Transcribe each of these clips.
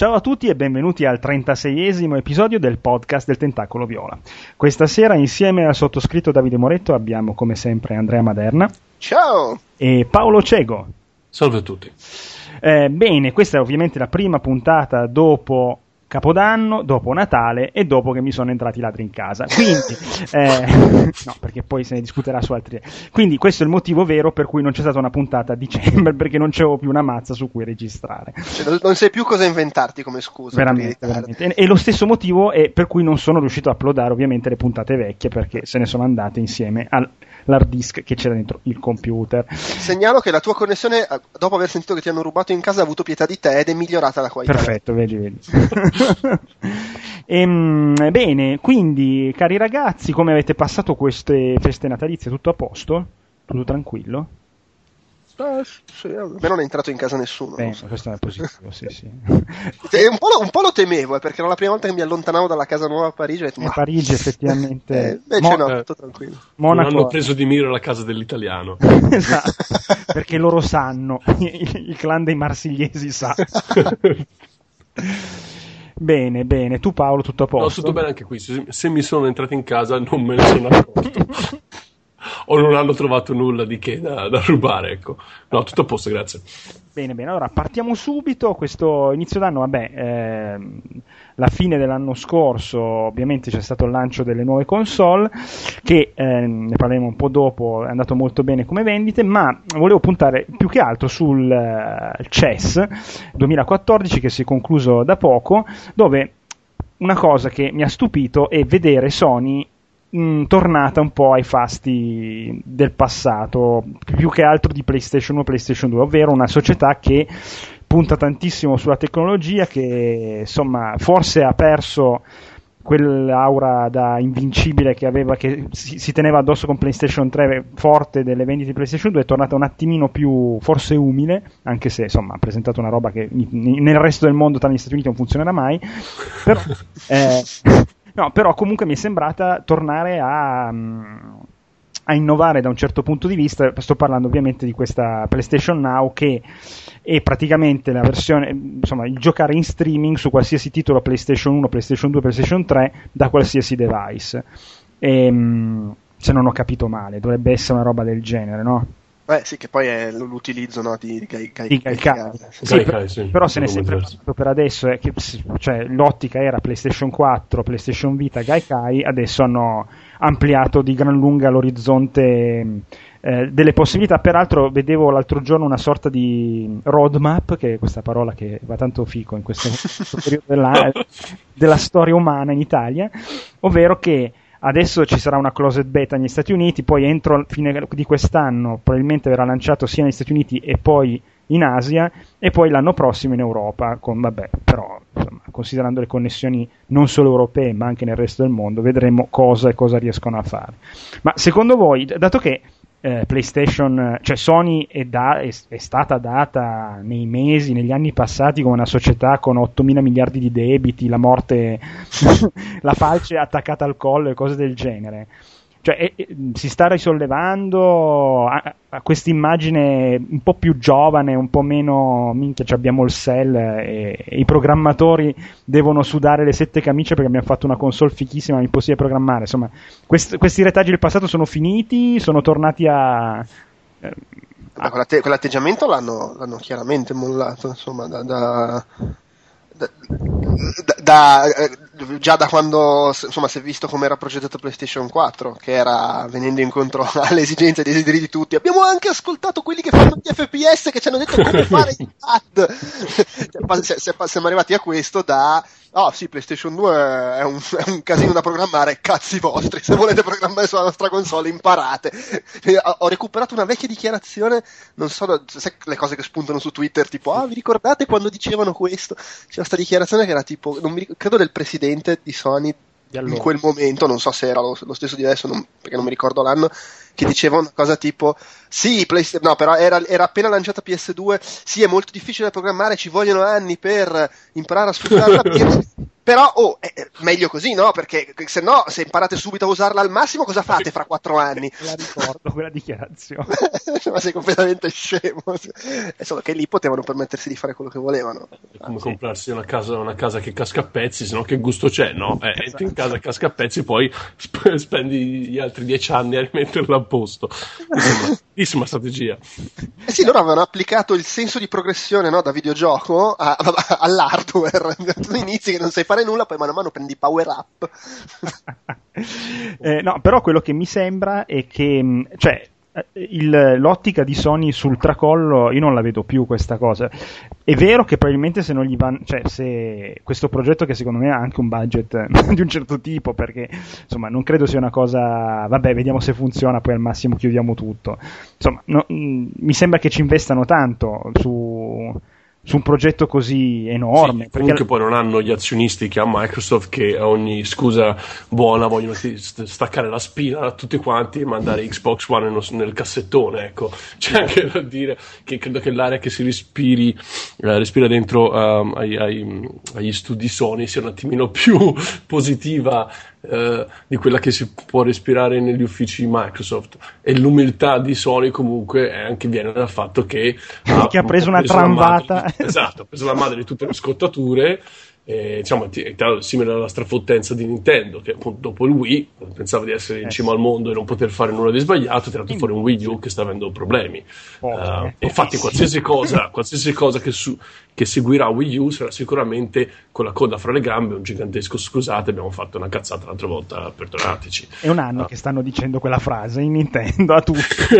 Ciao a tutti e benvenuti al 36esimo episodio del podcast del Tentacolo Viola. Questa sera insieme al sottoscritto Davide Moretto abbiamo come sempre Andrea Maderna. Ciao! E Paolo Ciego. Salve a tutti. Bene, questa è ovviamente la prima puntata dopo Capodanno, dopo Natale e dopo che mi sono entrati i ladri in casa. Quindi, no, perché poi se ne discuterà su altri. Quindi questo è il motivo vero per cui non c'è stata una puntata a dicembre, perché non c'avevo più una mazza su cui registrare. Cioè, non sai più cosa inventarti come scusa. Veramente. E lo stesso motivo è per cui non sono riuscito a uploadare ovviamente le puntate vecchie, perché se ne sono andate insieme all'hard disk che c'era dentro il computer. Segnalo che la tua connessione, dopo aver sentito che ti hanno rubato in casa, ha avuto pietà di te ed è migliorata la qualità. Perfetto, vedi. Bene, quindi cari ragazzi, come avete passato queste feste natalizie? Tutto a posto? Tutto tranquillo? Sì, beh, non è entrato in casa nessuno. Beh, so. Questo è positivo, sì. Un po' lo temevo, perché era la prima volta che mi allontanavo dalla casa nuova a Parigi. Detto, ma... Parigi effettivamente. Invece no, tutto tranquillo. Monaco... Non hanno preso di mira la casa dell'italiano. Esatto, perché loro sanno, il clan dei marsigliesi sa. Bene, tu Paolo tutto a posto? No, tutto bene anche qui, se mi sono entrati in casa non me ne sono accorto o non hanno trovato nulla di che da rubare, ecco. No, tutto a posto, grazie. Bene, allora partiamo subito. Questo inizio d'anno, la fine dell'anno scorso ovviamente c'è stato il lancio delle nuove console che ne parleremo un po' dopo, è andato molto bene come vendite, ma volevo puntare più che altro sul CES 2014 che si è concluso da poco, dove una cosa che mi ha stupito è vedere Sony tornata un po' ai fasti del passato, più che altro di PlayStation 1 e PlayStation 2, ovvero una società che punta tantissimo sulla tecnologia, che insomma forse ha perso quell'aura da invincibile che aveva, che si teneva addosso con PlayStation 3 forte delle vendite di PlayStation 2, è tornata un attimino più forse umile, anche se insomma ha presentato una roba che nel resto del mondo, tra gli Stati Uniti, non funzionerà mai, però no, però comunque mi è sembrata tornare a innovare da un certo punto di vista. Sto parlando ovviamente di questa PlayStation Now, che è praticamente la versione, insomma, il giocare in streaming su qualsiasi titolo PlayStation 1, PlayStation 2, PlayStation 3 da qualsiasi device. Se non ho capito male, dovrebbe essere una roba del genere, no? Beh sì, che poi è l'utilizzo, no, di Gaikai. Sì, però se ne è sempre parlato per adesso, che, cioè, l'ottica era PlayStation 4, PlayStation Vita, Gaikai, adesso hanno ampliato di gran lunga l'orizzonte delle possibilità. Peraltro vedevo l'altro giorno una sorta di roadmap, che è questa parola che va tanto fico in questo periodo della storia umana in Italia, ovvero che adesso ci sarà una closed beta negli Stati Uniti, poi entro fine di quest'anno probabilmente verrà lanciato sia negli Stati Uniti e poi in Asia, e poi l'anno prossimo in Europa, però insomma, considerando le connessioni non solo europee ma anche nel resto del mondo, vedremo cosa riescono a fare. Ma secondo voi, dato che PlayStation, cioè Sony è stata data negli anni passati come una società con 8.000 miliardi di debiti, la morte, la falce attaccata al collo e cose del genere, cioè si sta risollevando a questa immagine un po' più giovane, un po' meno minchia, cioè abbiamo il sell e i programmatori devono sudare le sette camicie perché abbiamo fatto una console fichissima impossibile programmare, insomma questi retaggi del passato sono finiti, sono tornati quell'atteggiamento l'hanno chiaramente mollato, insomma già da quando, insomma, si è visto come era progettato PlayStation 4, che era venendo incontro alle esigenze e ai desideri di tutti. Abbiamo anche ascoltato quelli che fanno gli FPS che ci hanno detto come fare i pad. Siamo arrivati a questo da PlayStation 2 è un casino da programmare, cazzi vostri, se volete programmare sulla nostra console imparate. Ho recuperato una vecchia dichiarazione, non so, le cose che spuntano su Twitter, tipo vi ricordate quando dicevano questo? C'era questa dichiarazione che era tipo, credo del presidente di Sony di allora, in quel momento, non so se era lo stesso di adesso, perché non mi ricordo l'anno, che diceva una cosa tipo però era appena lanciata PS2, sì, è molto difficile da programmare, ci vogliono anni per imparare a sfruttarla. Però, oh, meglio così, no? Perché se no, se imparate subito a usarla al massimo, cosa fate fra 4 anni? La ricordo, quella dichiarazione. Ma sei completamente scemo. È solo che lì potevano permettersi di fare quello che volevano. È come comprarsi una casa che casca a pezzi, se no che gusto c'è, no? Esatto. Entri in casa, casca a pezzi, poi spendi gli altri 10 anni a rimetterla a posto. Bellissima strategia. Eh sì, loro avevano applicato il senso di progressione, no, da videogioco all'hardware. Tu inizi che non sai fare nulla, poi mano a mano prendi power up. No, però quello che mi sembra è che, cioè, l'ottica di Sony sul tracollo io non la vedo più, questa cosa. È vero che probabilmente se non gli vanno, cioè, se questo progetto, che secondo me ha anche un budget di un certo tipo, perché insomma non credo sia una cosa vabbè vediamo se funziona poi al massimo chiudiamo tutto, insomma no, mi sembra che ci investano tanto su un progetto così enorme. Sì, comunque perché poi non hanno gli azionisti che ha Microsoft, che a ogni scusa buona vogliono staccare la spina a tutti quanti e mandare Xbox One nel cassettone, ecco. C'è anche da dire che credo che l'area che si respira dentro agli studi Sony sia un attimino più positiva di quella che si può respirare negli uffici Microsoft, e l'umiltà di Sony comunque anche viene dal fatto che ha preso una tramvata, esatto, ha preso la madre di tutte le scottature, diciamo, simile alla strafottenza di Nintendo, che appunto dopo il Wii pensava di essere in cima al mondo e non poter fare nulla di sbagliato, ha tirato fuori un Wii U che sta avendo problemi. Infatti qualsiasi cosa che seguirà Wii U sarà sicuramente con la coda fra le gambe, un gigantesco scusate abbiamo fatto una cazzata l'altra volta, perdonateci. È un anno che stanno dicendo quella frase in Nintendo a tutti.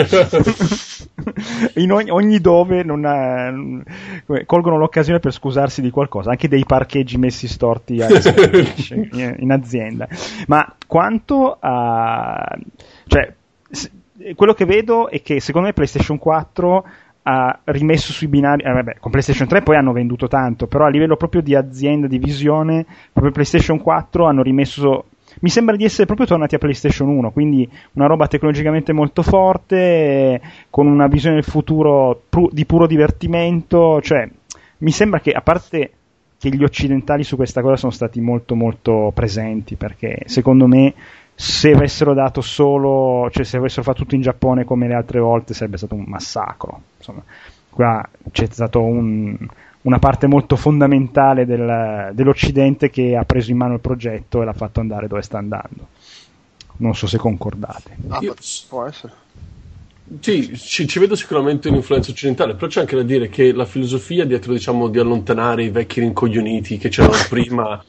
In ogni dove colgono l'occasione per scusarsi di qualcosa, anche dei parcheggi messi storti in azienda. Ma quanto a, cioè, quello che vedo è che secondo me PlayStation 4 ha rimesso sui binari, con PlayStation 3 poi hanno venduto tanto, però a livello proprio di azienda, di visione, proprio PlayStation 4 hanno rimesso, mi sembra di essere proprio tornati a PlayStation 1, quindi una roba tecnologicamente molto forte, con una visione del futuro di puro divertimento. Cioè mi sembra che, a parte che gli occidentali su questa cosa sono stati molto molto presenti, perché secondo me se avessero dato solo, cioè se avessero fatto tutto in Giappone come le altre volte, sarebbe stato un massacro. Insomma, qua c'è stato una parte molto fondamentale dell'Occidente che ha preso in mano il progetto e l'ha fatto andare dove sta andando. Non so se concordate. Può essere. Sì, ci vedo sicuramente un'influenza occidentale, però c'è anche da dire che la filosofia dietro, diciamo, di allontanare i vecchi rincoglioniti che c'erano prima,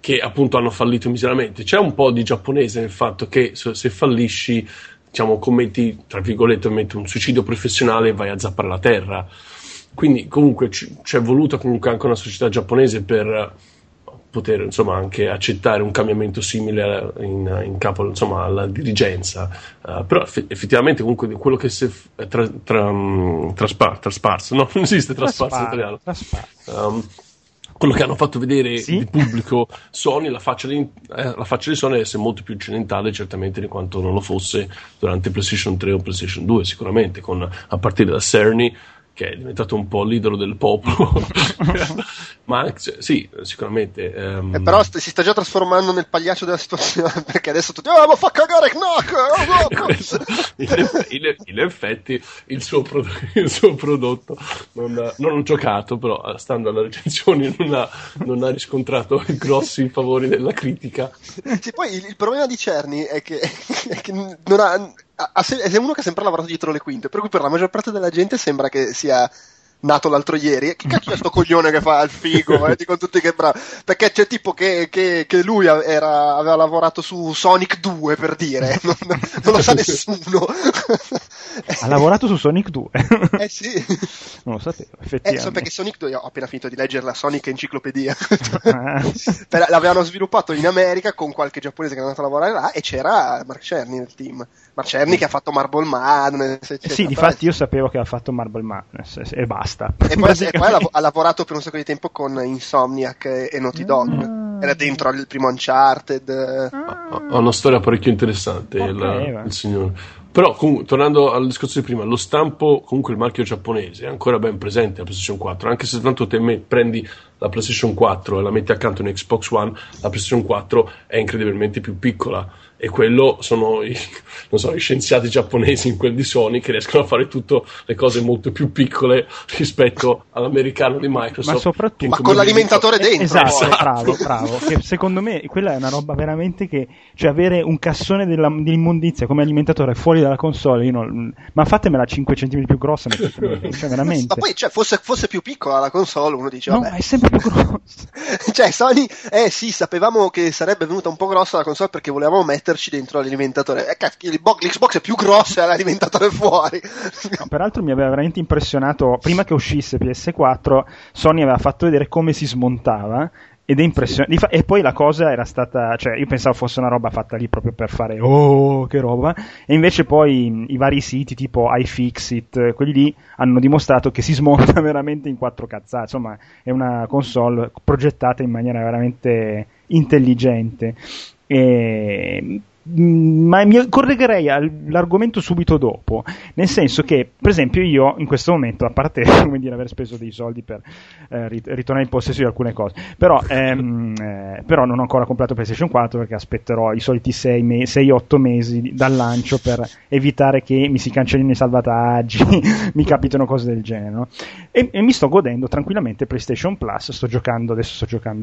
che appunto hanno fallito miseramente, c'è un po' di giapponese nel fatto che se fallisci, diciamo, commetti, tra virgolette, un suicidio professionale e vai a zappare la terra. Quindi comunque c'è voluta comunque anche una società giapponese per poter, insomma, anche accettare un cambiamento simile in capo, insomma, alla dirigenza. Però effettivamente comunque quello che si è trasparso, no, non esiste trasparso in italiano. Quello che hanno fatto vedere il pubblico Sony, la faccia di Sony è molto più occidentale certamente di quanto non lo fosse durante PlayStation 3 o PlayStation 2, sicuramente, a partire da Cerny, che è diventato un po' l'idolo del popolo. Ma sì, sicuramente però si sta già trasformando nel pagliaccio della situazione, perché adesso tutti ma fa cagare Knock! In effetti il suo prodotto non giocato, però stando alla recensione non ha riscontrato grossi favori della critica. Sì, poi il problema di Cerny è che non ha, è uno che ha sempre lavorato dietro le quinte, per cui per la maggior parte della gente sembra che sia nato l'altro ieri. Che cazzo è sto coglione che fa il figo, dicono tutti che è bravo, perché c'è tipo che lui aveva lavorato su Sonic 2, per dire, non lo sa nessuno. Ha lavorato su Sonic 2? Eh sì, non lo sapevo, effettivamente. Perché Sonic 2, io ho appena finito di leggere la Sonic Enciclopedia. L'avevano sviluppato in America con qualche giapponese che è andato a lavorare là, e c'era Mark Cerny nel team. Mark Cerny che ha fatto Marble Madness, eccetera. Sì, difatti io sapevo che ha fatto Marble Madness e basta. E poi ha lavorato per un sacco di tempo con Insomniac e Naughty Dog. Era dentro al primo Uncharted. Ha una storia parecchio interessante, il signore. Però comunque, tornando al discorso di prima, lo stampo, comunque il marchio giapponese è ancora ben presente alla PlayStation 4, anche se tanto te prendi la PlayStation 4 e la metti accanto a un Xbox One, la PlayStation 4 è incredibilmente più piccola, e quello sono i, non so, i scienziati giapponesi in quel di Sony che riescono a fare tutte le cose molto più piccole rispetto all'americano di Microsoft. Ma soprattutto, ma con l'alimentatore dentro. Esatto, bravo. Che secondo me quella è una roba veramente che, cioè, avere un cassone dell'immondizia come alimentatore fuori dalla console, io non, ma fatemela 5 cm più grossa, cioè, veramente. Ma poi, cioè, fosse più piccola la console, uno dice, vabbè, no, è sempre più grossa. Cioè, Sony, sì, sapevamo che sarebbe venuta un po' grossa la console perché volevamo metterci dentro l'alimentatore. Cazzo, l'Xbox è più grossa e l'alimentatore fuori. No, peraltro mi aveva veramente impressionato, prima che uscisse PS4, Sony aveva fatto vedere come si smontava. Ed è impressionante. Sì. E poi la cosa era stata, cioè, io pensavo fosse una roba fatta lì proprio per fare oh, che roba, e invece poi i vari siti tipo iFixit, quelli lì, hanno dimostrato che si smonta veramente in quattro cazzate. Insomma, è una console progettata in maniera veramente intelligente. Ma mi correggerei all'argomento subito dopo, nel senso che, per esempio, io in questo momento, a parte, come dire, aver speso dei soldi per ritornare in possesso di alcune cose, però non ho ancora comprato PlayStation 4 perché aspetterò i soliti 6-8 mesi dal lancio per evitare che mi si cancellino i salvataggi, mi capitano cose del genere, no? E mi sto godendo tranquillamente PlayStation Plus, sto giocando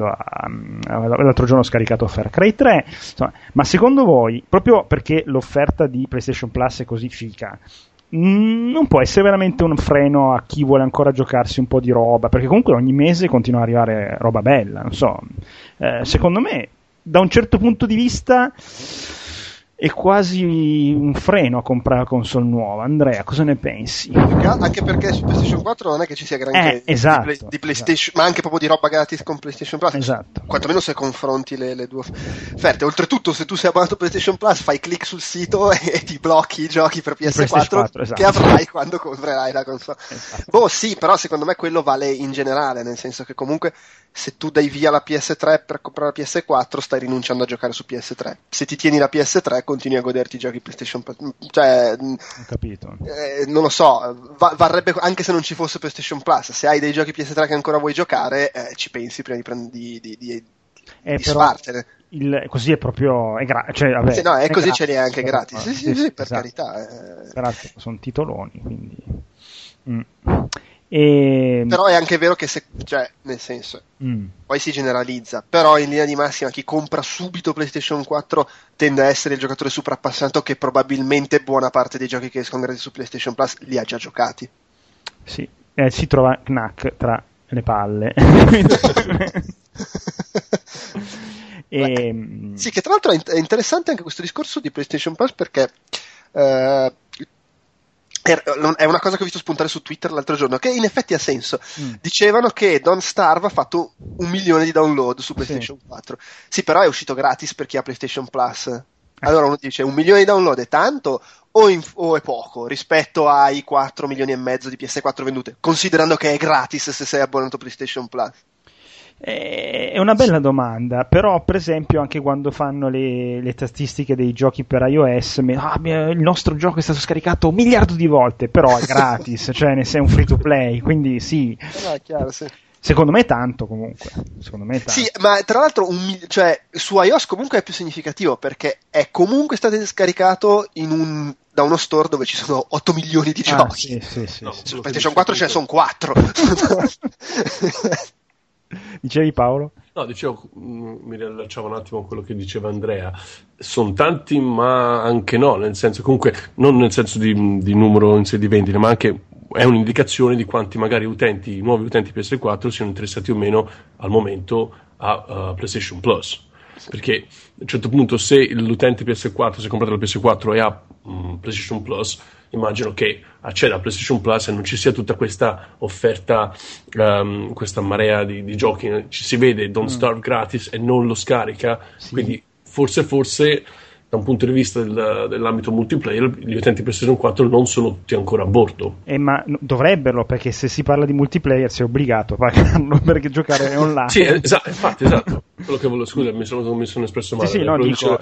l'altro giorno ho scaricato Far Cry 3, insomma. Ma secondo voi, proprio perché l'offerta di PlayStation Plus è così fica, non può essere veramente un freno a chi vuole ancora giocarsi un po' di roba, perché comunque ogni mese continua ad arrivare roba bella, non so, secondo me da un certo punto di vista è quasi un freno a comprare la console nuova. Andrea, cosa ne pensi? Anche perché su PlayStation 4 non è che ci sia granché di PlayStation, esatto, ma anche proprio di roba gratis con PlayStation Plus, esatto, quantomeno se confronti le due offerte. Oltretutto, se tu sei abbonato a PlayStation Plus, fai clic sul sito e ti blocchi i giochi per PS4, esatto, che avrai quando comprerai la console, esatto. Boh, sì, però secondo me quello vale in generale, nel senso che comunque se tu dai via la PS3 per comprare la PS4, stai rinunciando a giocare su PS3. Se ti tieni la PS3, continui a goderti i giochi PlayStation, cioè, ho capito. Non lo so, varrebbe anche se non ci fosse PlayStation Plus. Se hai dei giochi PS3 che ancora vuoi giocare, ci pensi prima di però sfartene. Così è proprio cioè, vabbè, sì, no, è così gratis, ce li è anche gratis. Sì, per esatto, carità. Peraltro sono titoloni, quindi. Però è anche vero che se, cioè, nel senso, poi si generalizza, però in linea di massima chi compra subito PlayStation 4 tende a essere il giocatore super appassionato che probabilmente buona parte dei giochi che escono gratis su PlayStation Plus li ha già giocati. Sì, si trova Knack tra le palle. Sì, che tra l'altro è interessante anche questo discorso di PlayStation Plus, perché è una cosa che ho visto spuntare su Twitter l'altro giorno, che in effetti ha senso. Dicevano che Don't Starve ha fatto 1 milione di download su PlayStation 4. Sì, però è uscito gratis per chi ha PlayStation Plus. Allora uno dice, 1 milione di download è tanto o è poco rispetto ai 4 milioni e mezzo di PS4 vendute, considerando che è gratis se sei abbonato PlayStation Plus? È una bella domanda, però per esempio anche quando fanno le statistiche dei giochi per iOS, il nostro gioco è stato scaricato 1 miliardo di volte, però è gratis, cioè ne sei un free to play, quindi sì. No, è chiaro, sì. Secondo me è tanto, comunque. Sì, ma tra l'altro cioè, su iOS comunque è più significativo, perché è comunque stato scaricato da uno store dove ci sono 8 milioni di giochi. Sì, no, su PlayStation 4 ce ne sono 4. Dicevi, Paolo? No, dicevo, mi riallacciavo un attimo a quello che diceva Andrea. Sono tanti, ma anche no, nel senso, comunque non nel senso di numero in sé di vendita, ma anche è un'indicazione di quanti magari utenti, nuovi utenti PS4 siano interessati o meno al momento a PlayStation Plus. Perché a un certo punto, se l'utente PS4 si è comprato la PS4 e ha PlayStation Plus, immagino che acceda a PlayStation Plus e non ci sia tutta questa offerta, questa marea di giochi. Ci si vede Don't Starve gratis e non lo scarica, sì. Quindi forse da un punto di vista dell'ambito multiplayer gli utenti PlayStation 4 non sono tutti ancora a bordo, ma dovrebbero, perché se si parla di multiplayer sei obbligato a pagarlo perché giocare online. Sì, esatto, infatti, esatto. Quello che volevo, scusa, mi sono espresso male. Sì, no, dico,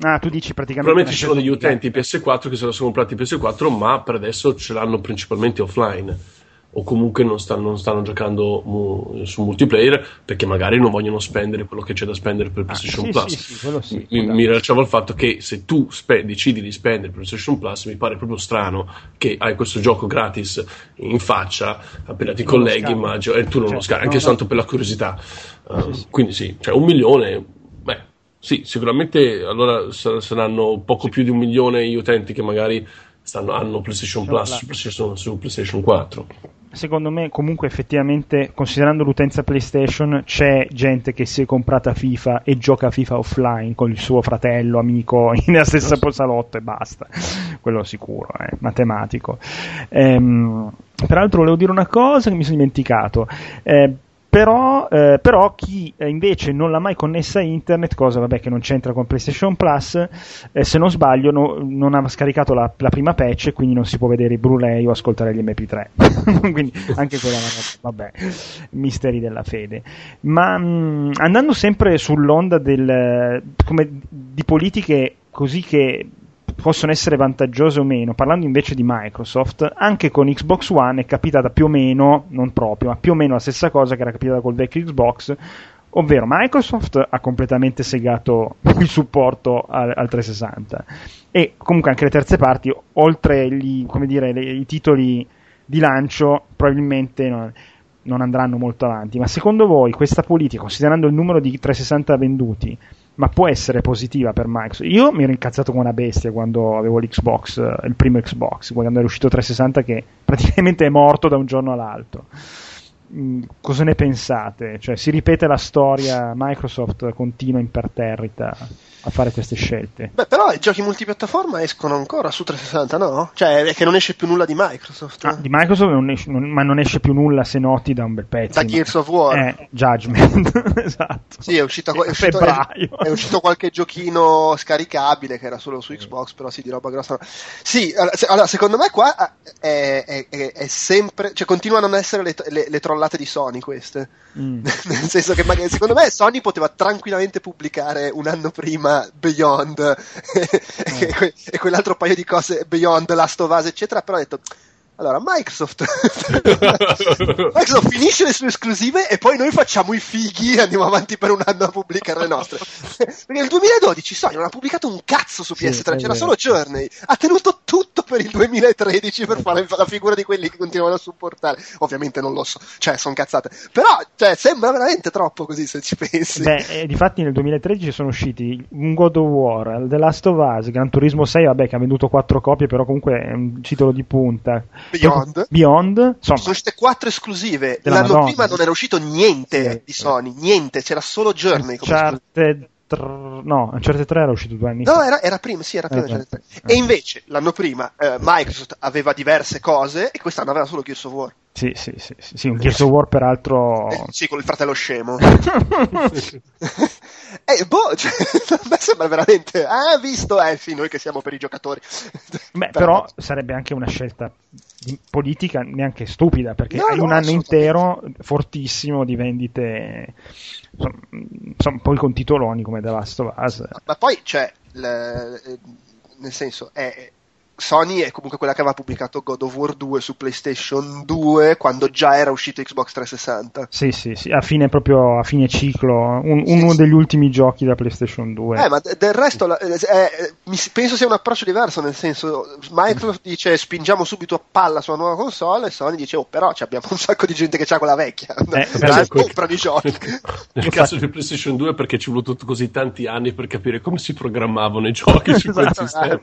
Ah, tu dici praticamente... Probabilmente ci sono degli utenti PS4 che se la sono comprati PS4, ma per adesso ce l'hanno principalmente offline, o comunque non stanno giocando su multiplayer perché magari non vogliono spendere quello che c'è da spendere per PlayStation Plus. Sì, mi rilacciavo al fatto che se tu decidi di spendere per PlayStation Plus, mi pare proprio strano che hai questo gioco gratis in faccia appena ti colleghi, immagino, e tu non lo scarichi, anche soltanto per la curiosità. Quindi sì, cioè 1 milione... Sì, sicuramente allora saranno poco più di 1 milione gli utenti che magari hanno PlayStation Plus su PlayStation 4. Secondo me comunque effettivamente, considerando l'utenza PlayStation, c'è gente che si è comprata FIFA e gioca a FIFA offline con il suo fratello, amico, nella stessa salotto e basta, quello sicuro, matematico. Peraltro volevo dire una cosa che mi sono dimenticato. Però chi invece non l'ha mai connessa a internet, cosa vabbè che non c'entra con PlayStation Plus, se non sbaglio non ha scaricato la prima patch, quindi non si può vedere i Blu-ray o ascoltare gli MP3 quindi anche quella, vabbè, misteri della fede. Ma andando sempre sull'onda di politiche così che possono essere vantaggiose o meno, parlando invece di Microsoft, anche con Xbox One è capitata più o meno, non proprio, ma più o meno la stessa cosa che era capitata col vecchio Xbox, ovvero Microsoft ha completamente segato il supporto al 360 e comunque anche le terze parti, oltre i titoli di lancio, probabilmente non andranno molto avanti. Ma secondo voi questa politica, considerando il numero di 360 venduti, ma può essere positiva per Microsoft? Io mi ero incazzato come una bestia quando avevo l'Xbox, il primo Xbox, quando era uscito 360, che praticamente è morto da un giorno all'altro. Cosa ne pensate? Cioè, si ripete la storia, Microsoft continua imperterrita a fare queste scelte. Beh, però i giochi multipiattaforma escono ancora su 360, no? Cioè, è che non esce più nulla di Microsoft. Ah, di Microsoft non esce più nulla, se noti, da un bel pezzo. Da Gears of War. Judgment, esatto. Sì, è uscito qualche giochino scaricabile che era solo su Xbox, però sì, di roba grossa. No. Sì, allora, secondo me qua è sempre... Cioè, continuano a non essere le trollate di Sony queste. Nel senso che magari, secondo me, Sony poteva tranquillamente pubblicare un anno prima Beyond e quell'altro paio di cose, Beyond, Last of Us eccetera, però ho detto allora Microsoft finisce le sue esclusive e poi noi facciamo i fighi e andiamo avanti per un anno a pubblicare le nostre, perché nel 2012 Sony non ha pubblicato un cazzo su PS3, c'era solo Journey, ha tenuto tutto per il 2013 per fare la figura di quelli che continuavano a supportare. Ovviamente non lo so, cioè sono cazzate, però cioè, sembra veramente troppo così se ci pensi. Difatti nel 2013 sono usciti un God of War, The Last of Us, Gran Turismo 6, vabbè che ha venduto 4 copie, però comunque è un titolo di punta. Beyond. Insomma, sono uscite 4 esclusive. L'anno prima non era uscito niente di Sony, niente, c'era solo Journey. Uncharted 3 era uscito 2 anni fa. No, era prima, sì, era prima. Uncharted 3. E invece l'anno prima Microsoft aveva diverse cose e quest'anno aveva solo Gears of War. Sì, un Gears of War peraltro... sì, con il fratello scemo. Cioè, a me sembra veramente... visto, sì, noi che siamo per i giocatori. Beh, però sarebbe anche una scelta politica neanche stupida, perché un anno intero fortissimo di vendite, insomma, poi con titoloni come The Last of Us. Ma poi, cioè, nel senso, è... Sony è comunque quella che aveva pubblicato God of War 2 su PlayStation 2 quando già era uscito Xbox 360. Sì, a fine ciclo, uno degli ultimi giochi da PlayStation 2. Ma del resto penso sia un approccio diverso, nel senso Microsoft dice spingiamo subito a palla sulla nuova console e Sony dice però abbiamo un sacco di gente che c'ha quella vecchia, comprano i giochi. Nel caso di PlayStation 2 perché ci è voluto così tanti anni per capire come si programmavano i giochi su quel sistema.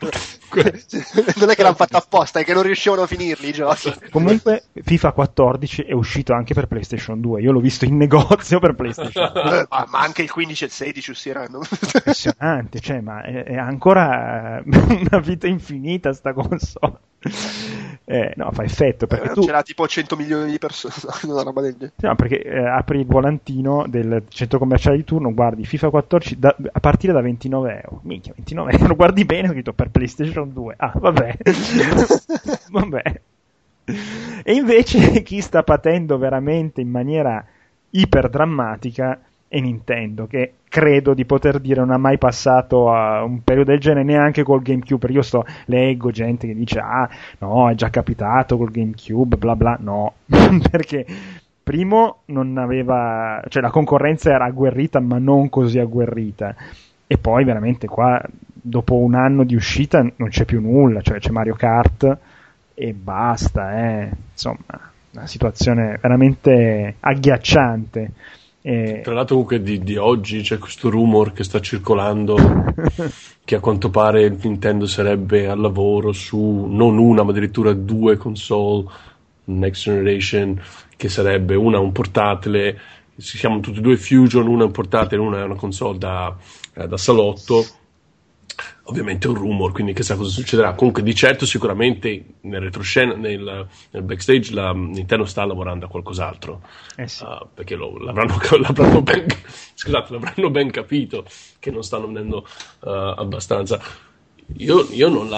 Non è che l'hanno fatto apposta, è che non riuscivano a finirli i giochi. Comunque FIFA 14 è uscito anche per PlayStation 2, io l'ho visto in negozio per PlayStation 2. Ma anche il 15 e il 16 usciranno. Impressionante, cioè, ma è ancora una vita infinita sta console. Fa effetto perché tu c'era tipo 100 milioni di persone, una roba del genere. No, perché apri il volantino del centro commerciale di turno, guardi FIFA 14 a partire da 29 euro. Minchia, 29 euro, guardi bene, ho scritto per PlayStation 2. Vabbè. E invece chi sta patendo veramente in maniera iper drammatica è Nintendo, che credo di poter dire non ha mai passato un periodo del genere, neanche col GameCube, perché io leggo gente che dice ah no, è già capitato col GameCube bla bla, no perché primo non aveva, cioè la concorrenza era agguerrita ma non così agguerrita, e poi veramente qua dopo un anno di uscita non c'è più nulla, cioè c'è Mario Kart e basta, insomma una situazione veramente agghiacciante. Tra l'altro comunque di oggi c'è questo rumor che sta circolando che a quanto pare Nintendo sarebbe al lavoro su non una ma addirittura 2 console next generation, che sarebbe una un portatile, si chiamano tutti e due Fusion, una è un portatile, una è una console da salotto. Ovviamente è un rumor, quindi chissà cosa succederà. Comunque di certo sicuramente nel retroscena, nel backstage la Nintendo sta lavorando a qualcos'altro, sì. Perché l'avranno ben capito che non stanno venendo abbastanza. Io non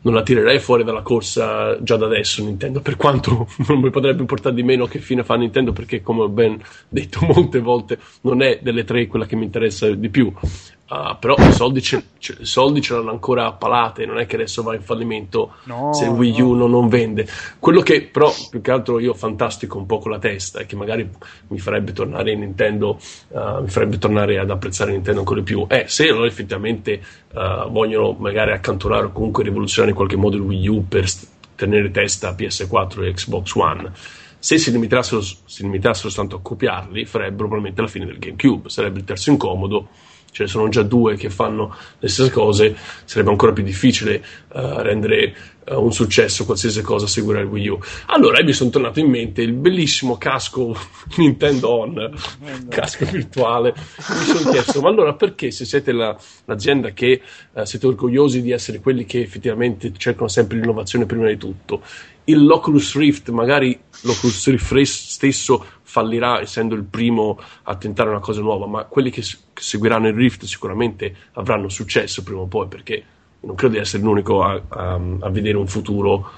la tirerei fuori dalla corsa già da adesso Nintendo, per quanto non mi potrebbe importare di meno che fine fa Nintendo, perché come ho ben detto molte volte non è delle tre quella che mi interessa di più, però soldi ce l'hanno ancora a palate, non è che adesso va in fallimento, no, se Wii U non vende. Quello che però più che altro io fantastico un po' con la testa e che magari mi farebbe tornare in Nintendo, mi farebbe tornare ad apprezzare Nintendo ancora di più, se loro effettivamente vogliono magari accantonare o comunque rivoluzionare in qualche modo il Wii U per tenere testa a PS4 e Xbox One. Se si limitassero soltanto a copiarli, farebbero probabilmente la fine del GameCube, sarebbe il terzo incomodo. Ce ne sono già 2 che fanno le stesse cose, sarebbe ancora più difficile rendere un successo qualsiasi cosa assicurare il Wii U. Allora mi sono tornato in mente il bellissimo casco Nintendo On, casco virtuale. Mi sono chiesto, ma allora perché, se siete l'azienda che siete orgogliosi di essere quelli che effettivamente cercano sempre l'innovazione prima di tutto, l'Oculus Rift, magari l'Oculus Rift stesso fallirà essendo il primo a tentare una cosa nuova, ma quelli che seguiranno il Rift sicuramente avranno successo prima o poi, perché non credo di essere l'unico a vedere un futuro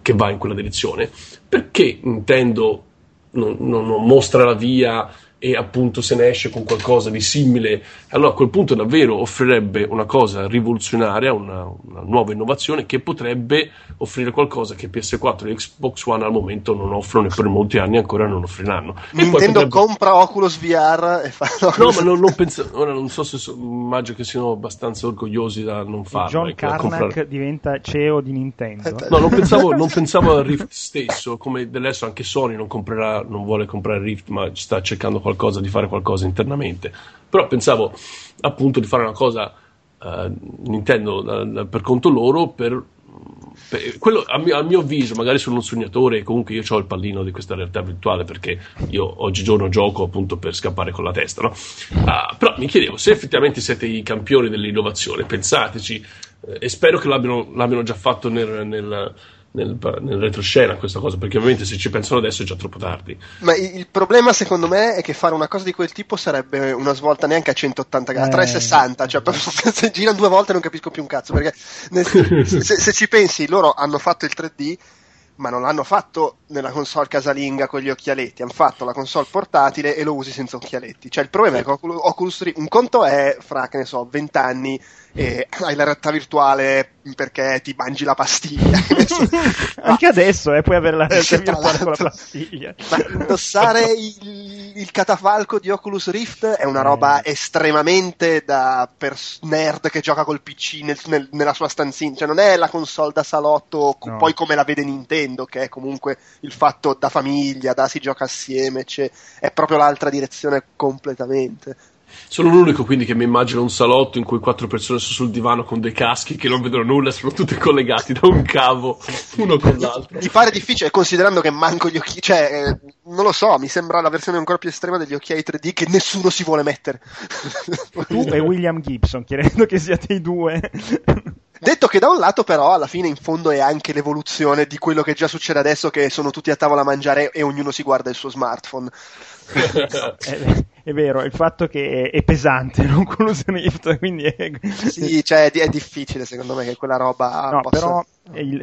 che va in quella direzione. Perché Nintendo non mostra la via e appunto se ne esce con qualcosa di simile? Allora a quel punto davvero offrirebbe una cosa rivoluzionaria, una nuova innovazione che potrebbe offrire qualcosa che PS4 e Xbox One al momento non offrono, e per molti anni ancora non offriranno. Nintendo compra Oculus VR e fa... No, ma non penso, ora non so se immagino che siano abbastanza orgogliosi da non farlo. John Carmack diventa CEO di Nintendo. No, non pensavo al Rift stesso, come adesso anche Sony non vuole comprare il Rift, ma sta cercando qualcosa di fare qualcosa internamente. Però pensavo appunto di fare una cosa Nintendo per conto loro, per quello a mio avviso, magari sono un sognatore, comunque io ho il pallino di questa realtà virtuale perché io oggigiorno gioco appunto per scappare con la testa, no? Però mi chiedevo se effettivamente siete i campioni dell'innovazione, pensateci, e spero che l'abbiano già fatto nel retroscena questa cosa, perché ovviamente se ci pensano adesso è già troppo tardi. Ma il problema secondo me è che fare una cosa di quel tipo sarebbe una svolta neanche a 180 gradi, a 360, cioè se girano 2 volte non capisco più un cazzo, perché se ci pensi loro hanno fatto il 3D, ma non l'hanno fatto nella console casalinga con gli occhialetti, hanno fatto la console portatile e lo usi senza occhialetti. Cioè il problema è che Oculus Rift, un conto è fra, che ne so, 20 anni e hai la realtà virtuale perché ti mangi la pastiglia anche adesso puoi avere la realtà virtuale con la pastiglia, ma indossare il catafalco di Oculus Rift è una roba estremamente da nerd che gioca col PC nella sua stanzina, cioè non è la console da salotto, no. Poi come la vede Nintendo, che è comunque il fatto da famiglia, da si gioca assieme, cioè è proprio l'altra direzione completamente. Sono l'unico quindi che mi immagino un salotto in cui 4 persone sono sul divano con dei caschi che non vedono nulla, sono tutti collegati da un cavo uno con l'altro. Mi pare difficile, considerando che manco gli occhiali, cioè non lo so, mi sembra la versione ancora più estrema degli occhiali 3D che nessuno si vuole mettere. Tu e William Gibson, chiedendo che siate i 2. Detto che da un lato però alla fine in fondo è anche l'evoluzione di quello che già succede adesso, che sono tutti a tavola a mangiare e ognuno si guarda il suo smartphone. è vero, il fatto che è pesante, non quello Swift, quindi è... Sì, cioè è difficile secondo me che quella roba... No, possa... però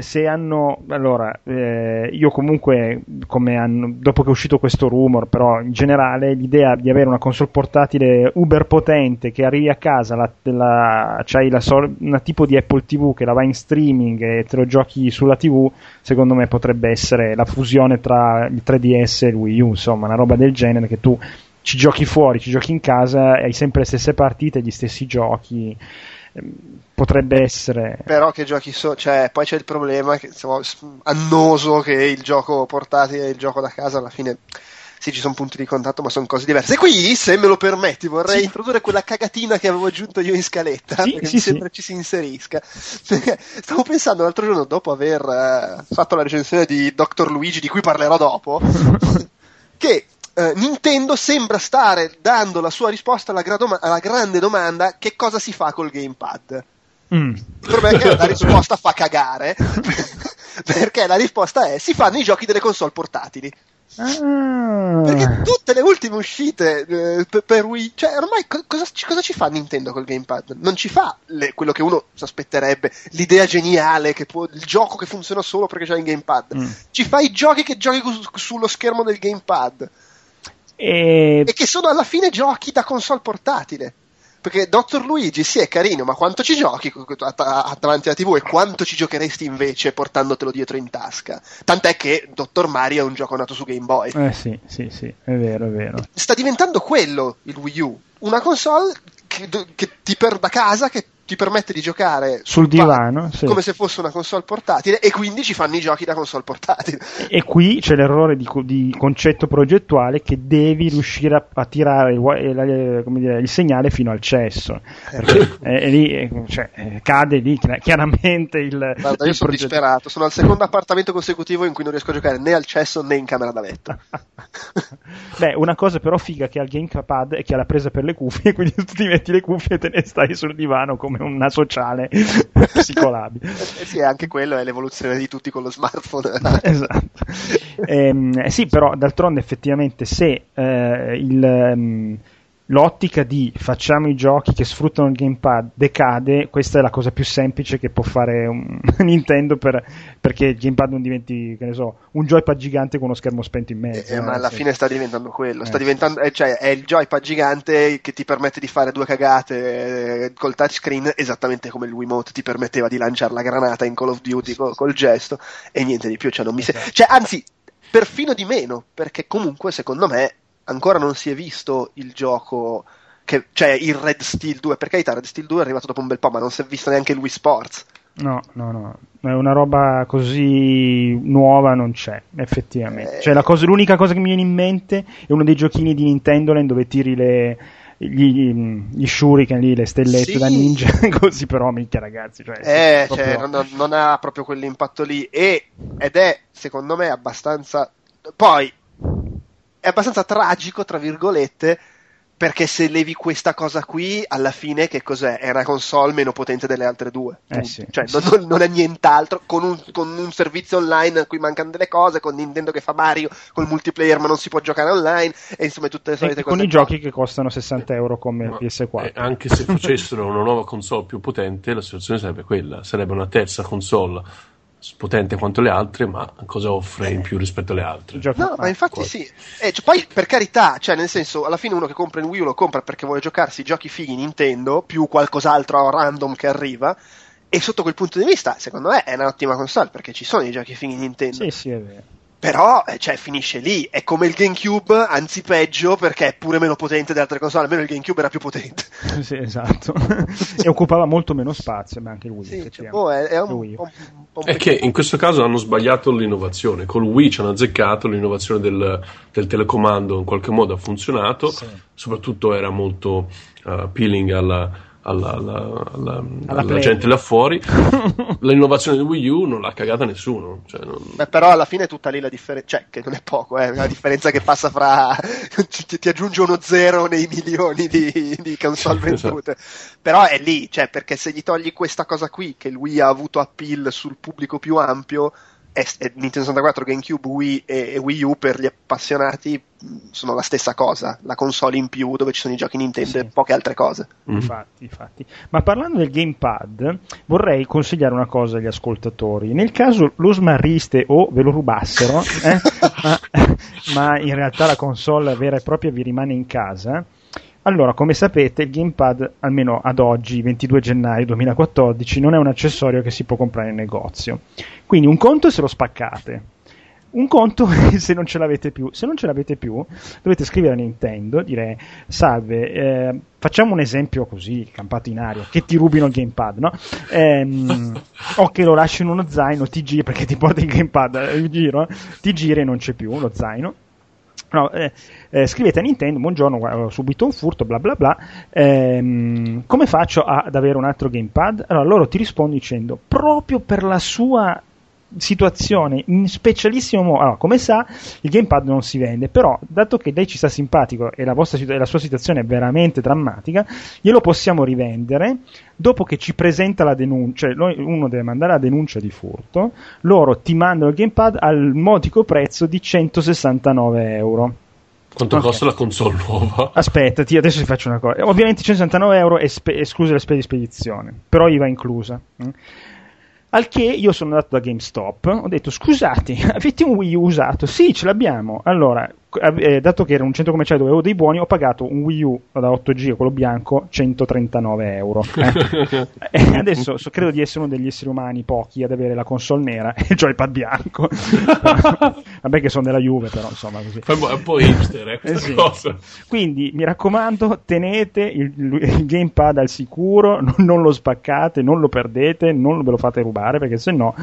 se hanno... Allora, io comunque, come hanno, dopo che è uscito questo rumor, però in generale l'idea di avere una console portatile uber potente che arrivi a casa, c'hai una tipo di Apple TV che la vai in streaming e te lo giochi sulla TV, secondo me potrebbe essere la fusione tra il 3DS e il Wii U, insomma, una roba del genere che tu... ci giochi fuori, ci giochi in casa, hai sempre le stesse partite, gli stessi giochi, potrebbe essere... Però che giochi cioè, poi c'è il problema che, insomma, annoso, che il gioco portatile e il gioco da casa alla fine... Sì, ci sono punti di contatto, ma sono cose diverse. E qui, se me lo permetti, vorrei introdurre quella cagatina che avevo aggiunto io in scaletta, perché mi sembra ci si inserisca. Stavo pensando l'altro giorno, dopo aver fatto la recensione di Dr. Luigi, di cui parlerò dopo, che... Nintendo sembra stare dando la sua risposta alla grande domanda: che cosa si fa col gamepad? Il problema è che la risposta fa cagare, perché la risposta è: si fanno i giochi delle console portatili. Perché tutte le ultime uscite per Wii, cioè ormai cosa ci fa Nintendo col gamepad? Non ci fa quello che uno si aspetterebbe, l'idea geniale che il gioco che funziona solo perché c'è il gamepad. Ci fa i giochi che giochi sullo schermo del gamepad. E che sono alla fine giochi da console portatile, perché Dr. Luigi sì è carino, ma quanto ci giochi davanti alla TV, e quanto ci giocheresti invece portandotelo dietro in tasca? Tant'è che Dr. Mario è un gioco nato su Game Boy. Sì, è vero. Sta diventando quello il Wii U, una console che ti perda casa, che ti permette di giocare sul divano, sì, come se fosse una console portatile, e quindi ci fanno i giochi da console portatile. E qui c'è l'errore di concetto progettuale, che devi riuscire a tirare il segnale fino al cesso, perché cade lì chiaramente il... Guarda, io sono disperato, sono al secondo appartamento consecutivo in cui non riesco a giocare né al cesso né in camera da letto. Beh, una cosa però figa che ha il gamepad è che ha la presa per le cuffie, quindi tu ti metti le cuffie e te ne stai sul divano come una sociale psicolabile. Sì, anche quello è l'evoluzione di tutti con lo smartphone. Esatto. Sì, però d'altronde effettivamente se l'ottica di facciamo i giochi che sfruttano il gamepad decade, questa è la cosa più semplice che può fare Nintendo perché il gamepad non diventi, che ne so, un joypad gigante con uno schermo spento in mezzo. Ma alla fine sta diventando quello, cioè è il joypad gigante che ti permette di fare due cagate col touchscreen, esattamente come il Wiimote ti permetteva di lanciare la granata in Call of Duty col gesto, e niente di più, cioè non mi cioè anzi, perfino di meno, perché comunque secondo me ancora non si è visto il gioco che, cioè il Red Steel 2, per carità, Red Steel 2 è arrivato dopo un bel po', ma non si è visto neanche il Wii Sports. No, è una roba così nuova, non c'è effettivamente. Cioè l'unica cosa che mi viene in mente è uno dei giochini di Nintendo Land dove tiri gli shuriken lì, le stellette, sì, da ninja, così, però minchia ragazzi, cioè, proprio... non ha proprio quell'impatto lì, ed è secondo me abbastanza... Poi è abbastanza tragico, tra virgolette, perché se levi questa cosa qui, alla fine che cos'è? È una console meno potente delle altre due. Non è nient'altro, con un servizio online a cui mancano delle cose, con Nintendo che fa Mario, col multiplayer ma non si può giocare online, e insomma tutte le solite cose. Con i giochi che costano 60 euro come PS4. Anche se facessero una nuova console più potente, la situazione sarebbe quella, sarebbe una terza console potente quanto le altre, ma cosa offre in più rispetto alle altre? No, ma infatti quasi. Sì. Cioè, poi per carità, cioè nel senso, alla fine uno che compra il Wii U lo compra perché vuole giocarsi i giochi fighi Nintendo più qualcos'altro random che arriva, e sotto quel punto di vista secondo me è un'ottima console perché ci sono i giochi fighi Nintendo. Sì, è vero. Però cioè finisce lì, è come il GameCube, anzi peggio, perché è pure meno potente delle altre console, almeno il GameCube era più potente. Sì, esatto. E occupava molto meno spazio, ma anche il Wii. Sì, cioè, è un è che in questo caso hanno sbagliato l'innovazione, col Wii ci hanno azzeccato, l'innovazione del telecomando in qualche modo ha funzionato, sì. Soprattutto era molto appealing alla gente là fuori. L'innovazione del Wii U non l'ha cagata nessuno, cioè però alla fine è tutta lì la differenza, cioè che non è poco, la differenza che passa fra ti aggiunge uno zero nei milioni di console vendute, esatto. Però è lì, cioè perché se gli togli questa cosa qui che il Wii ha avuto appeal sul pubblico più ampio, Nintendo 64, GameCube, Wii e Wii U per gli appassionati sono la stessa cosa, la console in più dove ci sono i giochi Nintendo e poche altre cose. Infatti. Ma parlando del gamepad, vorrei consigliare una cosa agli ascoltatori. Nel caso lo smarriste o ve lo rubassero, ma in realtà la console vera e propria vi rimane in casa. Allora, come sapete, il gamepad, almeno ad oggi, 22 gennaio 2014, non è un accessorio che si può comprare in negozio. Quindi un conto è se lo spaccate, un conto se non ce l'avete più. Se non ce l'avete più, dovete scrivere a Nintendo, dire: salve, facciamo un esempio così, campato in aria, che ti rubino il gamepad, no? O che lo lasci in uno zaino, ti giri, perché ti porti il gamepad in giro, ti giri e non c'è più lo zaino. No, scrivete a Nintendo: buongiorno, ho subito un furto, bla bla bla, come faccio ad avere un altro gamepad? Allora loro ti rispondono dicendo: proprio per la sua situazione in specialissimo modo, allora, come sa, il gamepad non si vende, però dato che lei ci sta simpatico e la sua situazione è veramente drammatica, glielo possiamo rivendere. Dopo che ci presenta la denuncia, cioè uno deve mandare la denuncia di furto, loro ti mandano il gamepad al modico prezzo di 169 euro. Quanto costa la console nuova? Aspettati, adesso ti faccio una cosa. Ovviamente 169 euro escluse le spese di spedizione, però IVA inclusa. Al che io sono andato da GameStop, ho detto: scusate, avete un Wii U usato? Sì, ce l'abbiamo. Allora, dato che era un centro commerciale dove avevo dei buoni, ho pagato un Wii U da 8G, quello bianco, 139 euro. Adesso credo di essere uno degli esseri umani pochi ad avere la console nera e il joypad bianco. Vabbè che sono della Juve, però insomma così. È un po' hipster, questa cosa. Quindi mi raccomando, tenete il gamepad al sicuro, non lo spaccate, non lo perdete, non ve lo fate rubare, perché se no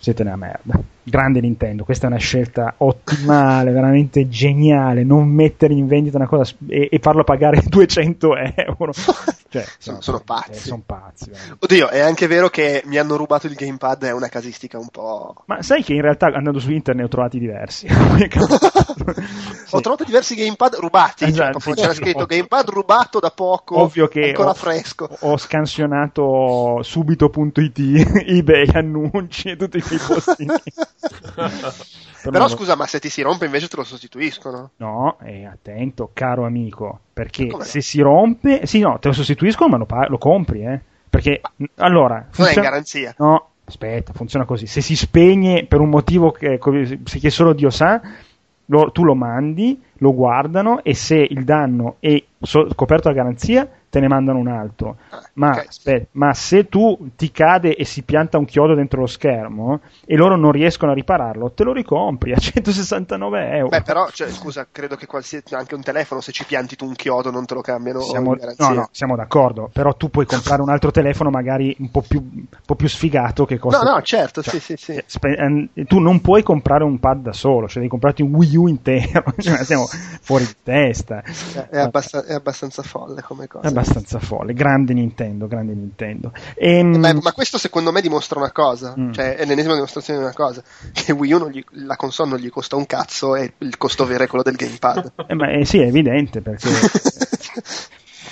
siete una merda. Grande Nintendo, questa è una scelta ottimale, veramente geniale, non mettere in vendita una cosa e farlo pagare 200 euro. Cioè, sono pazzi, sono pazzi. Oddio, è anche vero che mi hanno rubato il gamepad, è una casistica un po'... Ma sai che in realtà andando su internet ho trovati diversi. Ho trovato diversi gamepad rubati, esatto, cioè, c'era scritto gamepad rubato da poco. Ovvio che ancora fresco. Ho scansionato subito.it, eBay, annunci e tutti quei postini. Però scusa, ma se ti si rompe invece te lo sostituiscono? No, attento, caro amico, perché se si rompe, sì, no, te lo sostituiscono, ma lo compri, perché allora non è in garanzia. No, aspetta, funziona così: se si spegne per un motivo che solo Dio sa, tu lo mandi, lo guardano, e se il danno è coperto da garanzia te ne mandano un altro. Ma se tu ti cade e si pianta un chiodo dentro lo schermo e loro non riescono a ripararlo, te lo ricompri a 169 euro. Beh, però cioè, scusa, credo che anche un telefono, se ci pianti tu un chiodo non te lo cambiano. No, siamo d'accordo, però tu puoi comprare un altro telefono magari un po' più sfigato, che costa. No, certo, cioè, sì. Tu non puoi comprare un pad da solo, cioè devi comprarti un Wii U intero. Siamo fuori di testa. È abbastanza folle come cosa. Abbastanza folle, grande Nintendo. Ma questo secondo me dimostra una cosa, cioè è l'ennesima dimostrazione di una cosa, che Wii U la console non gli costa un cazzo e il costo vero è quello del gamepad. Sì, è evidente, perché...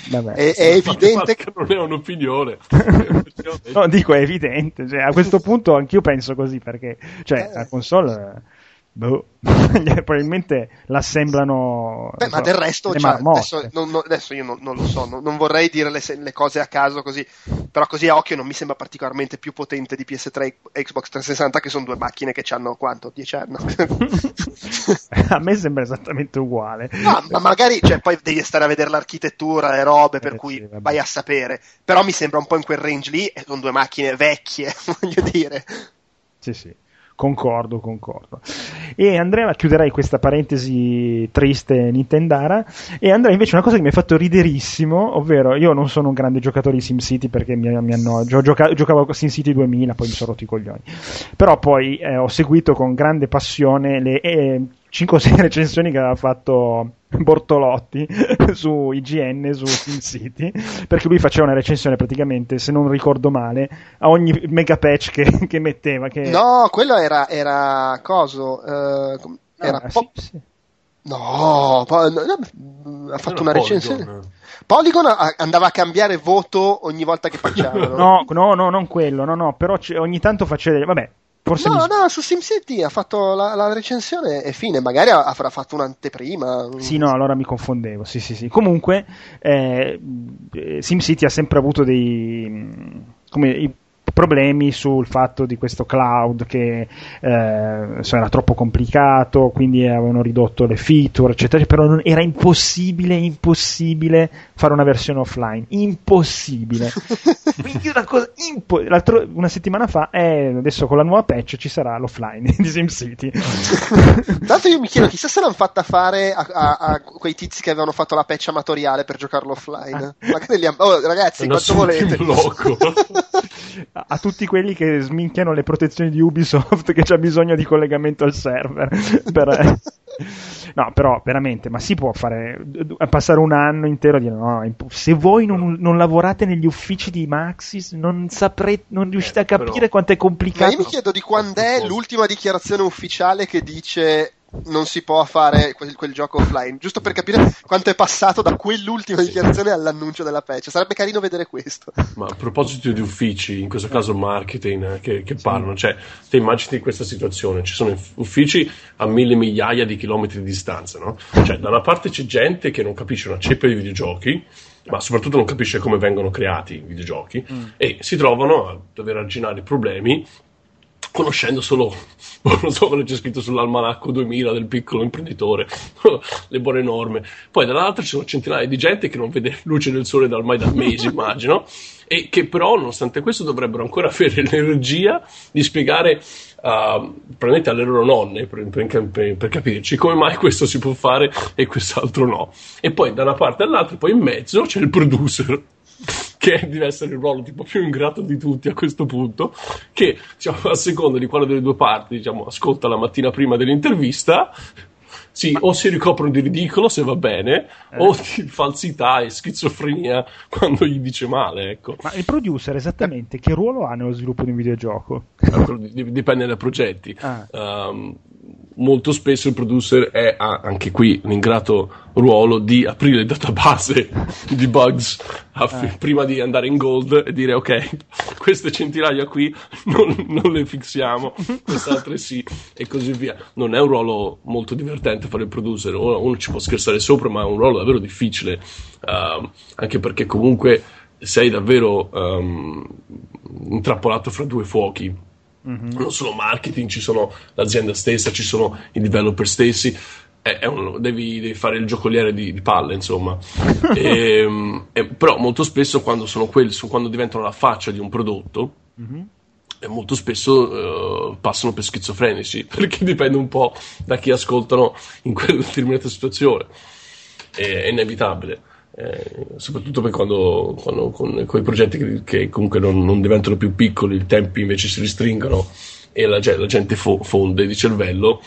Vabbè, è evidente che non è un'opinione. No, dico, è evidente, cioè, a questo punto anch'io penso così, perché cioè, la console... probabilmente l'assemblano. Beh, ma del resto cioè, adesso io non lo so, non vorrei dire le cose a caso così, però così a occhio non mi sembra particolarmente più potente di PS3 e Xbox 360, che sono due macchine che hanno quanto? 10 anni. A me sembra esattamente uguale. No, ma magari cioè, poi devi stare a vedere l'architettura, le robe, per cui vai a sapere, però mi sembra un po' in quel range lì, e sono due macchine vecchie, voglio dire. Sì. Concordo. E Andrea, chiuderei questa parentesi triste nintendara e andrei invece una cosa che mi ha fatto riderissimo, ovvero io non sono un grande giocatore di SimCity, perché mi annoio, giocavo a SimCity 2000, poi mi sono rotto i coglioni, però poi ho seguito con grande passione le 5 o 6 recensioni che aveva fatto Bortolotti su IGN, su SimCity, perché lui faceva una recensione praticamente, se non ricordo male, a ogni mega patch che metteva. No, quello era coso, era Pop... Sì. No, ha fatto una recensione. Polygon andava a cambiare voto ogni volta che facciamo. No, non quello, però ogni tanto faceva... Vabbè. Forse no, su SimCity ha fatto la recensione e fine, magari avrà fatto un'anteprima. Sì, no, allora mi confondevo. Sì. Comunque SimCity ha sempre avuto dei problemi sul fatto di questo cloud che era troppo complicato, quindi avevano ridotto le feature eccetera, però era impossibile fare una versione offline, impossibile. Quindi una settimana fa adesso con la nuova patch ci sarà l'offline di SimCity. Tanto io mi chiedo, chissà se l'hanno fatta fare a quei tizi che avevano fatto la patch amatoriale per giocarlo offline. Magari ragazzi, quanto volete, loco. A tutti quelli che sminchiano le protezioni di Ubisoft che c'ha bisogno di collegamento al server No, però veramente, ma si può fare passare un anno intero a dire no, se voi non lavorate negli uffici di Maxis non riuscite a capire quanto è complicato. Ma io mi chiedo di quando è l'ultima dichiarazione ufficiale che dice non si può fare quel gioco offline, giusto per capire quanto è passato da quell'ultima dichiarazione all'annuncio della patch. Sarebbe carino vedere questo. Ma a proposito di uffici, in questo caso marketing che parlano, cioè te immagini questa situazione, ci sono uffici a 1.000 migliaia di chilometri di distanza, no? Cioè da una parte c'è gente che non capisce una ceppa di videogiochi, ma soprattutto non capisce come vengono creati i videogiochi e si trovano a dover arginare problemi conoscendo solo, non so cosa c'è scritto sull'almanacco 2000 del piccolo imprenditore, le buone norme. Poi dall'altra ci sono centinaia di gente che non vede luce del sole ormai da mesi, immagino, e che però, nonostante questo, dovrebbero ancora avere l'energia di spiegare praticamente alle loro nonne, per capirci, come mai questo si può fare e quest'altro no. E poi da una parte all'altra, poi in mezzo c'è il producer, che deve essere il ruolo tipo più ingrato di tutti a questo punto, che diciamo, a seconda di quale delle due parti diciamo, ascolta la mattina prima dell'intervista, o si ricoprono di ridicolo se va bene, o di falsità e schizofrenia quando gli dice male, ecco. Ma il producer esattamente che ruolo ha nello sviluppo di un videogioco? Dipende dai progetti. Molto spesso il producer ha anche qui l'ingrato ruolo di aprire il database di bugs prima di andare in gold e dire ok, queste centinaia qui non le fixiamo, queste altre sì, e così via. Non è un ruolo molto divertente fare il producer, uno ci può scherzare sopra, ma è un ruolo davvero difficile, anche perché comunque sei davvero intrappolato fra due fuochi. Non solo marketing, ci sono l'azienda stessa, ci sono i developer stessi, devi fare il giocoliere di palle, insomma. Però molto spesso quando diventano la faccia di un prodotto, molto spesso passano per schizofrenici, perché dipende un po' da chi ascoltano in quella determinata situazione, è inevitabile. Soprattutto per quando con i progetti che comunque non diventano più piccoli, i tempi invece si ristringono e la gente fonde di cervello,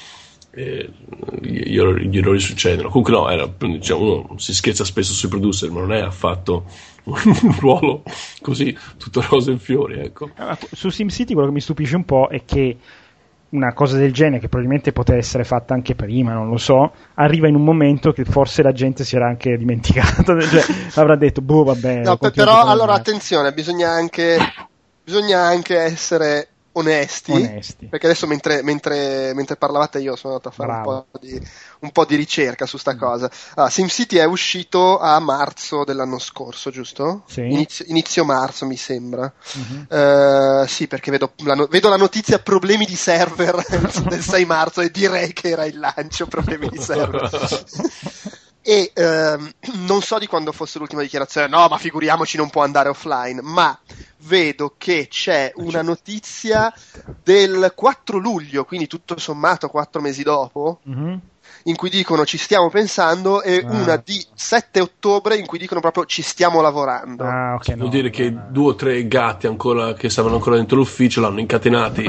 gli errori succedono. Comunque uno si scherza spesso sui producer, ma non è affatto un ruolo così tutto rose e fiori, ecco. Su SimCity quello che mi stupisce un po' è che una cosa del genere, che probabilmente poteva essere fatta anche prima, non lo so, arriva in un momento che forse la gente si era anche dimenticata, cioè avrà detto vabbè. No, però allora attenzione, bisogna anche essere onesti, perché adesso mentre parlavate io sono andato a fare un po' di ricerca su sta cosa. Allora, SimCity è uscito a marzo dell'anno scorso, giusto? Sì. Inizio marzo mi sembra. Sì, perché vedo la notizia problemi di server del 6 marzo e direi che era il lancio, problemi di server. E non so di quando fosse l'ultima dichiarazione, no, ma figuriamoci, non può andare offline, ma vedo che c'è una notizia del 4 luglio, quindi tutto sommato 4 mesi dopo, in cui dicono ci stiamo pensando, e una di 7 ottobre in cui dicono proprio ci stiamo lavorando. Okay, vuol dire che 2 o 3 gatti ancora che stavano ancora dentro l'ufficio l'hanno incatenati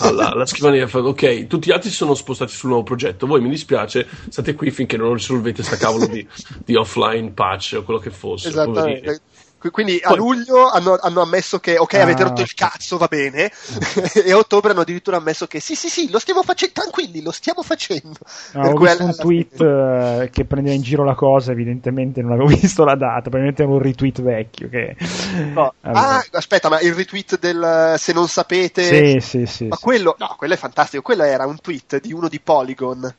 alla scrivania e fanno ok, tutti gli altri si sono spostati sul nuovo progetto, voi mi dispiace, state qui finché non risolvete sta cavolo di offline patch o quello che fosse. Esattamente. Quindi a luglio hanno ammesso che ok, avete rotto il cazzo, va bene, e a ottobre hanno addirittura ammesso che sì, lo stiamo facendo, tranquilli, lo stiamo facendo. Ho visto un tweet che prendeva in giro la cosa, evidentemente non avevo visto la data, probabilmente era un retweet vecchio che... no. Aspetta, ma il retweet del se non sapete... Sì. Ma quello, no, quello è fantastico, quello era un tweet di uno di Polygon.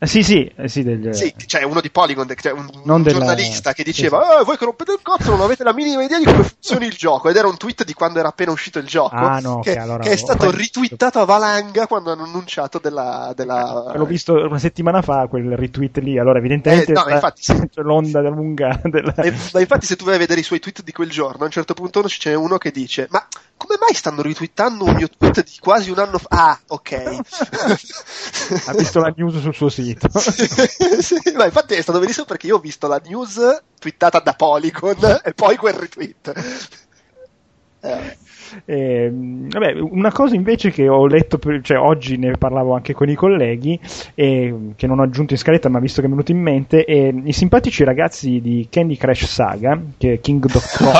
Sì, cioè uno di Polygon, cioè un giornalista che diceva voi che rompete il cazzo non avete la minima idea di come funzioni il gioco, ed era un tweet di quando era appena uscito il gioco che è stato ritweetato a valanga quando hanno annunciato della... L'ho visto una settimana fa quel retweet lì, allora evidentemente c'è l'onda lunga della... ma infatti se tu vai a vedere i suoi tweet di quel giorno, a un certo punto c'è uno che dice ma come mai stanno ritweetando un mio tweet di quasi un anno fa? Ha visto la news sul suo sito. Sì, ma infatti è stato benissimo perché io ho visto la news twittata da Polygon e poi quel retweet. Vabbè, una cosa invece che ho letto, cioè oggi ne parlavo anche con i colleghi, che non ho aggiunto in scaletta ma visto che mi è venuto in mente, i simpatici ragazzi di Candy Crush Saga, che è King.com,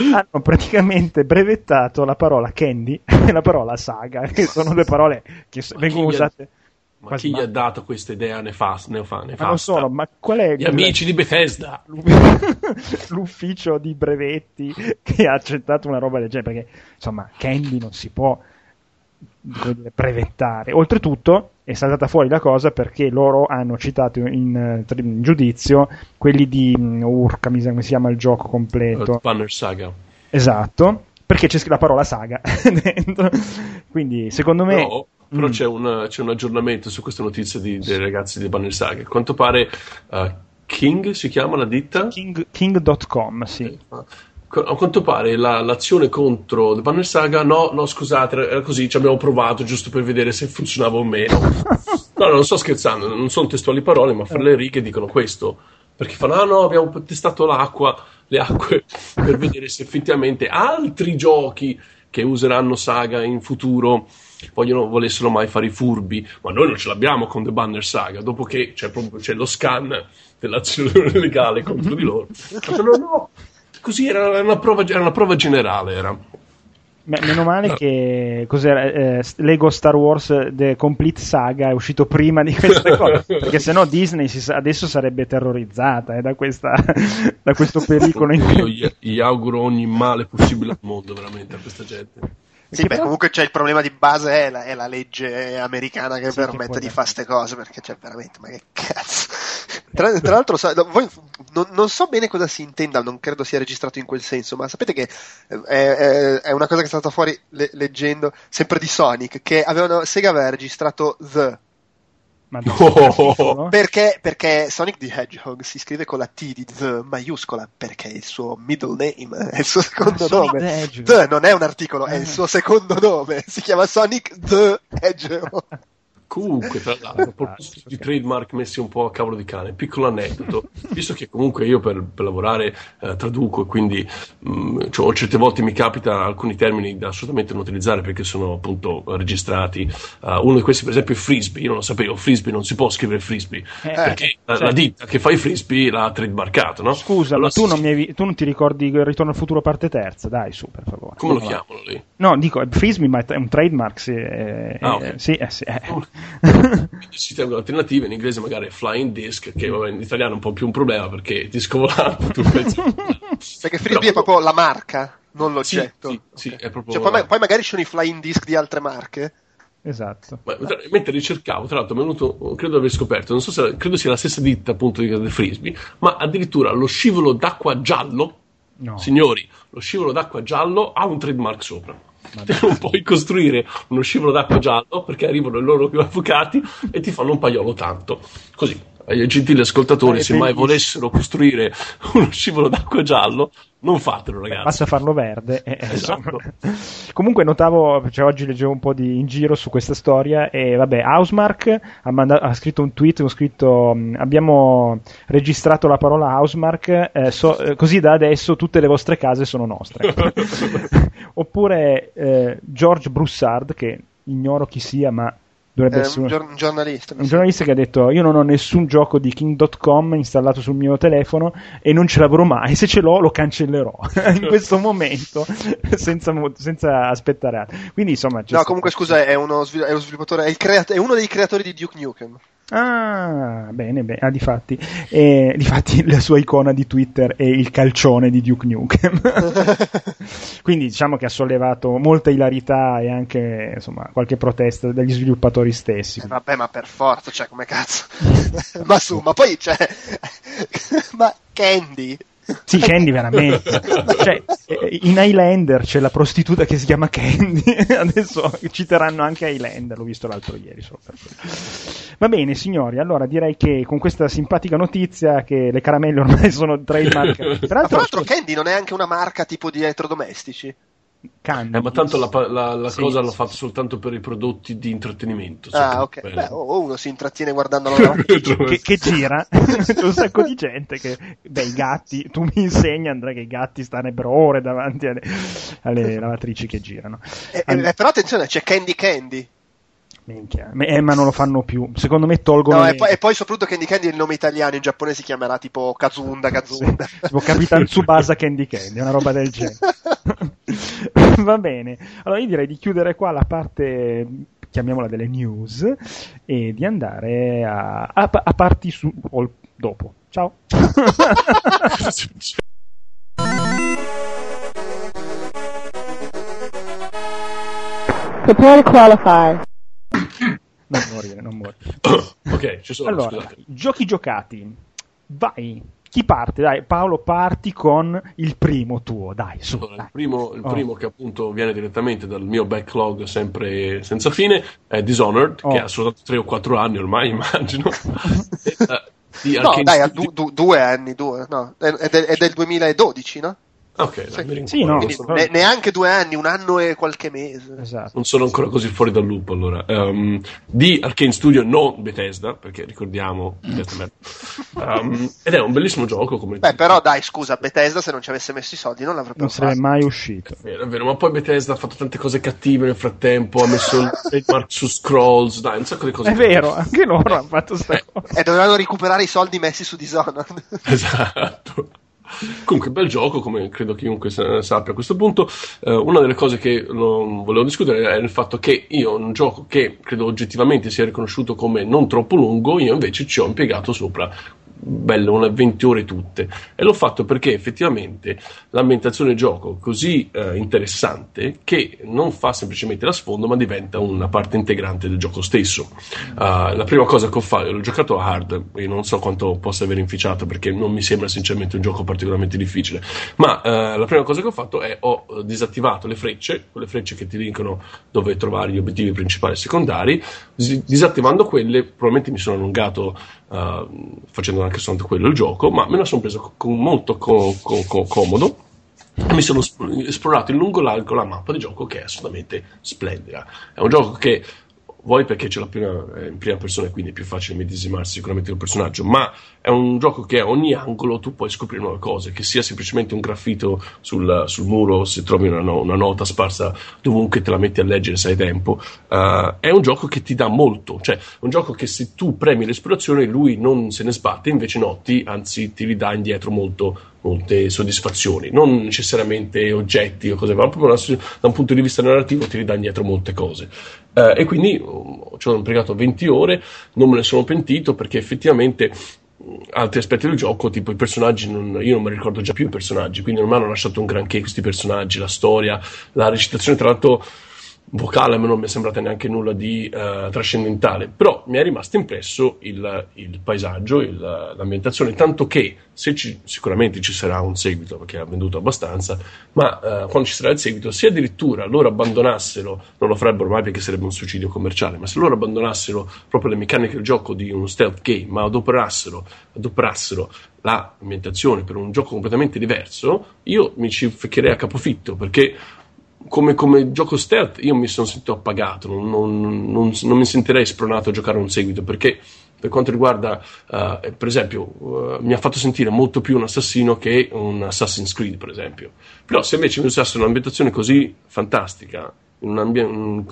hanno praticamente brevettato la parola candy e la parola saga, che sono due parole che vengono usate. Ma chi gli ha dato questa idea nefasta? Non so, ma qual è... Gli amici di Bethesda! L'ufficio di brevetti che ha accettato una roba del genere, perché insomma candy non si può brevettare. Oltretutto è saltata fuori la cosa perché loro hanno citato in giudizio quelli di come si chiama il gioco completo? Banner Saga. Esatto, perché c'è la parola saga dentro. Quindi secondo me... No. Però c'è un aggiornamento su questa notizia dei ragazzi di Banner Saga. A quanto pare King si chiama la ditta? King.com, sì. A quanto pare l'azione contro The Banner Saga, no, scusate, era così, ci abbiamo provato giusto per vedere se funzionava o meno. No, non sto scherzando, non sono testuali parole, ma fra le righe dicono questo. Perché fanno, abbiamo testato le acque, per vedere se effettivamente altri giochi che useranno Saga in futuro... volessero mai fare i furbi, ma noi non ce l'abbiamo con The Banner Saga, dopo che c'è lo scan dell'azione legale contro di loro. No, così era una prova generale, era. Meno male che Lego Star Wars The Complete Saga è uscito prima di queste cose, perché sennò Disney adesso sarebbe terrorizzata da questo pericolo. Io gli auguro ogni male possibile al mondo, veramente, a questa gente. Sì, beh, comunque c'è il problema di base, è la legge americana che permette di fare queste cose, perché c'è veramente, ma che cazzo. Tra l'altro, voi, non so bene cosa si intenda, non credo sia registrato in quel senso, ma sapete che è una cosa che è stata fuori leggendo, sempre di Sonic, che Sega aveva registrato The. Ma no. Perché Sonic the Hedgehog si scrive con la T di The maiuscola, perché il suo middle name è il suo secondo nome. The non è un articolo, è il suo secondo nome, si chiama Sonic the Hedgehog. Comunque, tra l'altro, di trademark messi un po' a cavolo di cane, piccolo aneddoto, visto che comunque io per lavorare traduco, e quindi cioè, certe volte mi capita alcuni termini da assolutamente non utilizzare perché sono appunto registrati. Uno di questi per esempio è Frisbee, io non lo sapevo, Frisbee non si può scrivere Frisbee, perché la ditta che fa i Frisbee l'ha trademarcato, no? Scusa, allora, ma tu non ti ricordi il Ritorno al futuro parte terza? Dai, su, per favore. Come lo chiamano lì? No, dico, Frisbee ma è un trademark, sì. Okay. Sì. Ci tengo alternative, in inglese magari è flying disc, che vabbè, in italiano è un po' più un problema perché disco volante tu pensi... Perché Frisbee è proprio la marca, non l'oggetto. Sì, okay. Sì, è proprio... cioè, poi magari ci sono i flying disc di altre marche. Esatto. Mentre ricercavo, tra l'altro, credo di aver scoperto, non so se credo sia la stessa ditta appunto del Frisbee, ma addirittura lo scivolo d'acqua giallo, signori, lo scivolo d'acqua giallo ha un trademark sopra. Non puoi costruire uno scivolo d'acqua giallo perché arrivano i loro più avvocati e ti fanno un paiolo tanto. Così, ai gentili ascoltatori, se mai volessero costruire uno scivolo d'acqua giallo, non fatelo, ragazzi. Basta farlo verde. Esatto. Comunque notavo, cioè oggi leggevo un po' in giro su questa storia e vabbè, Housemark ha scritto un tweet, abbiamo registrato la parola Housemark, così da adesso tutte le vostre case sono nostre. Oppure George Broussard, che ignoro chi sia, ma dovrebbe essere un giornalista che ha detto: io non ho nessun gioco di King.com installato sul mio telefono e non ce l'avrò mai, se ce l'ho lo cancellerò in questo momento senza aspettare altro. Quindi insomma no, comunque scusa, è uno sviluppatore, è uno dei creatori di Duke Nukem. Ah, bene, ah, difatti la sua icona di Twitter è il calcione di Duke Nukem. Quindi diciamo che ha sollevato molta ilarità e anche insomma qualche protesta dagli sviluppatori stessi. Vabbè, ma per forza, cioè come cazzo. Ma su, ma poi cioè ma Candy. Sì, Candy veramente. Cioè, in Highlander c'è la prostituta che si chiama Candy. Adesso citeranno anche Highlander, l'ho visto l'altro ieri. Solo per Va bene, signori, allora direi che con questa simpatica notizia che le caramelle ormai sono trademark. Tra l'altro Candy non è anche una marca tipo di elettrodomestici? Ma tanto la cosa l'ho fatta soltanto per i prodotti di intrattenimento. Ah, ok. Beh, uno si intrattiene guardando la che gira. C'è un sacco di gente che i gatti, tu mi insegni Andrea che i gatti starebbero ore davanti alle lavatrici che girano. Però attenzione, c'è Candy. Minchia. Ma non lo fanno più, secondo me tolgono. No, e poi soprattutto Candy è il nome italiano, in Giappone si chiamerà tipo Kazunda. Sì, tipo Capitan Tsubasa Candy, una roba del genere. Va bene, allora io direi di chiudere qua la parte, chiamiamola, delle news e di andare a parti su dopo. Ciao. Prepare to qualify. Non morire. Ok, ci sono. Allora, scusate. Giochi giocati. Vai. Chi parte? Dai, Paolo, parti con il primo tuo, dai, su. Allora, il primo che appunto viene direttamente dal mio backlog sempre senza fine è Dishonored, che ha soltanto 3 o 4 anni ormai, immagino. Due anni, è del 2012, no? Ok, neanche 2 anni, 1 anno e qualche mese. Esatto. Non sono ancora così fuori dal loop, allora. Di Arkane Studio, non Bethesda, perché ricordiamo ed è un bellissimo gioco. Però dai, scusa, Bethesda se non ci avesse messo i soldi non l'avrebbe fatto. Non sarebbe mai uscito. È vero, ma poi Bethesda ha fatto tante cose cattive nel frattempo, ha messo il trademark su Scrolls, dai, un sacco di cose. È vero, anche loro hanno fatto sta cosa. E dovevano recuperare i soldi messi su Dishonored. Esatto. Comunque bel gioco, come credo chiunque sappia a questo punto. Una delle cose che volevo discutere è il fatto che io un gioco che credo oggettivamente sia riconosciuto come non troppo lungo, io invece ci ho impiegato sopra una 20 ore tutte, e l'ho fatto perché effettivamente l'ambientazione gioco è così interessante che non fa semplicemente da sfondo, ma diventa una parte integrante del gioco stesso. La prima cosa che ho fatto, l'ho giocato a hard e non so quanto possa aver inficiato, perché non mi sembra sinceramente un gioco particolarmente difficile, ma la prima cosa che ho fatto è ho disattivato le frecce, quelle frecce che ti dicono dove trovare gli obiettivi principali e secondari. Disattivando quelle, probabilmente mi sono allungato facendo anche soltanto quello il gioco, ma me la sono presa molto comodo. Mi sono esplorato in lungo largo la mappa di gioco, che è assolutamente splendida. È un gioco che vuoi perché c'è in prima persona, quindi è più facile medesimarsi sicuramente col personaggio, ma è un gioco che a ogni angolo tu puoi scoprire nuove cose, che sia semplicemente un graffito sul muro, se trovi una nota sparsa dovunque, te la metti a leggere se hai tempo. È un gioco che ti dà molto, cioè un gioco che se tu premi l'esplorazione lui non se ne sbatte, invece anzi ti ridà indietro molte soddisfazioni, non necessariamente oggetti o cose, ma proprio da un punto di vista narrativo ti ridà indietro molte cose. E quindi ci ho impiegato 20 ore, non me ne sono pentito, perché effettivamente altri aspetti del gioco, tipo i personaggi, io non mi ricordo già più i personaggi, quindi non mi hanno lasciato un granché questi personaggi, la storia, la recitazione tra l'altro vocale a me non mi è sembrata neanche nulla di trascendentale, però mi è rimasto impresso il paesaggio, l'ambientazione, tanto che sicuramente ci sarà un seguito, perché ha venduto abbastanza, ma quando ci sarà il seguito, se addirittura loro abbandonassero, non lo farebbero mai perché sarebbe un suicidio commerciale, ma se loro abbandonassero proprio le meccaniche del gioco di uno stealth game, ma adoperassero l'ambientazione per un gioco completamente diverso, io mi ci ficcherei a capofitto, perché come gioco stealth io mi sono sentito appagato, non mi sentirei spronato a giocare un seguito, perché per quanto riguarda per esempio mi ha fatto sentire molto più un assassino che un Assassin's Creed, per esempio. Però se invece mi usasse un'ambientazione così fantastica in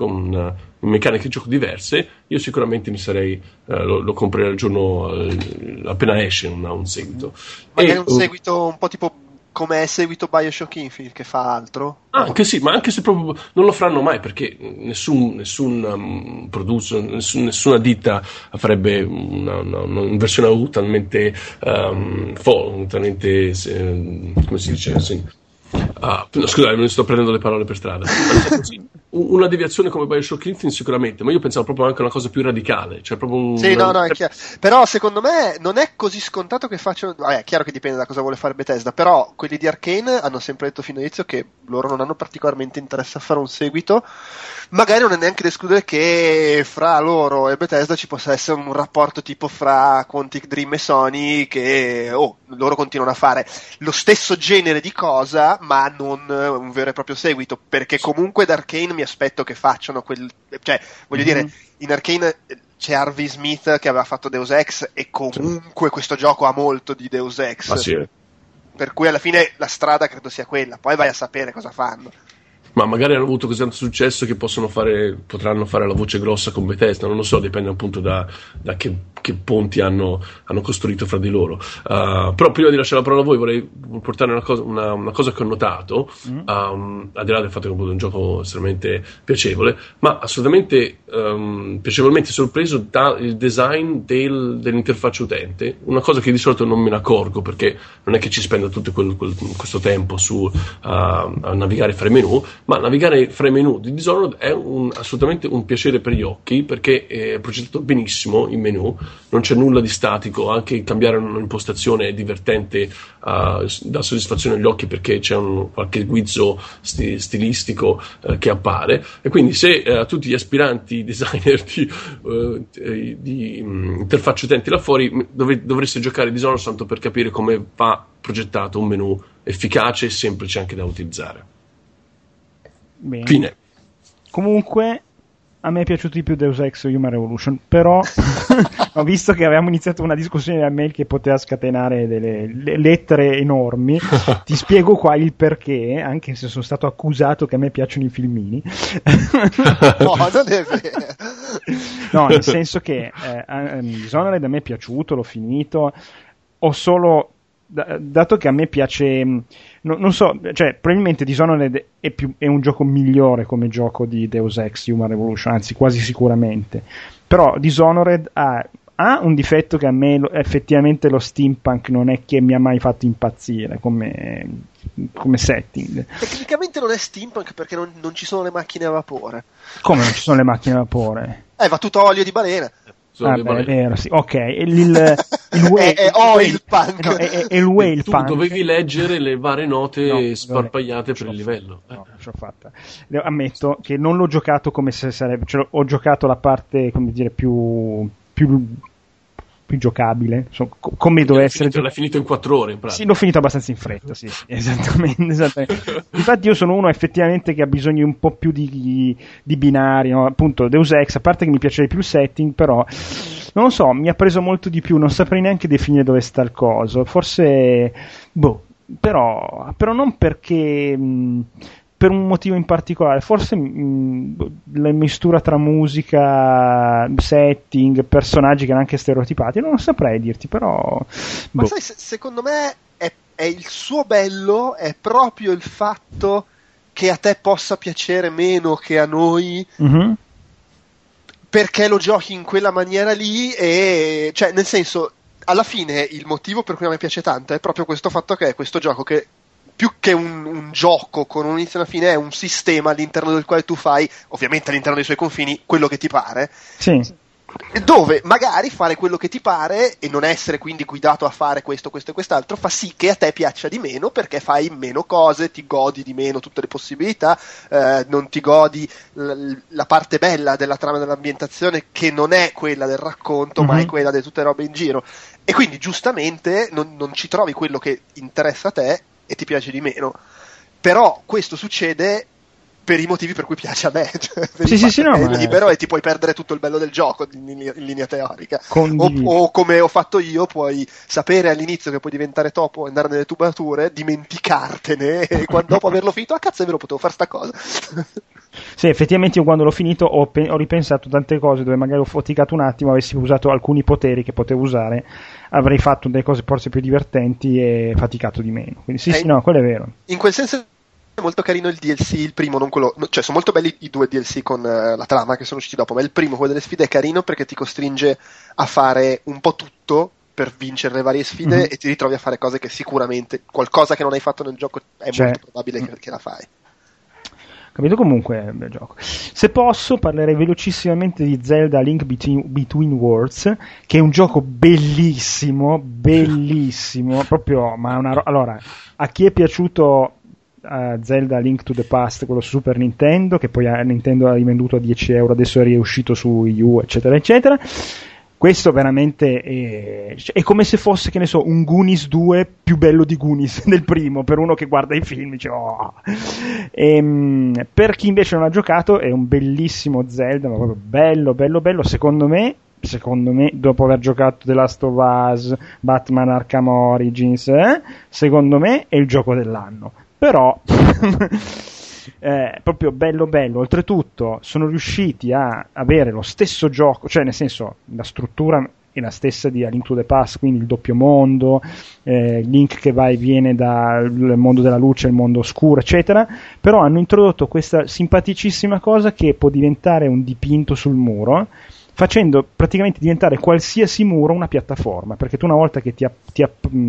meccaniche di gioco diverse, io sicuramente mi sarei lo comprerei il giorno appena esce un seguito. Magari un seguito un po' tipo come è seguito Bioshock Infinite, che fa altro? Anche sì, ma anche se proprio non lo faranno mai, perché nessuna ditta farebbe una versione AU talmente come si dice? Sì. Scusate, mi sto prendendo le parole per strada. Una deviazione come Bioshock Infinite sicuramente, ma io pensavo proprio anche a una cosa più radicale, cioè proprio è chiaro. Però secondo me non è così scontato che facciano. È chiaro che dipende da cosa vuole fare Bethesda, però quelli di Arkane hanno sempre detto fino all'inizio che loro non hanno particolarmente interesse a fare un seguito. Magari non è neanche da escludere che fra loro e Bethesda ci possa essere un rapporto tipo fra Quantic Dream e Sony, che loro continuano a fare lo stesso genere di cosa ma non un vero e proprio seguito, perché comunque da Arkane mi aspetto che facciano dire, in Arkane c'è Harvey Smith che aveva fatto Deus Ex, e comunque questo gioco ha molto di Deus Ex, per cui alla fine la strada credo sia quella, poi vai a sapere cosa fanno. Ma magari hanno avuto così tanto successo che potranno fare la voce grossa con Bethesda, non lo so, dipende appunto da che ponti hanno costruito fra di loro. Però prima di lasciare la parola a voi vorrei portare una cosa che ho notato, al di là del fatto che è un gioco estremamente piacevole, ma assolutamente piacevolmente sorpreso dal design dell'interfaccia utente, una cosa che di solito non me ne accorgo, perché non è che ci spenda tutto questo tempo a navigare fra i menu. Ma navigare fra i menu di Dishonored è assolutamente un piacere per gli occhi, perché è progettato benissimo in menu, non c'è nulla di statico, anche cambiare un'impostazione è divertente, dà soddisfazione agli occhi perché c'è qualche guizzo stilistico che appare, e quindi se tutti gli aspiranti designer di interfaccia utenti là fuori dovreste giocare Dishonored soltanto per capire come va progettato un menu efficace e semplice anche da utilizzare. Bene. Fine. Comunque a me è piaciuto di più Deus Ex Human Revolution, però ho visto che avevamo iniziato una discussione nella mail che poteva scatenare delle lettere enormi. Ti spiego qua il perché, anche se sono stato accusato che a me piacciono i filmini. No, nel senso che Dishonored a me è piaciuto, l'ho finito, ho solo dato che a me piace, non so, cioè probabilmente Dishonored è un gioco migliore come gioco di Deus Ex Human Revolution, anzi quasi sicuramente, però Dishonored ha un difetto che a me effettivamente lo steampunk non è che mi ha mai fatto impazzire come setting. Tecnicamente non è steampunk perché non ci sono le macchine a vapore. Come non ci sono le macchine a vapore? Va tutto olio di balena. Beh, è vero, sì. Ok, il whale punk. Tu dovevi leggere le varie note sparpagliate per il livello. No, ce l'ho fatta. Ammetto che non l'ho giocato come se sarebbe, cioè, ho giocato la parte, come dire, più giocabile, come doveva essere. L'ha finito in 4 ore in pratica. Sì, l'ho finito abbastanza in fretta, sì, esattamente. Infatti io sono uno effettivamente che ha bisogno un po' più di binari, no? Appunto Deus Ex, a parte che mi piaceva più il setting, però non lo so, mi ha preso molto di più, non saprei neanche definire dove sta il coso, forse però non perché per un motivo in particolare, forse la mistura tra musica, setting, personaggi che erano anche stereotipati, non lo saprei dirti, però. Ma sai, secondo me è il suo bello, è proprio il fatto che a te possa piacere meno che a noi, perché lo giochi in quella maniera lì, e cioè nel senso, alla fine il motivo per cui a me piace tanto è proprio questo fatto che è questo gioco che più che un gioco con un inizio e una fine è un sistema all'interno del quale tu fai, ovviamente all'interno dei suoi confini, quello che ti pare, sì, dove magari fare quello che ti pare e non essere quindi guidato a fare questo, questo e quest'altro fa sì che a te piaccia di meno, perché fai meno cose, ti godi di meno tutte le possibilità, non ti godi la parte bella della trama, dell'ambientazione, che non è quella del racconto ma è quella di tutte le robe in giro, e quindi giustamente non ci trovi quello che interessa a te e ti piace di meno. Però questo succede per i motivi per cui piace a me. Libero e ti puoi perdere tutto il bello del gioco in linea teorica. O come ho fatto io, puoi sapere all'inizio che puoi diventare topo, andare nelle tubature, dimenticartene e quando dopo averlo finito, ah cazzo è vero, potevo fare sta cosa. Sì, effettivamente io quando l'ho finito ho ripensato tante cose dove magari ho faticato un attimo, avessi usato alcuni poteri che potevo usare, avrei fatto delle cose forse più divertenti e faticato di meno. Quindi sì, quello è vero. In quel senso è molto carino il DLC, il primo, non quello, cioè sono molto belli i due DLC con la trama che sono usciti dopo, ma il primo, quello delle sfide, è carino perché ti costringe a fare un po' tutto per vincere le varie sfide e ti ritrovi a fare cose che sicuramente, qualcosa che non hai fatto nel gioco è molto probabile che la fai. Capito? Comunque è un bel gioco. Se posso parlerei velocissimamente di Zelda Link Between Worlds, che è un gioco bellissimo proprio, ma allora a chi è piaciuto Zelda Link to the Past, quello su Super Nintendo, che poi Nintendo l'ha rivenduto a €10, adesso è riuscito su Wii U, eccetera eccetera, questo veramente è come se fosse, che ne so, un Goonies 2 più bello di Goonies del primo, per uno che guarda i film dice oh. Per chi invece non ha giocato è un bellissimo Zelda, ma proprio bello, secondo me dopo aver giocato The Last of Us, Batman Arkham Origins, secondo me è il gioco dell'anno, però proprio bello. Oltretutto sono riusciti a avere lo stesso gioco, cioè nel senso la struttura è la stessa di A Link to the Past, quindi il doppio mondo, Link che va e viene dal mondo della luce al mondo oscuro eccetera, però hanno introdotto questa simpaticissima cosa che può diventare un dipinto sul muro, facendo praticamente diventare qualsiasi muro una piattaforma, perché tu una volta che ti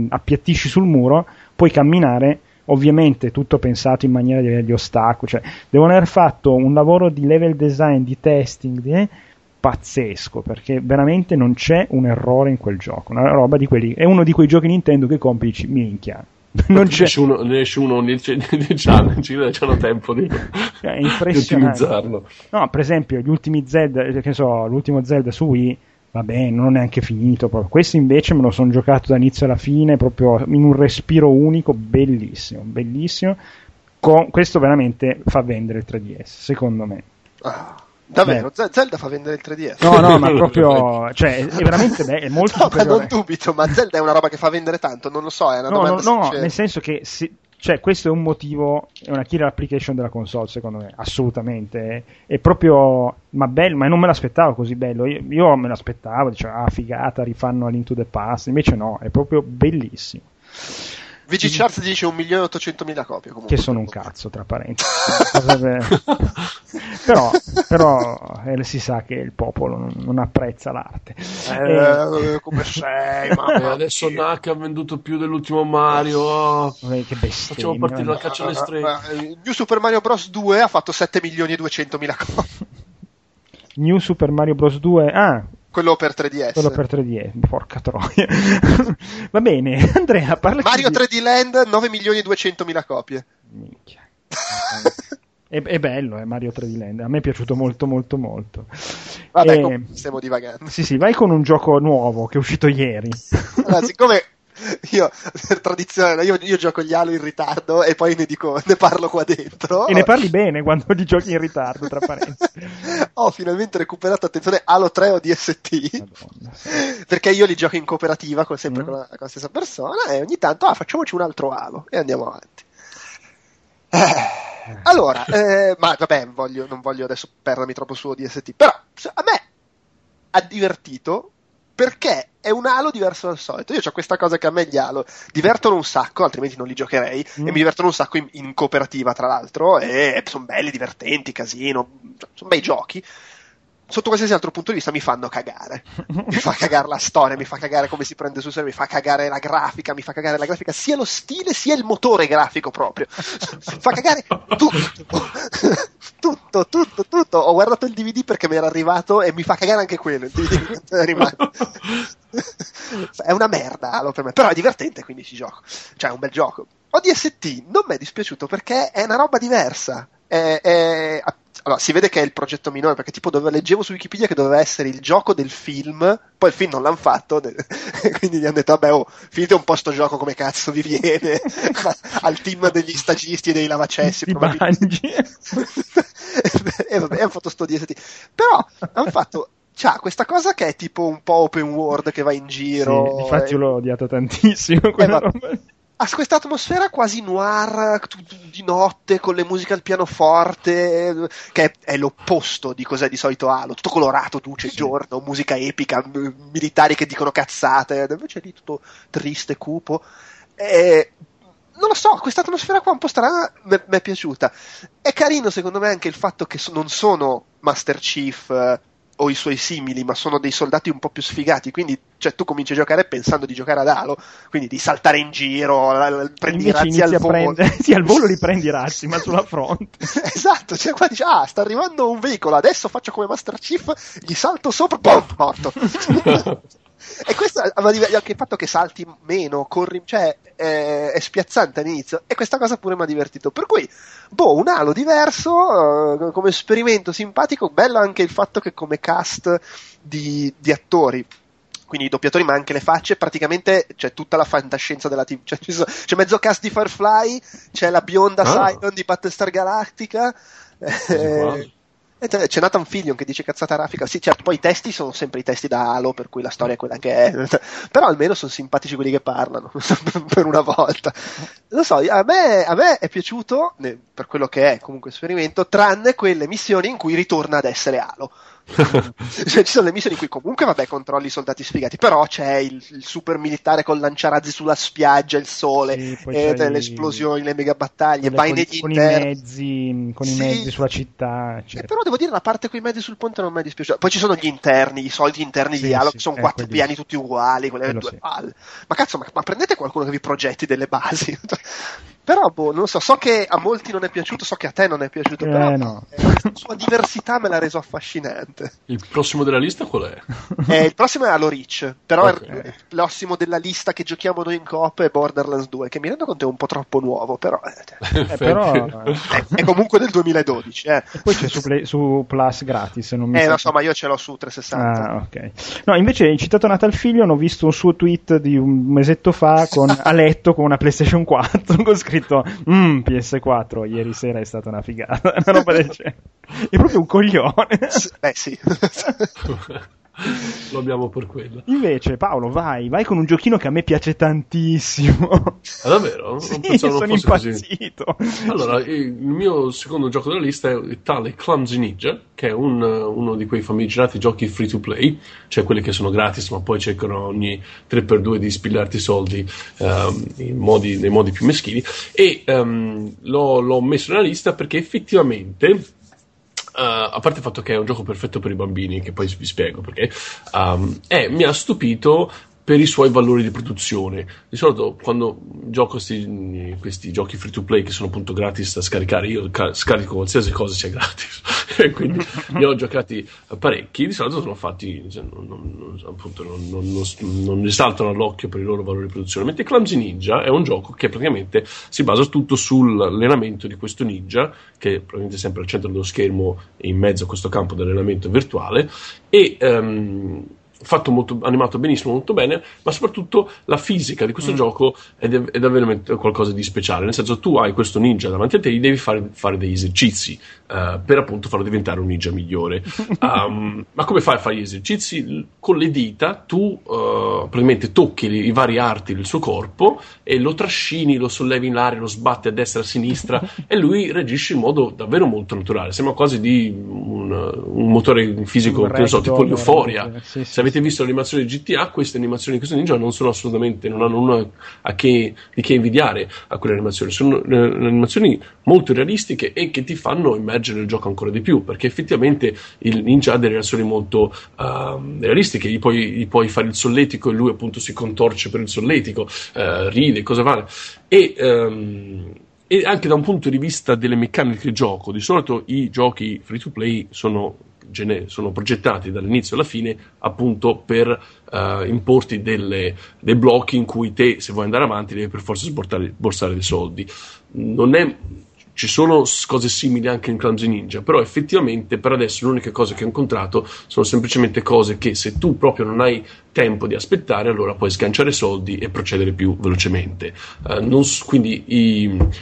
appiattisci sul muro puoi camminare. Ovviamente tutto pensato in maniera di avere gli ostacoli, cioè devono aver fatto un lavoro di level design, di testing pazzesco, perché veramente non c'è un errore in quel gioco, una roba di quelli, è uno di quei giochi Nintendo che compri minchia, non c'è nessuno c'hanno tempo di ottimizzarlo. No, per esempio gli ultimi Zelda, che so, l'ultimo Zelda su Wii, vabbè, non ho neanche finito proprio. Questo invece me lo sono giocato da inizio alla fine, proprio in un respiro unico, bellissimo. Questo veramente fa vendere il 3DS, secondo me. Ah, davvero? Zelda fa vendere il 3DS? No, ma proprio, cioè, è veramente è molto superiore. Ma non dubito, ma Zelda è una roba che fa vendere tanto, non lo so, è una domanda sincera. Nel senso che cioè questo è un motivo, è una killer application della console secondo me, assolutamente, è proprio, ma bello, ma non me l'aspettavo così bello, io me l'aspettavo, dicevo figata, rifanno A Link to the Past, invece no, è proprio bellissimo. VG Charts dice 1.800.000 copie comunque. Che sono un cazzo, tra parentesi. Però si sa che il popolo non apprezza l'arte. Come sei, mamma. Adesso Naka ha venduto più dell'ultimo Mario. Oh. Che bestia. Facciamo partire la caccia alle streghe. New Super Mario Bros. 2 ha fatto 7.200.000 copie. New Super Mario Bros. 2, Quello per 3DS, porca troia. Va bene, Andrea, parla Mario 3D Land, 9.200.000 copie. Minchia. È bello, Mario 3D Land, a me è piaciuto molto. Vabbè, stiamo divagando. Sì, vai con un gioco nuovo che è uscito ieri. Allora, siccome io per tradizione io gioco gli Halo in ritardo e poi ne parlo qua dentro e ne parli bene quando li giochi in ritardo, tra parentesi. Ho finalmente recuperato, attenzione, Halo 3 ODST. Madonna, sì. Perché io li gioco in cooperativa con la stessa persona e ogni tanto facciamoci un altro Halo e andiamo avanti. Allora ma vabbè, non voglio adesso perdermi troppo su ODST, però a me ha divertito perché è un Halo diverso dal solito. Io ho questa cosa che a me gli Halo divertono un sacco, altrimenti non li giocherei, e mi divertono un sacco in cooperativa, tra l'altro, e sono belli, divertenti, casino, sono bei giochi. Sotto qualsiasi altro punto di vista mi fanno cagare. Mi fa cagare la storia, mi fa cagare come si prende sul serio, mi fa cagare la grafica, sia lo stile sia il motore grafico proprio. Fa cagare tutto. Ho guardato il DVD perché mi era arrivato e mi fa cagare anche quello, il DVD è rimasto. È una merda Halo per me, però è divertente, quindi ci gioco. Cioè è un bel gioco. ODST non mi è dispiaciuto perché è una roba diversa. Allora, si vede che è il progetto minore, perché tipo leggevo su Wikipedia che doveva essere il gioco del film, poi il film non l'hanno fatto, quindi gli hanno detto vabbè, finite un po' sto gioco come cazzo vi viene, al team degli stagisti e dei lavacessi probabilmente. E vabbè, hanno fatto sto DST, però hanno fatto, c'ha questa cosa che è tipo un po' open world che va in giro. Sì, infatti io l'ho odiato tantissimo quella roba. Ha questa atmosfera quasi noir di notte con le musiche al pianoforte, che è l'opposto di cos'è di solito Halo, tutto colorato, luce, sì, giorno, musica epica, militari che dicono cazzate, invece lì tutto triste, cupo, e non lo so, questa atmosfera qua un po' strana mi è piaciuta. È carino secondo me anche il fatto che non sono Master Chief o i suoi simili, ma sono dei soldati un po' più sfigati, quindi cioè, tu cominci a giocare pensando di giocare ad Halo, quindi di saltare in giro, prendi razzi al volo. Sì, al volo li prendi razzi, ma sulla fronte. Esatto, cioè qua dici, ah, sta arrivando un veicolo, adesso faccio come Master Chief, gli salto sopra, boom, morto. E questo, anche il fatto che salti meno, corri, cioè è spiazzante all'inizio, e questa cosa pure mi ha divertito, per cui boh, un Halo diverso, come esperimento simpatico. Bello anche il fatto che come cast di attori, quindi i doppiatori ma anche le facce, praticamente c'è tutta la fantascienza della TV, cioè, c'è mezzo cast di Firefly, c'è la bionda Cylon di Battlestar Galactica, c'è Nathan Fillion che dice cazzata raffica. Sì, certo, poi i testi sono sempre i testi da Halo, per cui la storia è quella che è, però almeno sono simpatici quelli che parlano per una volta. Lo so, a me è piaciuto per quello che è comunque esperimento, tranne quelle missioni in cui ritorna ad essere Halo. Cioè, ci sono le missioni in cui comunque vabbè controlli i soldati sfigati, però c'è il super militare con lanciarazzi sulla spiaggia, il sole, sì, e le esplosioni, le mega battaglie, vai negli interni con i mezzi sulla città, eccetera. Però devo dire, la parte con i mezzi sul ponte non mi è dispiaciuta. Poi ci sono gli interni, i soliti interni di Halo, che sono quattro piani tutti uguali, quelle due palle. Ma cazzo, ma prendete qualcuno che vi progetti delle basi. Però boh, non lo so, che a molti non è piaciuto, so che a te non è piaciuto, però no. La sua diversità me l'ha reso affascinante. Il prossimo della lista qual è? Il prossimo è Halo Reach, però il prossimo della lista che giochiamo noi in coop è Borderlands 2, che mi rendo conto è un po' troppo nuovo, però, è comunque del 2012. E poi c'è su Plus gratis, non mi lo so, ma io ce l'ho su 360. Ah, ok. No, invece hai citato Nathan Fillion, ho visto un suo tweet di un mesetto fa a letto con una PlayStation 4 con scritto PS4 ieri sera è stata una figata, una roba del genere. È proprio un coglione. Sì. Lo abbiamo per quello. Invece Paolo, vai con un giochino che a me piace tantissimo. Ah, davvero? Non pensavo sono impazzito così. Allora, il mio secondo gioco della lista è tale Clumsy Ninja, che è uno di quei famigerati giochi free to play, cioè quelli che sono gratis ma poi cercano ogni 3x2 di spillarti soldi nei modi più meschini. E l'ho messo nella lista perché effettivamente, a parte il fatto che è un gioco perfetto per i bambini, che poi vi spiego perché, mi ha stupito per i suoi valori di produzione. Di solito quando gioco questi giochi free to play che sono appunto gratis da scaricare, io scarico qualsiasi cosa sia gratis, quindi li ho giocati parecchi. Di solito sono fatti, cioè, non risaltano all'occhio per i loro valori di produzione, mentre Clumsy Ninja è un gioco che praticamente si basa tutto sull'allenamento di questo ninja, che è praticamente sempre al centro dello schermo e in mezzo a questo campo di allenamento virtuale, e fatto molto, animato benissimo, molto bene, ma soprattutto la fisica di questo gioco è davvero qualcosa di speciale, nel senso tu hai questo ninja davanti a te, gli devi fare degli esercizi per appunto farlo diventare un ninja migliore. Ma come fai a fare gli esercizi? Con le dita tu probabilmente tocchi i vari arti del suo corpo e lo trascini, lo sollevi in aria, lo sbatti a destra e a sinistra e lui reagisce in modo davvero molto naturale, sembra quasi di un motore fisico, un recto, tipo l'Euforia. Se avete visto l'animazione di GTA, queste animazioni di questo ninja non sono assolutamente, non hanno nulla di che invidiare a quelle animazioni. Sono animazioni molto realistiche e che ti fanno immergere il gioco ancora di più, perché effettivamente il ninja ha delle reazioni molto realistiche. Gli puoi fare il solletico e lui appunto si contorce per il solletico, ride, cosa vale. E anche da un punto di vista delle meccaniche del gioco, di solito i giochi free to play sono progettati dall'inizio alla fine appunto per importi dei blocchi in cui te, se vuoi andare avanti, devi per forza sborsare dei soldi. Non è Ci sono cose simili anche in Clumsy Ninja, però effettivamente per adesso le uniche cose che ho incontrato sono semplicemente cose che, se tu proprio non hai tempo di aspettare, allora puoi sganciare soldi e procedere più velocemente. Quindi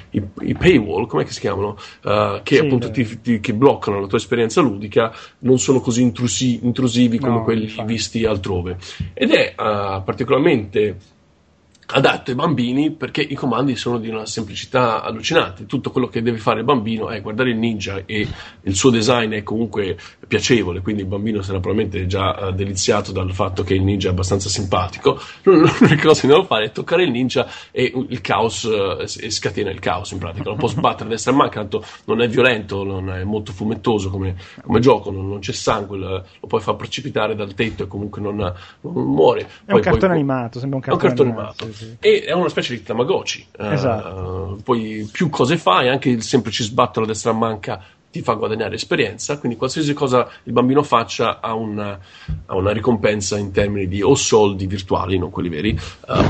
i paywall, com'è che si chiamano? Che sì, appunto che bloccano la tua esperienza ludica, non sono così intrusivi come quelli visti altrove. Ed è particolarmente adatto ai bambini, perché i comandi sono di una semplicità allucinante. Tutto quello che deve fare il bambino è guardare il ninja, e il suo design è comunque piacevole, quindi il bambino sarà probabilmente già deliziato dal fatto che il ninja è abbastanza simpatico. L'unica cosa che devo fare è toccare il ninja e il caos, e scatena il caos in pratica. Lo può sbattere a destra e manca, tanto non è violento, non è molto fumettoso come gioco, non c'è sangue, lo puoi far precipitare dal tetto e comunque non muore. È un cartone animato, sembra un cartone animato. E è una specie di Tamagotchi. Esatto. Poi più cose fai, anche il semplice sbattere a destra manca ti fa guadagnare esperienza, quindi qualsiasi cosa il bambino faccia ha una ricompensa in termini di o soldi virtuali, non quelli veri,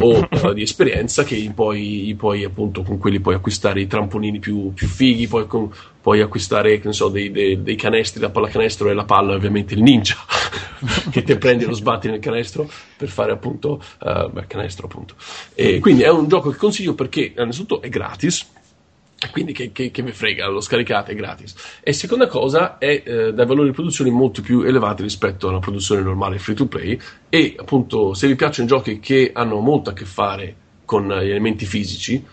o di esperienza, che poi appunto con quelli puoi acquistare i trampolini più fighi, puoi acquistare, che ne so, dei canestri da pallacanestro, e la palla è ovviamente il ninja che te prendi e lo sbatti nel canestro per fare appunto canestro appunto. E quindi è un gioco che consiglio perché innanzitutto è gratis, quindi che me frega, lo scaricate, è gratis, e seconda cosa è dai valori di produzione molto più elevati rispetto alla produzione normale free to play, e appunto se vi piacciono giochi che hanno molto a che fare con gli elementi fisici,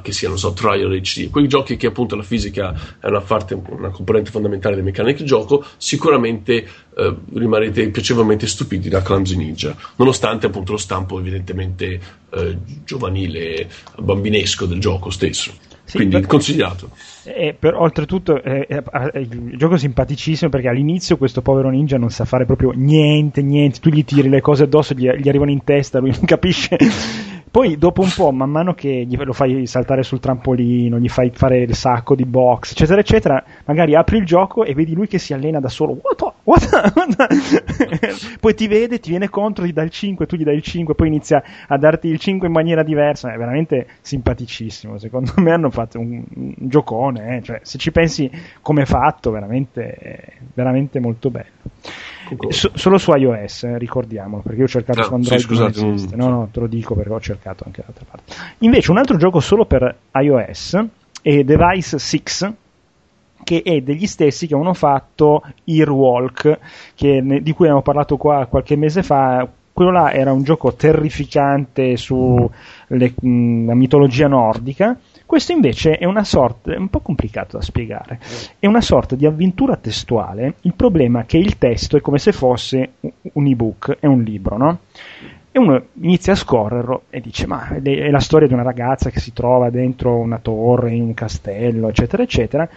che siano, non so, Trial HD, quei giochi che appunto la fisica è una componente fondamentale delle meccaniche del gioco, sicuramente rimarrete piacevolmente stupiti da Clumsy Ninja, nonostante appunto lo stampo evidentemente giovanile, bambinesco del gioco stesso. Sì, quindi consigliato. Oltretutto il gioco è simpaticissimo, perché all'inizio questo povero ninja non sa fare proprio niente, tu gli tiri le cose addosso, gli arrivano in testa, lui non capisce. Poi dopo un po', man mano che lo fai saltare sul trampolino, gli fai fare il sacco di box, eccetera eccetera, magari apri il gioco e vedi lui che si allena da solo. What? Poi ti vede, ti viene contro, ti dà il 5, tu gli dai il 5, poi inizia a darti il 5 in maniera diversa. È veramente simpaticissimo, secondo me hanno fatto un giocone, cioè, se ci pensi come è fatto, veramente molto bello. Solo su iOS, ricordiamolo, perché io ho cercato su Android, sì, scusate, non esiste. No, te lo dico perché ho cercato anche l'altra parte. Invece un altro gioco solo per iOS è Device 6, che è degli stessi che hanno fatto Year Walk, di cui abbiamo parlato qua qualche mese fa. Quello là era un gioco terrificante sulla mitologia nordica. Questo invece è una sorta, è un po' complicato da spiegare, è una sorta di avventura testuale. Il problema è che il testo è come se fosse un ebook, è un libro, no? E uno inizia a scorrerlo e dice, ma è la storia di una ragazza che si trova dentro una torre, in un castello, eccetera, eccetera.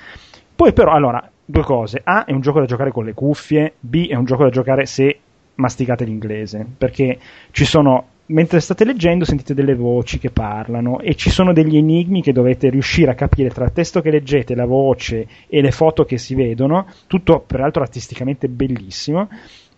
Poi però, allora, due cose: A, è un gioco da giocare con le cuffie, B, è un gioco da giocare se masticate l'inglese, perché ci sono... mentre state leggendo sentite delle voci che parlano, e ci sono degli enigmi che dovete riuscire a capire tra il testo che leggete, la voce e le foto che si vedono, tutto peraltro artisticamente bellissimo,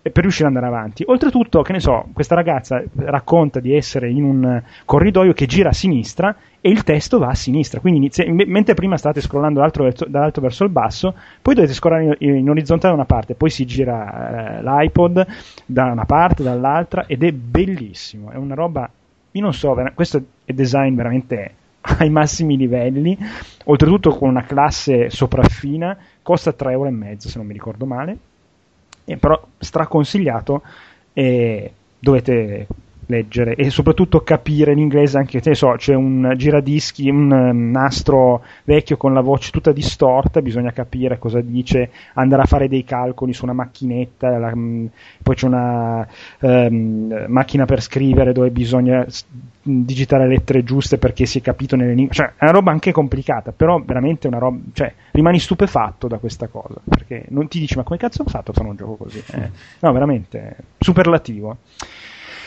per riuscire ad andare avanti. Oltretutto, che ne so, questa ragazza racconta di essere in un corridoio che gira a sinistra e il testo va a sinistra, quindi mentre prima state scrollando dall'alto verso il basso, poi dovete scrollare in orizzontale da una parte, poi si gira l'iPod da una parte, dall'altra, ed è bellissimo, è una roba, io non so, questo è design veramente ai massimi livelli, oltretutto con una classe sopraffina, costa 3,50 euro se non mi ricordo male. Però straconsigliato, e dovete leggere e soprattutto capire l'inglese, anche te ne so, c'è un giradischi, un nastro vecchio con la voce tutta distorta, bisogna capire cosa dice, andare a fare dei calcoli su una macchinetta, poi c'è una macchina per scrivere dove bisogna digitare le lettere giuste perché si è capito nelle lingue, cioè è una roba anche complicata, però veramente una roba, cioè rimani stupefatto da questa cosa, perché non ti dici ma come cazzo ho fatto a fare un gioco così, no, veramente superlativo.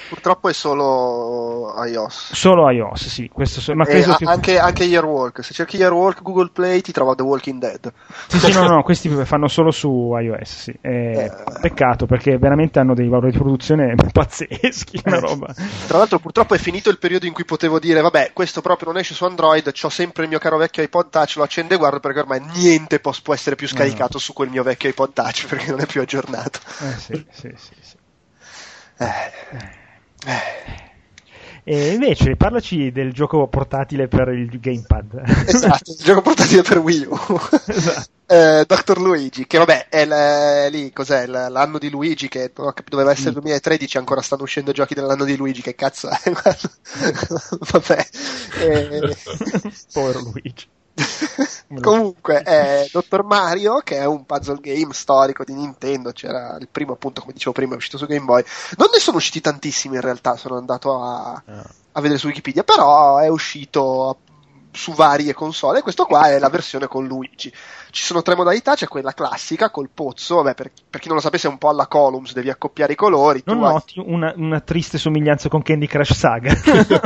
Purtroppo è solo iOS. Solo iOS, sì. Questo ma credo che... anche Year Walk. Se cerchi Year Walk, Google Play ti trova The Walking Dead. Sì, sì, no, questi fanno solo su iOS, sì. Peccato, perché veramente hanno dei valori di produzione pazzeschi, una roba. Tra l'altro, purtroppo è finito il periodo in cui potevo dire, vabbè, questo proprio non esce su Android, c'ho sempre il mio caro vecchio iPod Touch, lo accendo e guardo, perché ormai niente può essere più scaricato su quel mio vecchio iPod Touch, perché non è più aggiornato. Sì. E invece parlaci del gioco portatile per il gamepad. Esatto, il gioco portatile per Wii U. Esatto. Dr. Luigi, che vabbè è lì, cos'è, l'anno di Luigi, che non ho capito, doveva essere il 2013, ancora stanno uscendo giochi dell'anno di Luigi, che cazzo è? Vabbè, povero Luigi. Comunque è Dr. Mario, che è un puzzle game storico di Nintendo. C'era il primo, appunto, come dicevo prima, è uscito su Game Boy. Non ne sono usciti tantissimi in realtà, sono andato a vedere su Wikipedia, però è uscito su varie console. Questo qua è la versione con Luigi. Ci sono tre modalità, c'è quella classica col pozzo, vabbè, per chi non lo sapesse è un po' alla Columns, devi accoppiare i colori. Non noti una triste somiglianza con Candy Crush Saga. Il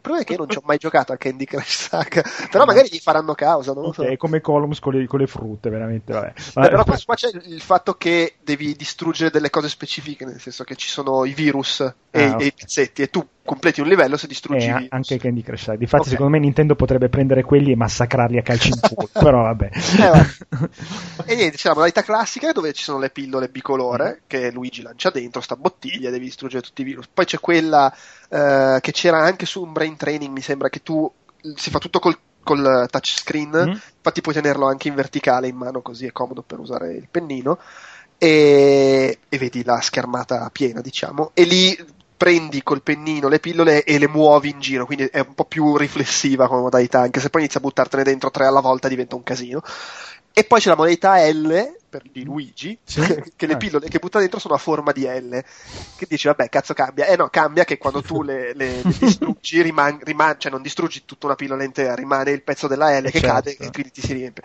problema è che io non ci ho mai giocato a Candy Crush Saga, però magari gli faranno causa, non lo so. È come Columns con le frutte, veramente, vabbè. Però qua c'è il fatto che devi distruggere delle cose specifiche, nel senso che ci sono i virus e i pezzetti, e tu completi un livello se distruggi i virus. Anche Candy Crush Saga, difatti secondo me Nintendo potrebbe prendere quelli e massacrarli a calci in culo. Però vabbè. E niente, c'è la modalità classica dove ci sono le pillole bicolore che Luigi lancia dentro sta bottiglia, devi distruggere tutti i virus. Poi c'è quella che c'era anche su un Brain Training, mi sembra, che tu si fa tutto col touchscreen, infatti puoi tenerlo anche in verticale in mano, così è comodo per usare il pennino, e vedi la schermata piena, diciamo, e lì prendi col pennino le pillole e le muovi in giro, quindi è un po' più riflessiva come modalità, anche se poi inizia a buttartene dentro tre alla volta diventa un casino. E poi c'è la modalità L per di Luigi, sì? Che le pillole che butta dentro sono a forma di L, che dici vabbè, cazzo, cambia. No, cambia che quando tu le distruggi cioè non distruggi tutta una pillola intera, rimane il pezzo della L che cade e quindi ti si riempie,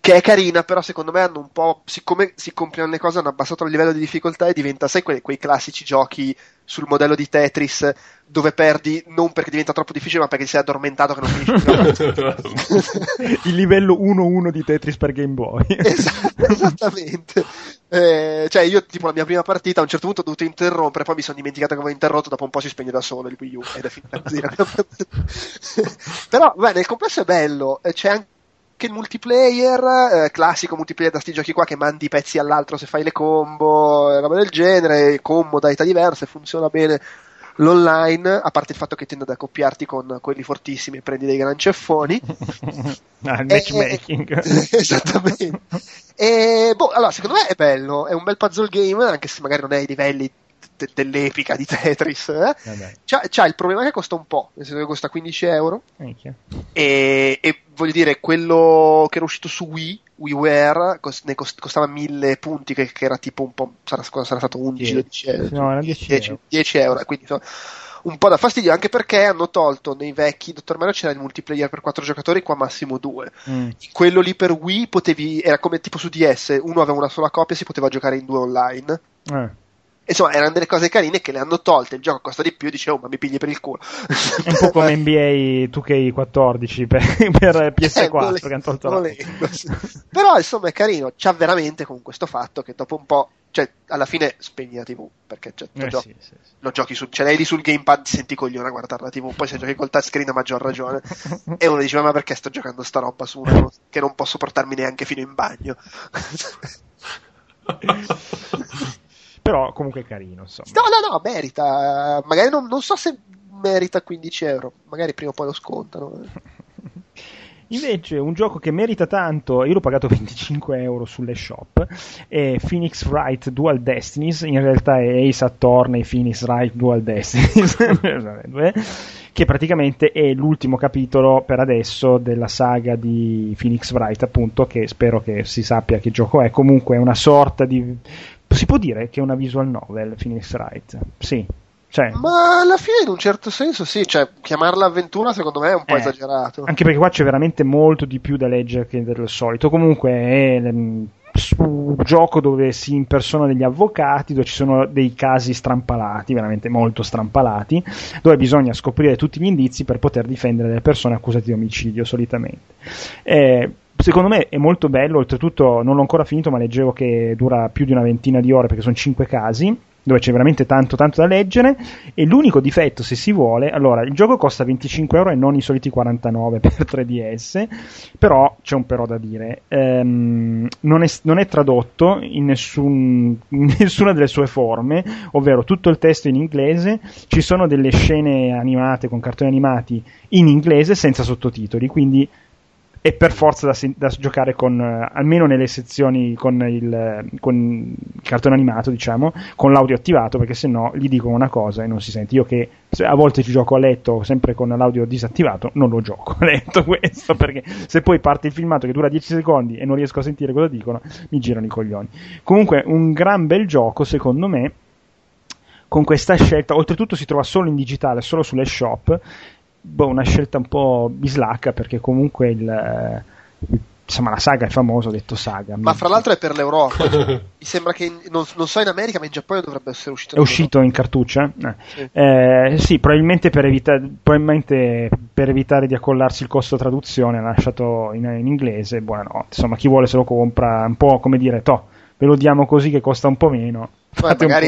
che è carina. Però secondo me hanno un po', siccome si complicano le cose, hanno abbassato il livello di difficoltà e diventa, sai, quei classici giochi sul modello di Tetris dove perdi non perché diventa troppo difficile, ma perché sei addormentato che non finisci. Il livello 1-1 di Tetris per Game Boy. Esattamente. Cioè io, tipo, la mia prima partita a un certo punto ho dovuto interrompere, poi mi sono dimenticato che avevo interrotto, dopo un po' si spegne da solo il Wii U ed è finita così. Però beh, nel complesso è bello. C'è anche il multiplayer, classico multiplayer da sti giochi qua, che mandi pezzi all'altro se fai le combo, roba del genere, con modalità diverse, funziona bene l'online, a parte il fatto che tende ad accoppiarti con quelli fortissimi e prendi dei gran ceffoni. Il matchmaking. Esattamente. Allora, secondo me è bello, è un bel puzzle game, anche se magari non è ai livelli dell'epica di Tetris, c'ha il problema che costa un po', nel senso che costa 15 euro, e voglio dire, quello che era uscito su WiiWare costava 1000 punti, che era tipo un po', sarà stato 10 euro, quindi insomma, un po' da fastidio, anche perché hanno tolto nei vecchi Dr. Mario c'era il multiplayer per 4 giocatori, qua massimo 2. Quello lì per Wii potevi, era come tipo su DS, uno aveva una sola copia e si poteva giocare in due online. Insomma, erano delle cose carine che le hanno tolte. Il gioco costa di più, dicevo, ma mi pigli per il culo. È un po' come NBA 2K14 per PS4, che hanno tolto Però insomma è carino. C'ha veramente con questo fatto che dopo un po', cioè alla fine spegni la TV, perché lo giochi su, ce l'hai lì sul gamepad, ti senti coglione a guardare la TV. Poi se giochi col touchscreen a maggior ragione. E uno diceva, ma perché sto giocando sta roba su uno che non posso portarmi neanche fino in bagno? Però comunque è carino, insomma. No, merita. Magari non so se merita 15 euro. Magari prima o poi lo scontano. Invece un gioco che merita tanto, io l'ho pagato 25 euro sulle shop, è Phoenix Wright Dual Destinies. In realtà è Ace Attorney Phoenix Wright Dual Destinies. Che praticamente è l'ultimo capitolo per adesso della saga di Phoenix Wright, appunto, che spero che si sappia che gioco è. Comunque è una sorta di... si può dire che è una visual novel, Phoenix Wright, sì. Cioè, ma alla fine in un certo senso sì, cioè chiamarla avventura secondo me è un po' esagerato, anche perché qua c'è veramente molto di più da leggere che del solito. Comunque su un gioco dove si impersona degli avvocati, dove ci sono dei casi strampalati, veramente molto strampalati, dove bisogna scoprire tutti gli indizi per poter difendere le persone accusate di omicidio solitamente. Secondo me è molto bello, oltretutto non l'ho ancora finito, ma leggevo che dura più di una ventina di ore perché sono 5 casi, dove c'è veramente tanto tanto da leggere. E l'unico difetto, se si vuole, allora il gioco costa 25 euro e non i soliti 49 per 3DS, però c'è un però da dire, non è tradotto in nessuna delle sue forme, ovvero tutto il testo in inglese, ci sono delle scene animate con cartoni animati in inglese senza sottotitoli, quindi è per forza da giocare con, almeno nelle sezioni con il cartone animato, diciamo, con l'audio attivato, perché sennò gli dicono una cosa e non si sente. Io che a volte ci gioco a letto sempre con l'audio disattivato, non lo gioco a letto questo, perché se poi parte il filmato che dura 10 secondi e non riesco a sentire cosa dicono, mi girano i coglioni. Comunque un gran bel gioco, secondo me, con questa scelta. Oltretutto si trova solo in digitale, solo sulle shop. Una scelta un po' bislacca, perché comunque la saga è famosa, ho detto saga. Ma fra l'altro è per l'Europa. Mi sembra che non so in America, ma in Giappone dovrebbe essere uscito. È uscito in cartuccia? Sì. Sì, probabilmente per evitare di accollarsi il costo traduzione, ha lasciato in inglese. Buonanotte. Insomma, chi vuole se lo compra, un po' come dire, ve lo diamo così che costa un po' meno. Magari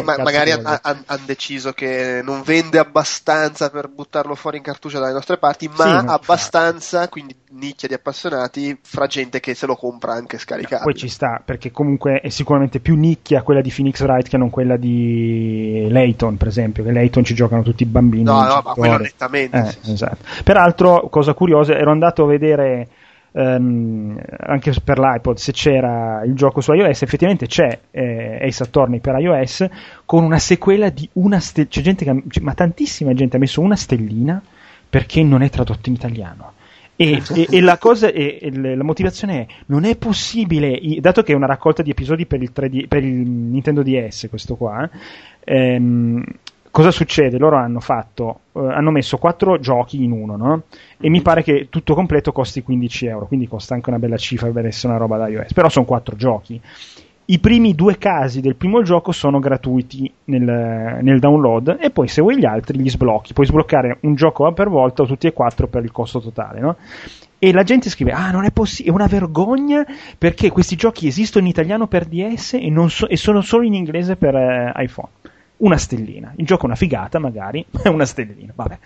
hanno deciso che non vende abbastanza per buttarlo fuori in cartuccia dalle nostre parti, ma sì, abbastanza, quindi nicchia di appassionati, fra gente che se lo compra anche scaricato. Poi ci sta, perché comunque è sicuramente più nicchia quella di Phoenix Wright che non quella di Layton, per esempio, che Layton ci giocano tutti i bambini. No, ma quello nettamente. Sì. Esatto. Peraltro, cosa curiosa, ero andato a vedere anche per l'iPod se c'era il gioco su iOS. Effettivamente c'è Ace Attorney per iOS con una sequela di una c'è gente ma tantissima gente ha messo una stellina perché non è tradotto in italiano. E la cosa, la motivazione è: non è possibile, dato che è una raccolta di episodi per il Nintendo DS, questo qua. Cosa succede? Loro hanno messo 4 giochi in uno, no? E mi pare che tutto completo costi 15 euro, quindi costa anche una bella cifra per essere una roba da iOS, però sono 4 giochi. I primi 2 casi del primo gioco sono gratuiti nel download, e poi se vuoi gli altri li sblocchi, puoi sbloccare un gioco per volta o tutti e 4 per il costo totale, no? E la gente scrive: non è possibile, è una vergogna, perché questi giochi esistono in italiano per DS e, e sono solo in inglese per iPhone. Una stellina, il gioco è una figata magari, è una stellina, vabbè.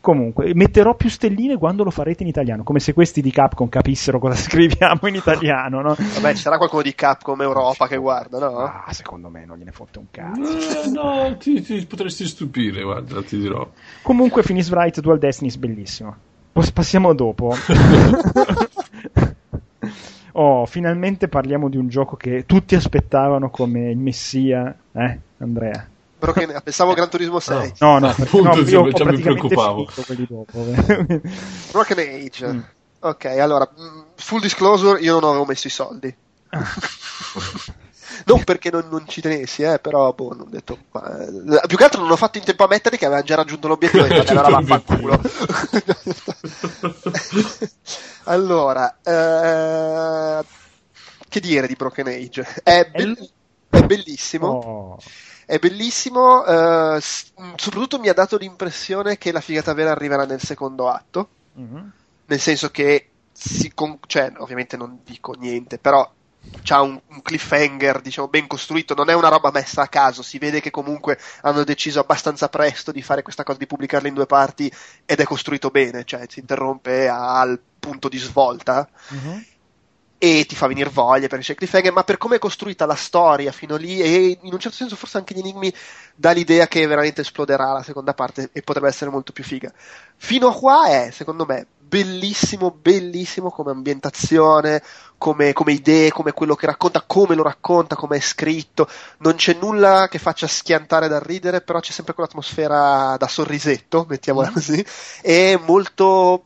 Comunque, metterò più stelline quando lo farete in italiano, come se questi di Capcom capissero cosa scriviamo in italiano, no? Vabbè, ci sarà qualcuno di Capcom Europa che guarda, no? Ah, secondo me non gliene fotte un cazzo. No, ti potresti stupire, guarda, ti dirò. Comunque Phoenix Wright Dual Destiny è bellissimo. Passiamo dopo. Oh, finalmente parliamo di un gioco che tutti aspettavano come il messia, Andrea? Pensavo Gran Turismo 6. No, appunto, io già mi preoccupavo. Broken Age. Ok, allora, full disclosure, io non avevo messo i soldi. Non perché non ci tenessi, però non ho detto. Più che altro non ho fatto in tempo a mettere che aveva già raggiunto l'obiettivo. Allora vaffanculo. Allora, che dire di Broken Age? È bellissimo. Oh. È bellissimo, soprattutto mi ha dato l'impressione che la figata vera arriverà nel secondo atto, nel senso che ovviamente non dico niente, però c'ha un cliffhanger, diciamo, ben costruito, non è una roba messa a caso, si vede che comunque hanno deciso abbastanza presto di fare questa cosa, di pubblicarla in 2 parti, ed è costruito bene, cioè si interrompe al punto di svolta. E ti fa venire voglia perché c'è cliffhanger, ma per come è costruita la storia fino lì, e in un certo senso forse anche gli enigmi, dà l'idea che veramente esploderà la seconda parte e potrebbe essere molto più figa. Fino a qua è, secondo me, bellissimo come ambientazione, come idee, come quello che racconta, come lo racconta, come è scritto. Non c'è nulla che faccia schiantare dal ridere, però c'è sempre quell'atmosfera da sorrisetto, mettiamola così, e molto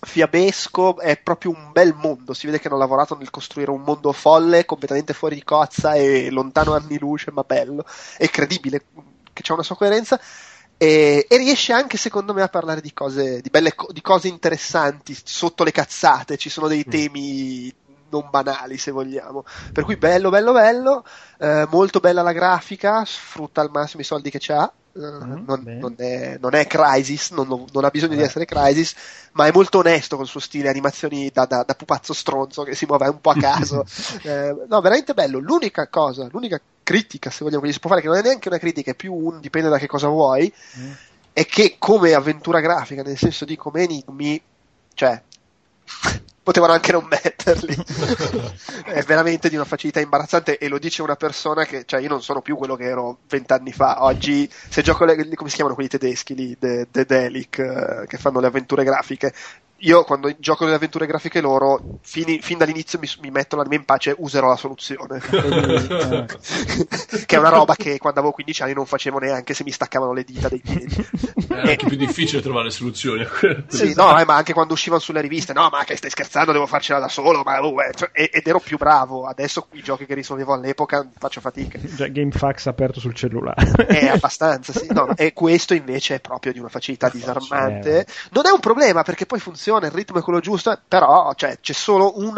fiabesco, è proprio un bel mondo, si vede che hanno lavorato nel costruire un mondo folle, completamente fuori di cozza e lontano anni luce, ma bello, è credibile che c'è una sua coerenza, e riesce anche, secondo me, a parlare di cose interessanti sotto le cazzate. Ci sono dei temi non banali, se vogliamo, per cui bello, molto bella la grafica, sfrutta al massimo i soldi che c'ha. Non è Crysis, non ha bisogno di essere Crysis, ma è molto onesto col suo stile, animazioni da pupazzo stronzo che si muove un po' a caso. No, veramente bello. L'unica critica, se vogliamo, che gli si può fare, che non è neanche una critica, è più un dipende da che cosa vuoi, è che come avventura grafica, nel senso di come enigmi, cioè potevano anche non metterli. È veramente di una facilità imbarazzante, e lo dice una persona che, cioè, io non sono più quello che ero 20 anni fa. Oggi, se gioco come si chiamano quelli tedeschi lì, The Delic, che fanno le avventure grafiche, io quando gioco le avventure grafiche loro, fin dall'inizio mi metto l'anima in pace, userò la soluzione. Che è una roba che quando avevo 15 anni non facevo neanche se mi staccavano le dita dei piedi. È anche più difficile trovare soluzioni. Sì, no, ma anche quando uscivano sulle riviste, no, ma che stai scherzando, devo farcela da solo, ma, cioè, ed ero più bravo. Adesso i giochi che risolvevo all'epoca faccio fatica. Già GameFAQs aperto sul cellulare. Abbastanza, sì. No, e questo invece è proprio di una facilità disarmante. Non è un problema, perché poi funziona, il ritmo è quello giusto, però, cioè, c'è solo un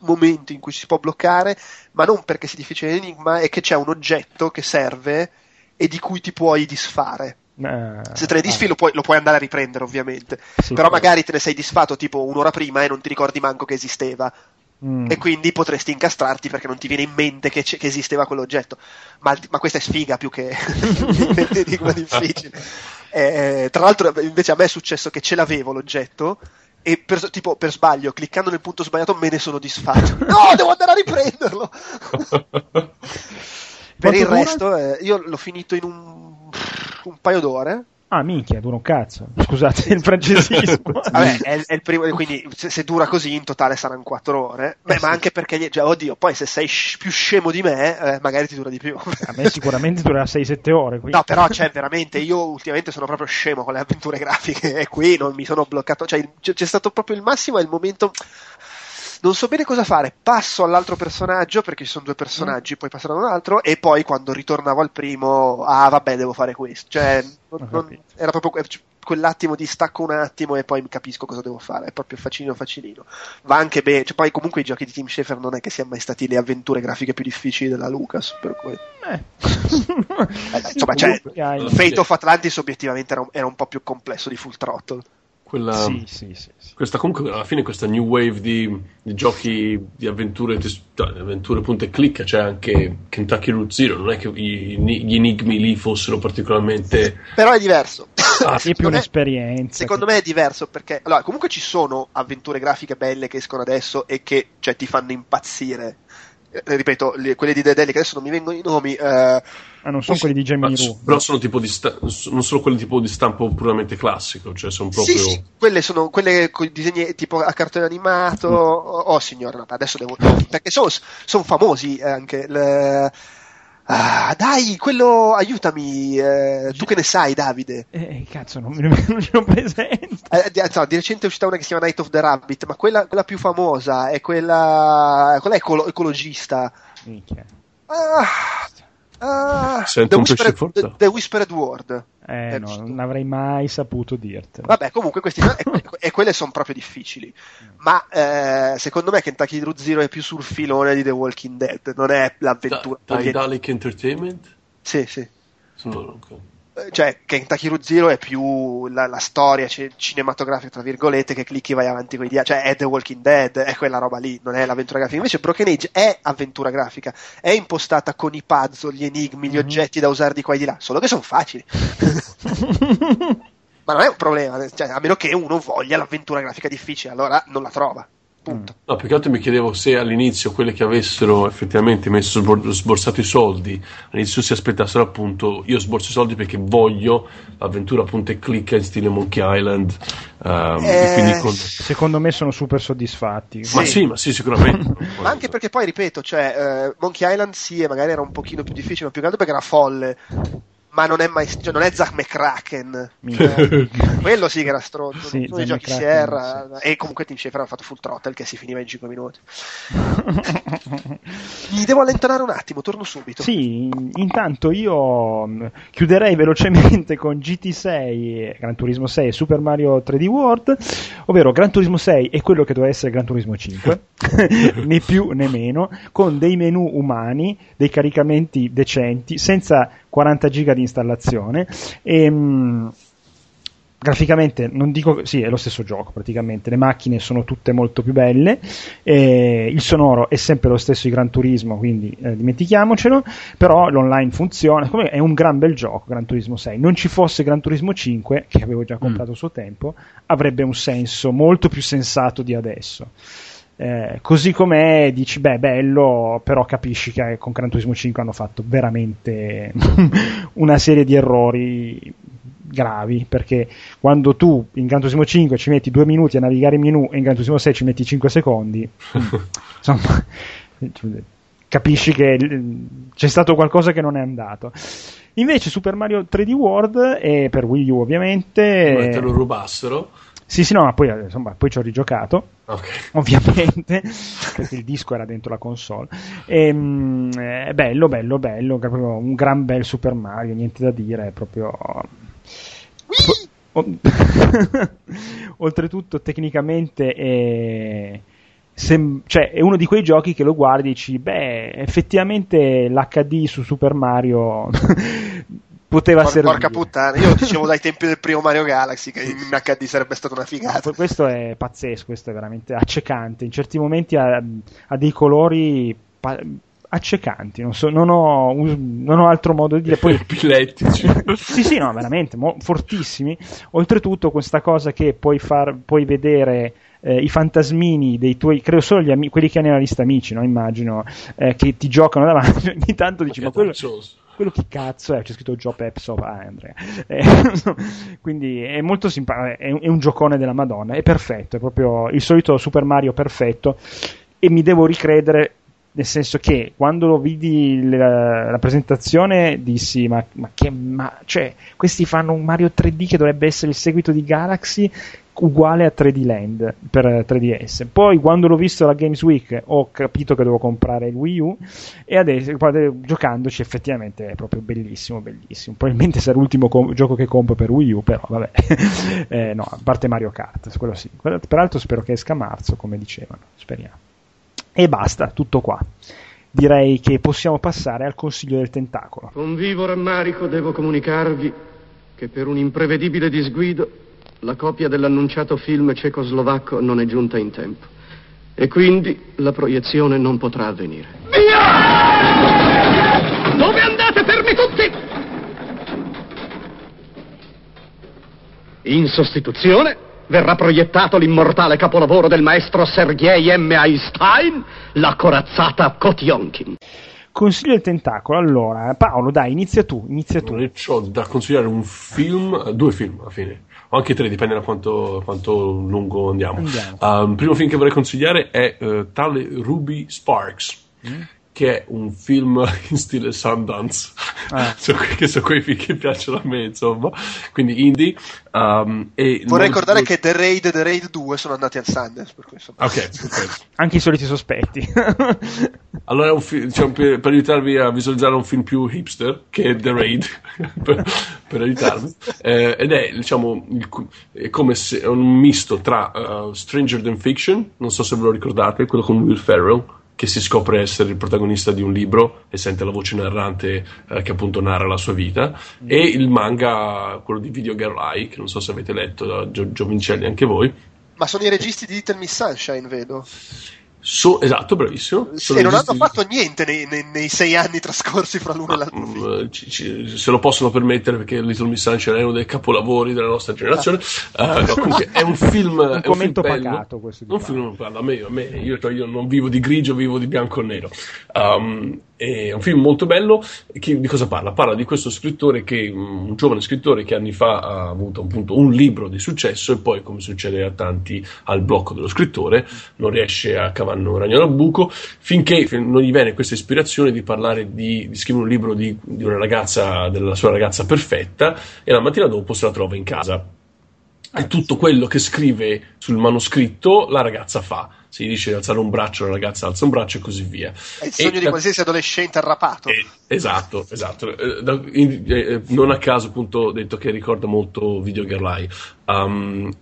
momento in cui si può bloccare, ma non perché sia difficile l'enigma, è che c'è un oggetto che serve e di cui ti puoi disfare. Se te ne disfi lo puoi andare a riprendere, ovviamente, sì, però magari te ne sei disfatto tipo un'ora prima e non ti ricordi manco che esisteva. E quindi potresti incastrarti perché non ti viene in mente che esisteva quell'oggetto, ma questa è sfiga più che l'enigma difficile. Tra l'altro invece a me è successo che ce l'avevo l'oggetto e per sbaglio, cliccando nel punto sbagliato, me ne sono disfatto. No, devo andare a riprenderlo. Per il resto io l'ho finito in un paio d'ore. Ah, minchia, dura un cazzo. Scusate il francesismo. Vabbè, è il primo, quindi se dura così in totale saranno 4 ore. Beh, ma anche perché, cioè, oddio, poi se sei più scemo di me, magari ti dura di più. A me sicuramente durerà 6-7 ore. Quindi. No, però, cioè, veramente, io ultimamente sono proprio scemo con le avventure grafiche e qui non mi sono bloccato. Cioè, c'è stato proprio il massimo e il momento... Non so bene cosa fare, passo all'altro personaggio, perché ci sono 2 personaggi, poi passano ad un altro, e poi quando ritornavo al primo, vabbè, devo fare questo. Cioè, era proprio quell'attimo di stacco un attimo e poi mi capisco cosa devo fare, è proprio facilino. Va anche bene, cioè, poi comunque i giochi di Tim Schafer non è che siano mai stati le avventure grafiche più difficili della Lucas, per cui... insomma, cioè, Fate of Atlantis obiettivamente era un po' più complesso di Full Throttle. Sì. Questa, comunque, alla fine questa new wave di giochi di avventure punta e clicca, c'è anche Kentucky Route Zero, non è che gli enigmi lì fossero particolarmente... Però è diverso. È più un'esperienza. Secondo me è diverso perché... Allora, comunque ci sono avventure grafiche belle che escono adesso e che, cioè, ti fanno impazzire. Ripeto, quelle di Dedelli che adesso non mi vengono i nomi... non sono quelli di Gemini Roo, però sono tipo non sono quelli tipo di stampo puramente classico, cioè sono proprio sì, quelle sono quelle con i disegni tipo a cartone animato. Oh signora, adesso devo, perché sono famosi anche dai, quello, aiutami, tu che ne sai, Davide? Cazzo, non ce l'ho presente. Di recente è uscita una che si chiama Night of the Rabbit, ma quella più famosa è quella ecologista. Minchia. The Whispered World. No, non avrei mai saputo dirtelo. Vabbè, comunque questi e quelle sono proprio difficili. Ma secondo me Kentucky Route Zero è più sul filone di The Walking Dead, non è l'avventura. Daedalic Entertainment? Sì. Cioè, Kentucky Route Zero è più la storia cinematografica, tra virgolette, che clicchi e vai avanti con i dia. Cioè, è The Walking Dead, è quella roba lì, non è l'avventura grafica. Invece Broken Age è avventura grafica, è impostata con i puzzle, gli enigmi, gli oggetti da usare di qua e di là, solo che sono facili. Ma non è un problema, cioè, a meno che uno voglia l'avventura grafica difficile, allora non la trova. Punto. No, più che altro mi chiedevo se all'inizio quelle che avessero effettivamente messo sborsato i soldi all'inizio si aspettassero, appunto, io sborso i soldi perché voglio l'avventura punta e clicca in stile Monkey Island. Secondo me sono super soddisfatti. Sì. Ma sì, sicuramente. Ma anche perché poi, ripeto, cioè, Monkey Island sì, e magari era un pochino più difficile, ma più che altro perché era folle. ma non è mai, cioè non è Zack McCracken, quello sì che era stronzo, sì, i giochi Sierra, sì. E comunque Team Schafer aveva fatto Full Throttle che si finiva in 5 minuti. Mi devo allontanare un attimo, torno subito. Sì, intanto io chiuderei velocemente con GT6, Gran Turismo 6 e Super Mario 3D World, ovvero Gran Turismo 6 e quello che doveva essere Gran Turismo 5, né più né meno, con dei menu umani, dei caricamenti decenti, senza 40 giga di installazione e graficamente non dico, sì, è lo stesso gioco praticamente, le macchine sono tutte molto più belle, il sonoro è sempre lo stesso di Gran Turismo, quindi dimentichiamocelo, però l'online funziona, è un gran bel gioco Gran Turismo 6, non ci fosse Gran Turismo 5 che avevo già comprato a suo tempo, avrebbe un senso molto più sensato di adesso. Così com'è dici beh bello, però capisci che con Gran Turismo 5 hanno fatto veramente una serie di errori gravi, perché quando tu in Gran Turismo 5 ci metti 2 minuti a navigare in menu e in Gran Turismo 6 ci metti 5 secondi, insomma capisci che c'è stato qualcosa che non è andato. Invece Super Mario 3D World è per Wii U ovviamente, come te lo rubassero. Sì, sì, no, ma poi, insomma, poi ci ho rigiocato, okay, ovviamente, perché il disco era dentro la console. E, bello, bello, bello, proprio un gran bel Super Mario, niente da dire, è proprio... Oltretutto, tecnicamente, cioè, è uno di quei giochi che lo guardi e dici, beh, effettivamente l'HD su Super Mario... poteva servire. Porca puttana, io dicevo dai tempi del primo Mario Galaxy che in HD sarebbe stata una figata. Questo è pazzesco, questo è veramente accecante, in certi momenti ha dei colori accecanti, non ho altro modo di dire. Poi epilettici. Sì, sì, no, veramente fortissimi. Oltretutto questa cosa che puoi vedere i fantasmini dei tuoi, credo solo quelli che hanno la lista amici, no? Immagino che ti giocano davanti, ogni tanto dici ma quello che cazzo è? C'è scritto Joe Pepso, Andrea. Quindi è molto simpatico, è un giocone della Madonna, è perfetto, è proprio il solito Super Mario perfetto, e mi devo ricredere, nel senso che quando lo vidi la presentazione dissi cioè, questi fanno un Mario 3D che dovrebbe essere il seguito di Galaxy uguale a 3D Land per 3DS. Poi quando l'ho visto alla Games Week ho capito che devo comprare il Wii U, e adesso giocandoci effettivamente è proprio bellissimo, bellissimo. Probabilmente sarà l'ultimo gioco che compro per Wii U, però vabbè. No, a parte Mario Kart, quello sì. Peraltro spero che esca a marzo, come dicevano, speriamo. E basta, tutto qua. Direi che possiamo passare al consiglio del tentacolo. Con vivo rammarico devo comunicarvi che per un imprevedibile disguido la copia dell'annunciato film cecoslovacco non è giunta in tempo e quindi la proiezione non potrà avvenire. Via! Dove andate, fermi tutti? In sostituzione verrà proiettato l'immortale capolavoro del maestro Sergei M. Einstein, La corazzata Kotionkin. Consiglio del tentacolo, allora Paolo dai, inizia tu. Non ho da consigliare un film, 2 film alla fine, o anche 3, dipende da quanto lungo andiamo. Il primo film che vorrei consigliare è tale Ruby Sparks, che è un film in stile Sundance, che sono quei film che piacciono a me, insomma, quindi indie. E vorrei ricordare che The Raid e The Raid 2 sono andati al Sundance, per questo. Okay. Anche i soliti sospetti. Allora è un film, diciamo, per aiutarvi a visualizzare un film più hipster che The Raid, per aiutarvi, ed è, diciamo, è come se è un misto tra Stranger Than Fiction, non so se ve lo ricordate, quello con Will Ferrell che si scopre essere il protagonista di un libro e sente la voce narrante che appunto narra la sua vita, e il manga, quello di Video Girl Eye, che non so se avete letto, da Giovincelli anche voi. Ma sono i registi di Little Miss Sunshine, vedo. Esatto, bravissimo. E non hanno fatto niente nei 6 anni trascorsi fra l'uno e l'altro film. Se lo possono permettere, perché Little Miss Sunshine è uno dei capolavori della nostra generazione. No, comunque è un film, un commento pagato questo. Un film bello, a me, io non vivo di grigio, vivo di bianco e nero. È un film molto bello. Che, di cosa parla? Parla di questo scrittore, che un giovane scrittore che anni fa ha avuto appunto un libro di successo e poi, come succede a tanti, al blocco dello scrittore, non riesce a cavare un ragno dal buco, finché non gli viene questa ispirazione di parlare di scrivere un libro di una ragazza, della sua ragazza perfetta, e la mattina dopo se la trova in casa. E tutto quello che scrive sul manoscritto la ragazza fa. Si dice di alzare un braccio, la ragazza alza un braccio e così via. È il sogno di qualsiasi adolescente arrapato. Esatto. Non a caso, appunto, detto che ricorda molto Video Girl.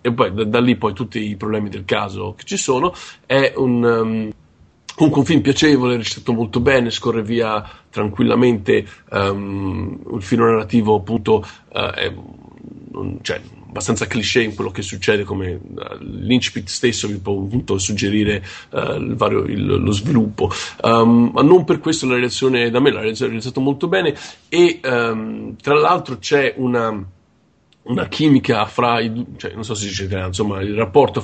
E poi da lì poi tutti i problemi del caso che ci sono. È un film piacevole, recitato molto bene, scorre via tranquillamente. Il filo narrativo, appunto, è abbastanza cliché in quello che succede, come l'incipit stesso vi può appunto suggerire lo sviluppo, ma non per questo la reazione da me l'ha realizzato molto bene. E tra l'altro c'è una chimica fra i due, cioè non so se si dice, insomma, il rapporto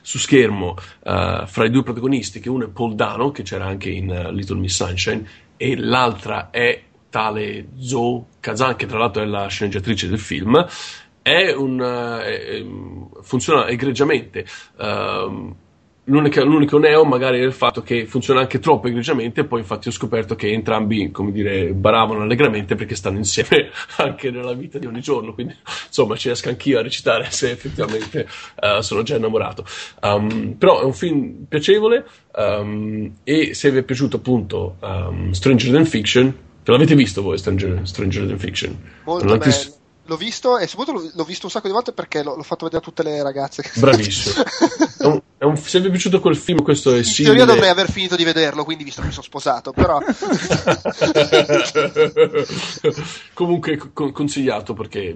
su schermo fra i due protagonisti, che uno è Paul Dano, che c'era anche in Little Miss Sunshine, e l'altra è tale Zoe Kazan, che tra l'altro è la sceneggiatrice del film. Funziona egregiamente. L'unico neo magari è il fatto che funziona anche troppo egregiamente, poi infatti ho scoperto che entrambi, come dire, baravano allegramente perché stanno insieme anche nella vita di ogni giorno, quindi insomma ci riesco anch'io a recitare se effettivamente sono già innamorato. Però è un film piacevole, e se vi è piaciuto appunto Stranger Than Fiction, che l'avete visto voi Stranger Than Fiction? Molto bello. L'ho visto, e soprattutto l'ho visto un sacco di volte perché l'ho fatto vedere a tutte le ragazze. Bravissimo. Se vi è piaciuto quel film, questo è simile. In teoria dovrei aver finito di vederlo, quindi, visto che sono sposato, però. Comunque consigliato, perché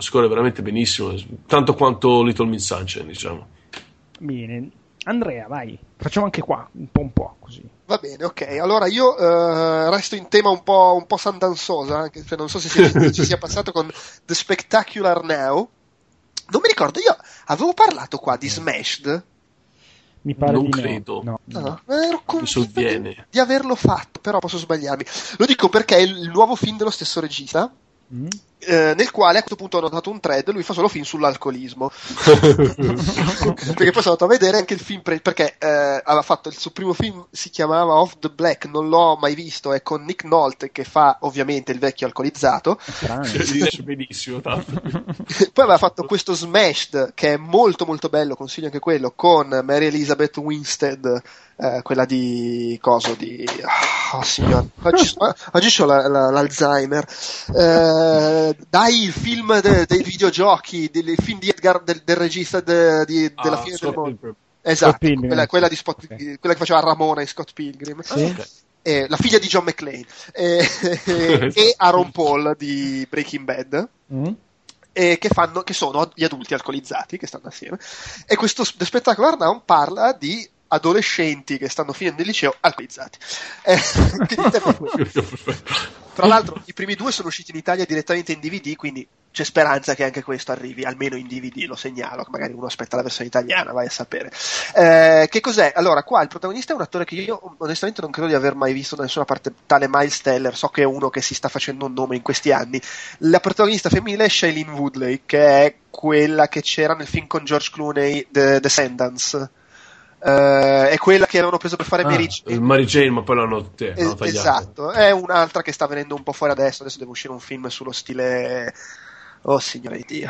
scorre veramente benissimo, tanto quanto Little Miss Sunshine, diciamo. Bene. Andrea, vai. Facciamo anche qua un po' così. Va bene, ok. Allora io resto in tema un po' sandanzosa, anche se non so se ci sia passato con The Spectacular Now. Non mi ricordo, io avevo parlato qua di Smashed. Mi pare non di credo. No. Ero convinto di averlo fatto, però posso sbagliarmi. Lo dico perché è il nuovo film dello stesso regista. Nel quale a questo punto ho notato un thread, lui fa solo film sull'alcolismo. Perché poi sono andato a vedere anche il film perché aveva fatto il suo primo film, si chiamava Off the Black, non l'ho mai visto, è con Nick Nolte che fa ovviamente il vecchio alcolizzato. Benissimo. Poi aveva fatto questo Smashed che è molto molto bello, consiglio anche quello, con Mary Elizabeth Winstead, quella di coso di oh signore, oggi c'ho l'Alzheimer. Dai, il film dei videogiochi, il film di Edgar, del regista della fine del mondo. Esatto, quella di Scott, okay. Quella che faceva Ramona in Scott Pilgrim. Sì. Okay. La figlia di John McClane e Aaron Paul di Breaking Bad. Che sono gli adulti alcolizzati che stanno assieme. E questo The Spectacular Now parla di adolescenti che stanno finendo il liceo alcolizzati. Tra l'altro i primi due sono usciti in Italia direttamente in DVD, quindi c'è speranza che anche questo arrivi almeno in DVD, lo segnalo, che magari uno aspetta la versione italiana, vai a sapere. Che cos'è? Allora, qua il protagonista è un attore che io onestamente non credo di aver mai visto da nessuna parte, tale Miles Teller, so che è uno che si sta facendo un nome in questi anni. La protagonista femminile è Shailene Woodley, che è quella che c'era nel film con George Clooney, The Descendants. È quella che avevano preso per fare Mary Jane, ma poi l'hanno tagliata. Esatto, è un'altra che sta venendo un po' fuori adesso deve uscire un film sullo stile, oh signore di Dio,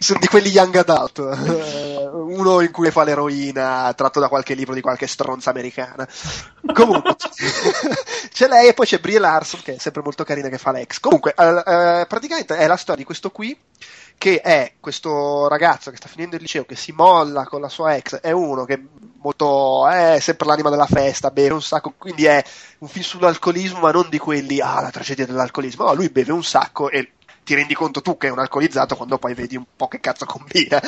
sono di quelli young adult, uno in cui fa l'eroina tratto da qualche libro di qualche stronza americana. Comunque c'è lei e poi c'è Brie Larson, che è sempre molto carina, che fa l'ex. Comunque praticamente è la storia di questo qui, che è questo ragazzo che sta finendo il liceo, che si molla con la sua ex, è uno che molto è sempre l'anima della festa, beve un sacco, quindi è un film sull'alcolismo, ma non di quelli la tragedia dell'alcolismo, no, lui beve un sacco e ti rendi conto tu che è un alcolizzato quando poi vedi un po' che cazzo combina,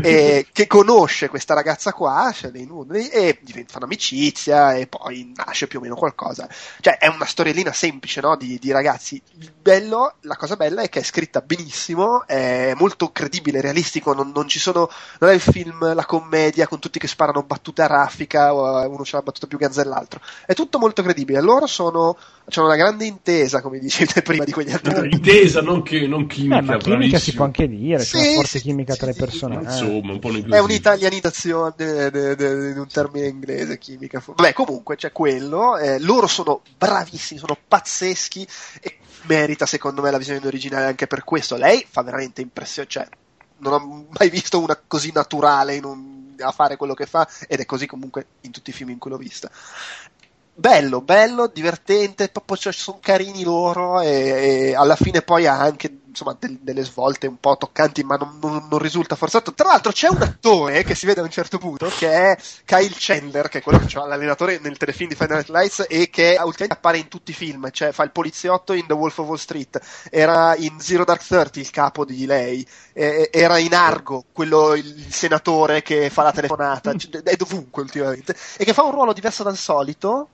che conosce questa ragazza qua, cioè dei nudi, e fanno amicizia e poi nasce più o meno qualcosa. Cioè è una storiellina semplice, no? Di ragazzi. Bello, la cosa bella è che è scritta benissimo, è molto credibile, realistico, non ci sono, non è il film, la commedia con tutti che sparano battute a raffica, uno c'ha la battuta più ganza dell'altro, è tutto molto credibile. Loro c'hanno una grande intesa, come dicevate prima, di quegli altri. Intesa, non chimica, ma chimica si può anche dire, sì, c'è una forte chimica tra i personaggi. Insomma, un po' è un'italianizzazione di un termine inglese, chimica. Beh, comunque c'è quello, loro sono bravissimi, sono pazzeschi e merita secondo me la visione originale anche per questo. Lei fa veramente impressione, cioè non ho mai visto una così naturale a fare quello che fa, ed è così comunque in tutti i film in cui l'ho vista. Bello, divertente, proprio, cioè, sono carini loro e alla fine poi ha anche, insomma, delle svolte un po' toccanti, ma non risulta forzato. Tra l'altro c'è un attore che si vede a un certo punto, che è Kyle Chandler, che è quello che c'ha l'allenatore nel telefilm di Friday Night Lights e che appare in tutti i film, cioè fa il poliziotto in The Wolf of Wall Street, era in Zero Dark Thirty il capo di lei, era in Argo, quello il senatore che fa la telefonata, cioè, è dovunque ultimamente, e che fa un ruolo diverso dal solito,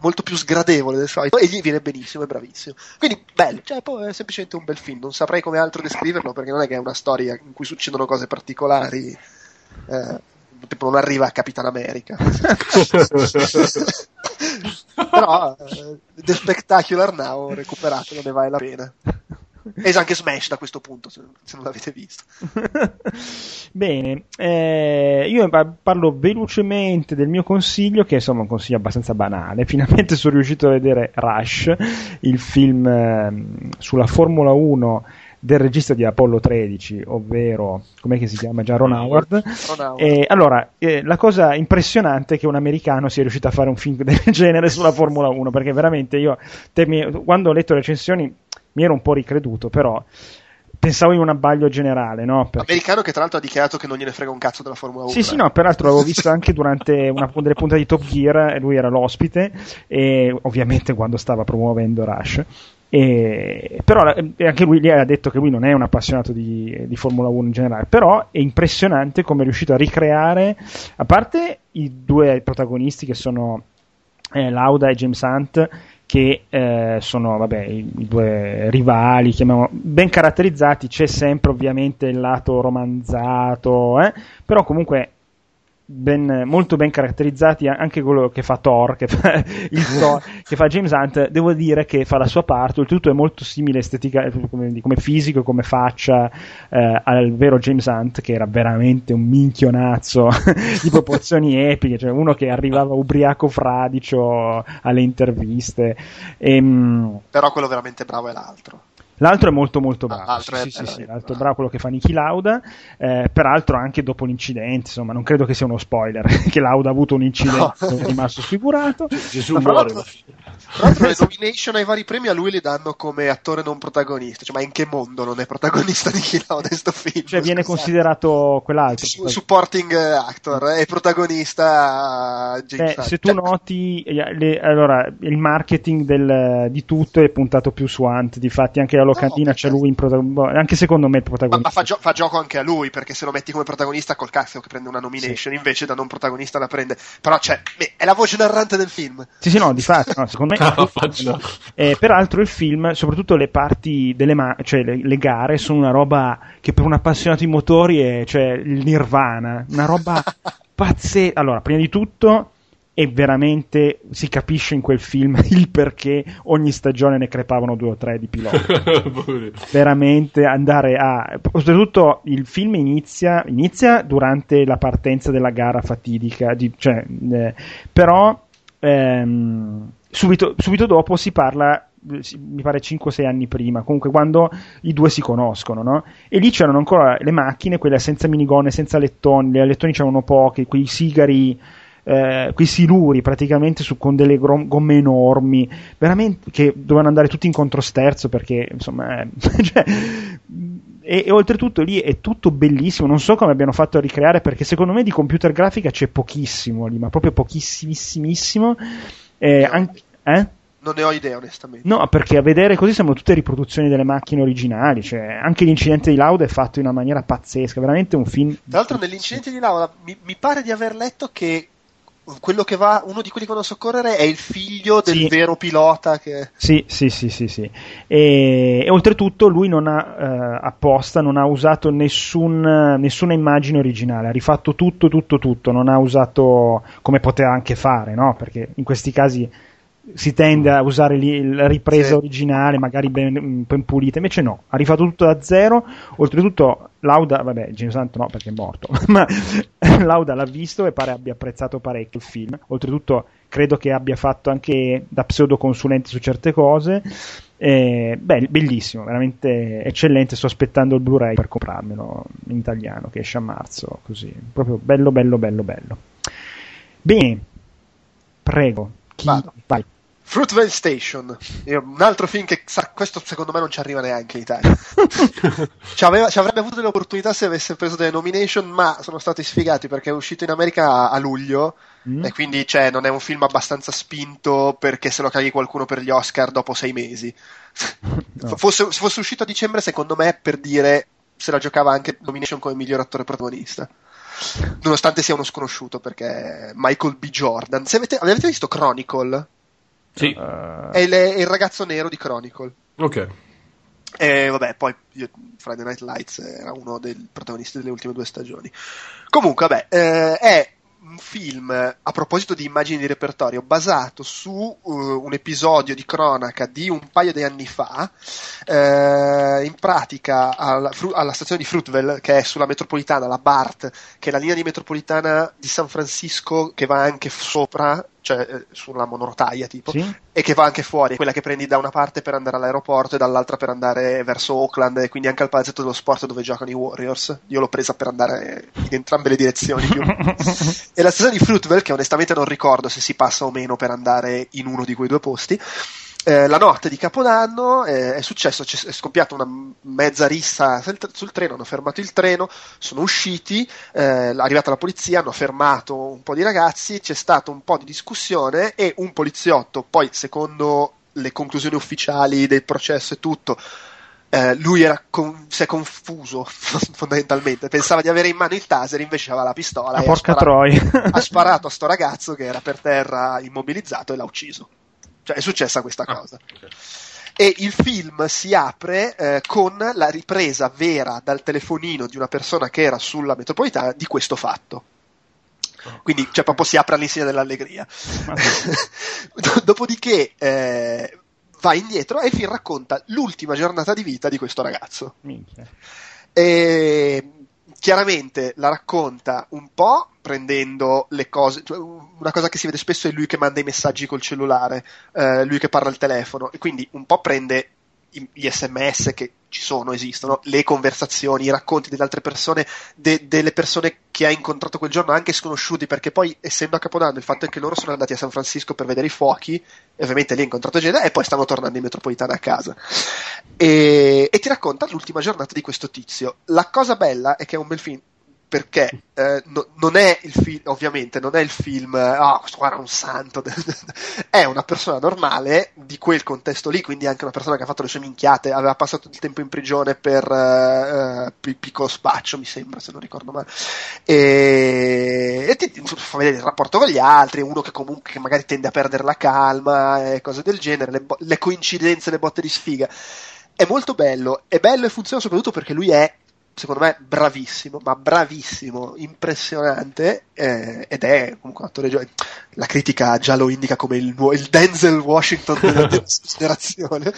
molto più sgradevole del solito, e gli viene benissimo, è bravissimo. Quindi bello, cioè poi è semplicemente un bel film, non saprei come altro descriverlo, perché non è che è una storia in cui succedono cose particolari, tipo non arriva a Capitan America però The Spectacular Now, recuperatelo, ne vale la pena. E anche Smash da questo punto, se non l'avete visto. Bene, io parlo velocemente del mio consiglio, che insomma è un consiglio abbastanza banale. Finalmente sono riuscito a vedere Rush, il film sulla Formula 1 del regista di Apollo 13, ovvero, com'è che si chiama? Già Ron Howard. Allora, la cosa impressionante è che un americano sia riuscito a fare un film del genere sulla Formula 1, perché veramente io, quando ho letto le recensioni, mi ero un po' ricreduto, però pensavo in un abbaglio generale, no? Perché... Americano che tra l'altro ha dichiarato che non gliene frega un cazzo della Formula 1. Sì, sì, no, peraltro l'avevo visto anche durante una delle puntate di Top Gear, lui era l'ospite, e ovviamente quando stava promuovendo Rush. Però anche lui ha detto che lui non è un appassionato di Formula 1 in generale, però è impressionante come è riuscito a ricreare, a parte i due protagonisti che sono Lauda e James Hunt, che sono i due rivali, chiamiamo, ben caratterizzati. C'è sempre ovviamente il lato romanzato, però comunque molto ben caratterizzati. Anche quello che fa Thor, che fa James Hunt, devo dire che fa la sua parte. Oltretutto è molto simile estetica, come fisico, come faccia, al vero James Hunt, che era veramente un minchionazzo di proporzioni epiche, cioè uno che arrivava ubriaco fradicio alle interviste. Però quello veramente bravo è l'altro. L'altro è molto bravo, l'altro è bravo, quello che fa Niki Lauda, peraltro anche dopo l'incidente, insomma non credo che sia uno spoiler che Lauda ha avuto un incidente, no. È rimasto sfigurato. Gesù muore. Tra l'altro le nomination ai vari premi a lui le danno come attore non protagonista, cioè, ma in che mondo non è protagonista Niki Lauda in sto film? Cioè viene considerato quell'altro. Supporting actor, è protagonista James Hunt. Se tu noti, allora il marketing di tutto è puntato più su Hunt, difatti anche locandina c'è lui anche secondo me il protagonista, ma fa gioco anche a lui, perché se lo metti come protagonista col cazzo che prende una nomination, sì. Invece da non protagonista la prende, però è la voce narrante del film, sì no, di fatto no, secondo me peraltro il film, soprattutto le parti delle cioè le gare sono una roba che per un appassionato di motori è, cioè, il nirvana, una roba pazzesca. Allora, prima di tutto, e veramente si capisce in quel film il perché ogni stagione ne crepavano 2 o 3 di piloti. Veramente oltretutto il film inizia durante la partenza della gara fatidica, però subito dopo si parla, mi pare 5 o 6 anni prima, comunque quando i due si conoscono, no? E lì c'erano ancora le macchine, quelle senza minigonne, senza lettoni, le lettoni c'erano poche, quei sigari, quei siluri praticamente con delle gomme enormi, veramente, che dovevano andare tutti in controsterzo, perché insomma e oltretutto lì è tutto bellissimo, non so come abbiano fatto a ricreare, perché secondo me di computer grafica c'è pochissimo lì, ma proprio pochissimo. Non ne ho idea, onestamente. No, perché a vedere così sembrano tutte riproduzioni delle macchine originali, cioè anche l'incidente di Lauda è fatto in una maniera pazzesca, veramente un film. Tra l'altro nell'incidente di Lauda mi pare di aver letto che quello che va, uno di quelli che vanno a soccorrere è il figlio del vero pilota che... Sì. E oltretutto lui non ha apposta, non ha usato nessuna immagine originale, ha rifatto tutto, non ha usato, come poteva anche fare, no? Perché in questi casi si tende a usare la ripresa originale, magari ben pulita, invece no, ha rifatto tutto da zero. Oltretutto Lauda, vabbè, Gino Santo no perché è morto, ma Lauda l'ha visto e pare abbia apprezzato parecchio il film. Oltretutto credo che abbia fatto anche da pseudoconsulente su certe cose. Bellissimo, veramente eccellente. Sto aspettando il Blu-ray per comprarmelo in italiano che esce a marzo, così, proprio bello. Bene, prego. Vai. Fruitvale Station, un altro film che questo secondo me non ci arriva neanche in Italia. Ci avrebbe avuto delle opportunità se avesse preso delle nomination, ma sono stati sfigati perché è uscito in America a luglio e quindi non è un film abbastanza spinto perché se lo caghi qualcuno per gli Oscar dopo 6 mesi. No. Se fosse uscito a dicembre, secondo me, per dire, se la giocava anche nomination come miglior attore protagonista, nonostante sia uno sconosciuto, perché Michael B. Jordan. Avete visto Chronicle? Sì. È il ragazzo nero di Chronicle. Ok. E vabbè, poi Friday Night Lights era uno dei protagonisti delle ultime 2 stagioni. Comunque, vabbè, è un film, a proposito di immagini di repertorio, basato su un episodio di cronaca di un paio di anni fa, in pratica alla stazione di Fruitvale, che è sulla metropolitana, la BART, che è la linea di metropolitana di San Francisco che va anche sopra, cioè sulla monorotaia tipo, sì? E che va anche fuori, quella che prendi da una parte per andare all'aeroporto e dall'altra per andare verso Oakland, e quindi anche al palazzetto dello sport dove giocano i Warriors. Io l'ho presa per andare in entrambe le direzioni più. E la stazione di Fruitvale, che onestamente non ricordo se si passa o meno per andare in uno di quei 2 posti. La notte di Capodanno è successo, è scoppiata una mezza rissa sul treno, hanno fermato il treno, sono usciti, è arrivata la polizia, hanno fermato un po' di ragazzi, c'è stato un po' di discussione e un poliziotto, poi secondo le conclusioni ufficiali del processo e tutto, lui si è confuso fondamentalmente, pensava di avere in mano il taser, invece aveva la pistola, ha sparato a sto ragazzo che era per terra immobilizzato e l'ha ucciso. Cioè è successa questa cosa. Okay. E il film si apre con la ripresa vera dal telefonino di una persona che era sulla metropolitana di questo fatto. Quindi proprio si apre all'insegna dell'allegria. Dopodiché va indietro e il film racconta l'ultima giornata di vita di questo ragazzo. Minchia. E chiaramente la racconta un po' prendendo le cose, una cosa che si vede spesso è lui che manda i messaggi col cellulare, lui che parla al telefono, e quindi un po' prende gli SMS che ci sono, esistono, le conversazioni, i racconti delle altre persone, delle persone che ha incontrato quel giorno, anche sconosciuti, perché poi essendo a Capodanno il fatto è che loro sono andati a San Francisco per vedere i fuochi e ovviamente lì ha incontrato gente e poi stanno tornando in metropolitana a casa e ti racconta l'ultima giornata di questo tizio. La cosa bella è che è un bel film perché non è il film, ovviamente non è il film questo qua era un santo è una persona normale di quel contesto lì, quindi anche una persona che ha fatto le sue minchiate, aveva passato il tempo in prigione per piccolo spaccio, mi sembra, se non ricordo male, e ti fa vedere il rapporto con gli altri, uno che comunque magari tende a perdere la calma e cose del genere, le coincidenze, le botte di sfiga. È molto bello, è bello e funziona soprattutto perché lui è, secondo me, bravissimo, impressionante, ed è comunque un attore giovane. La critica già lo indica come il Denzel Washington della generazione.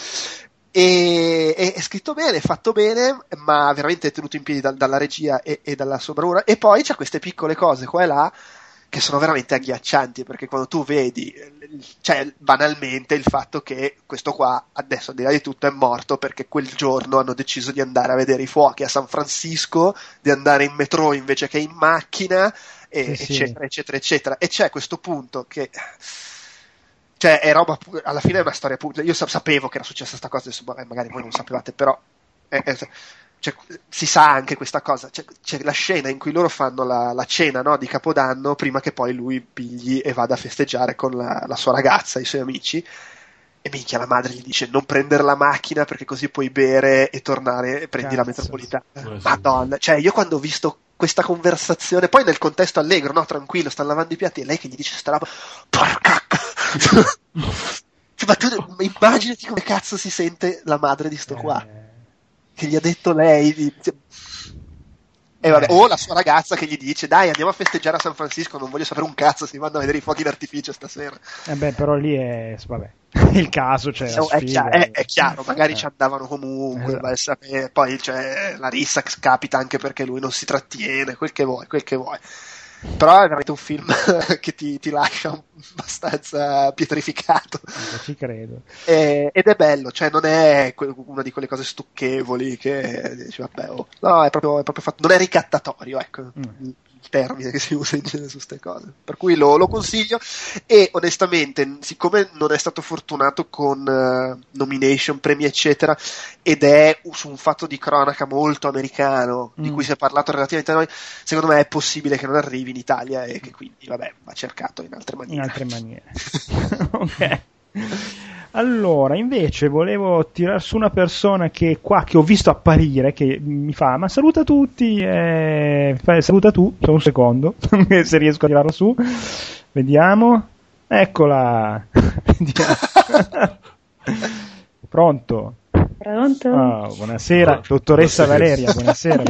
È scritto bene, è fatto bene, ma veramente è tenuto in piedi dalla regia e dalla sobraura. E poi c'è queste piccole cose qua e là che sono veramente agghiaccianti, perché quando tu vedi, cioè banalmente il fatto che questo qua adesso, al di là di tutto, è morto perché quel giorno hanno deciso di andare a vedere i fuochi a San Francisco, di andare in metro invece che in macchina, eccetera. E c'è questo punto che... cioè è roba... alla fine è una storia pubblica. Io sapevo che era successa questa cosa, adesso magari voi non sapevate, però... cioè, si sa anche questa cosa, c'è la scena in cui loro fanno la cena, no, di Capodanno, prima che poi lui pigli e vada a festeggiare con la sua ragazza, i suoi amici, E minchia, la madre gli dice non prendere la macchina perché così puoi bere e tornare e prendi la metropolitana. Madonna, cioè io quando ho visto questa conversazione, poi nel contesto allegro, no, tranquillo, stanno lavando i piatti e lei che gli dice sta roba, porca ma tu immaginati come cazzo si sente la madre di sto qua, che gli ha detto lei vabbè. O la sua ragazza che gli dice dai andiamo a festeggiare a San Francisco, non voglio sapere un cazzo, si vanno a vedere i fuochi d'artificio stasera. Però lì è vabbè, il caso, cioè, è chiaro magari ci andavano comunque, ma poi cioè, la rissa capita anche perché lui non si trattiene, quel che vuoi. Però è veramente un film che ti lascia abbastanza pietrificato. Ci credo. Ed è bello, cioè non è una di quelle cose stucchevoli che dici vabbè, no, è proprio fatto, non è ricattatorio, ecco. Il termine che si usa in genere su queste cose, per cui lo consiglio. E onestamente, siccome non è stato fortunato con nomination, premi eccetera, ed è su un fatto di cronaca molto americano di cui si è parlato relativamente a noi, secondo me è possibile che non arrivi in Italia e che quindi vabbè va cercato in altre maniere. Ok, allora invece volevo tirar su una persona che qua che ho visto apparire, che mi fa ma saluta tutti, saluta tu, solo un secondo se riesco a tirarla su, vediamo, eccola. Pronto? Oh, buonasera dottoressa Valeria, buonasera.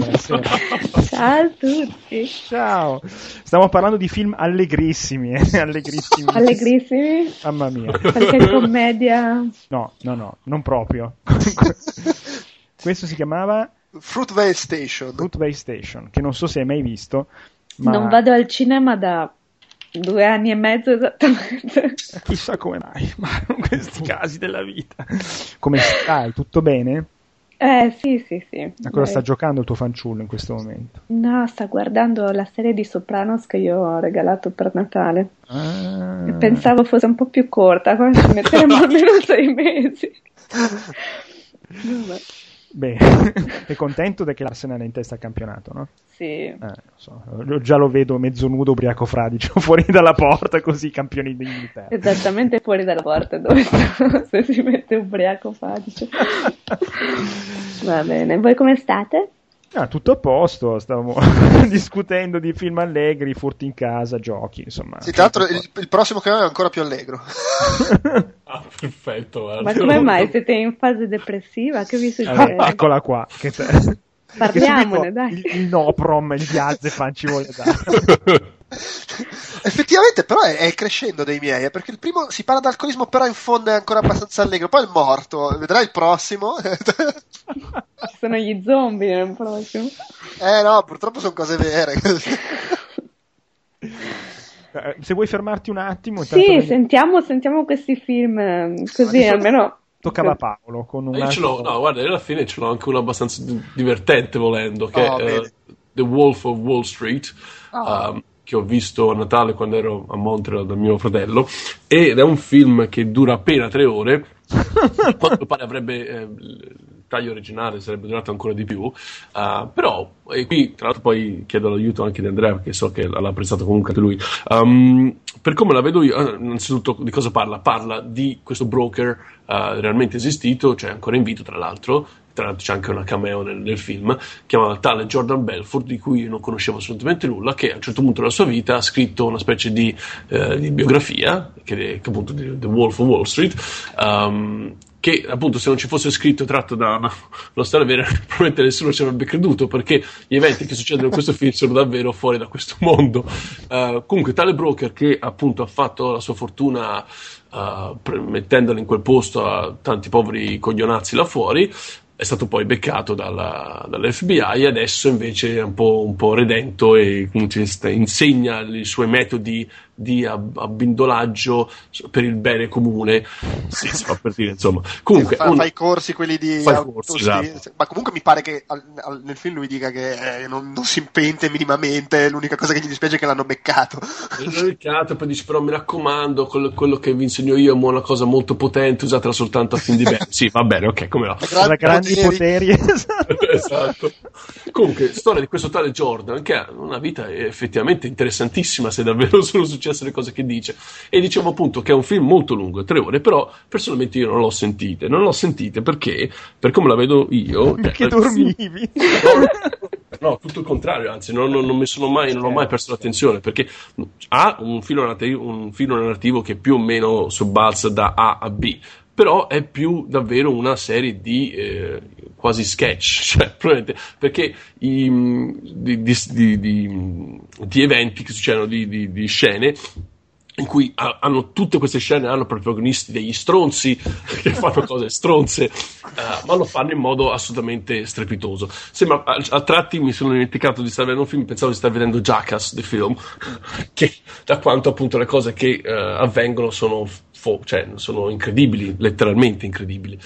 Ciao a tutti. Ciao. Stiamo parlando di film allegrissimi. Allegrissimi? Mamma mia. Qualche commedia? No, non proprio. Questo si chiamava Fruitvale Station, che non so se hai mai visto, ma... Non vado al cinema da 2 anni e mezzo esattamente. Chissà come mai, ma in questi casi della vita. Come stai? Tutto bene? Sì. Ma cosa sta giocando il tuo fanciullo in questo momento? No, sta guardando la serie di Sopranos che io ho regalato per Natale. Ah. Pensavo fosse un po' più corta, quando ci metteremo almeno 6 mesi. Beh, è contento che l'Arsenal è in testa al campionato, no? Sì. Non so, io già lo vedo mezzo nudo, ubriaco fradicio, fuori dalla porta, così campioni d'Inghilterra. Esattamente fuori dalla porta, dove se si mette ubriaco fradicio. Va bene, voi come state? Ah, tutto a posto, stavamo discutendo di film allegri, furti in casa, giochi, insomma. Sì, tra l'altro il prossimo che ho è ancora più allegro. Ah, perfetto, guarda. Ma come mai siete in fase depressiva? Che vi succede? Eccola qua, che te... Parliamone, dai. Il Noprom, il Diazepam ci vuole dare. Effettivamente però è crescendo dei miei, perché il primo si parla d'alcolismo però in fondo è ancora abbastanza allegro, poi è morto, vedrai il prossimo. Ci sono gli zombie nel prossimo. No, purtroppo sono cose vere. Se vuoi fermarti un attimo, sì, sentiamo questi film così almeno... Toccava Paolo con un altro... No, guarda, alla fine ce l'ho anche uno abbastanza divertente volendo, che è The Wolf of Wall Street, che ho visto a Natale quando ero a Montreal da mio fratello, ed è un film che dura appena 3 ore, quanto pare avrebbe... il taglio originale sarebbe durato ancora di più, però, e qui tra l'altro poi chiedo l'aiuto anche di Andrea perché so che l'ha apprezzato comunque anche lui. Per come la vedo io, innanzitutto di cosa parla? Parla di questo broker realmente esistito, cioè ancora in vita tra l'altro c'è anche una cameo nel film, chiamata tale Jordan Belfort, di cui io non conoscevo assolutamente nulla, che a un certo punto della sua vita ha scritto una specie di biografia, che appunto The Wolf of Wall Street, che appunto se non ci fosse scritto tratto da una storia vera probabilmente nessuno ci avrebbe creduto, perché gli eventi che succedono in questo film sono davvero fuori da questo mondo. Comunque tale broker, che appunto ha fatto la sua fortuna mettendolo in quel posto a tanti poveri coglionazzi là fuori, è stato poi beccato dall'FBI e adesso invece è un po' redento e insegna i suoi metodi di abbindolaggio per il bene comune. Sì, si fa per dire, insomma. Comunque, fa i corsi quelli di... corsi, esatto. Ma comunque mi pare che nel film lui dica che non si impente minimamente, l'unica cosa che gli dispiace è che l'hanno beccato. Poi dice però mi raccomando, quello che vi insegno io è una cosa molto potente, usatela soltanto a fin di bene. Sì, va bene, ok, come no. Grandi poteri. Esatto. Comunque, storia di questo tale Jordan, che ha una vita effettivamente interessantissima, se davvero sono successi successo, le cose che dice. E dicevo appunto che è un film molto lungo, 3 ore, però personalmente io non l'ho sentite perché, per come la vedo io... Perché dormivi? No, tutto il contrario, anzi non ho mai perso l'attenzione, perché ha un filo narrativo che più o meno sobbalza da A a B, però è più davvero una serie di quasi sketch, cioè probabilmente perché di eventi che succedono, di scene in cui hanno tutte queste scene, hanno protagonisti degli stronzi che fanno cose stronze, ma lo fanno in modo assolutamente strepitoso. Sembra, a tratti mi sono dimenticato di stare vedendo un film, pensavo di stare vedendo Jackass, del film, che da quanto appunto le cose che avvengono sono incredibili, letteralmente incredibili.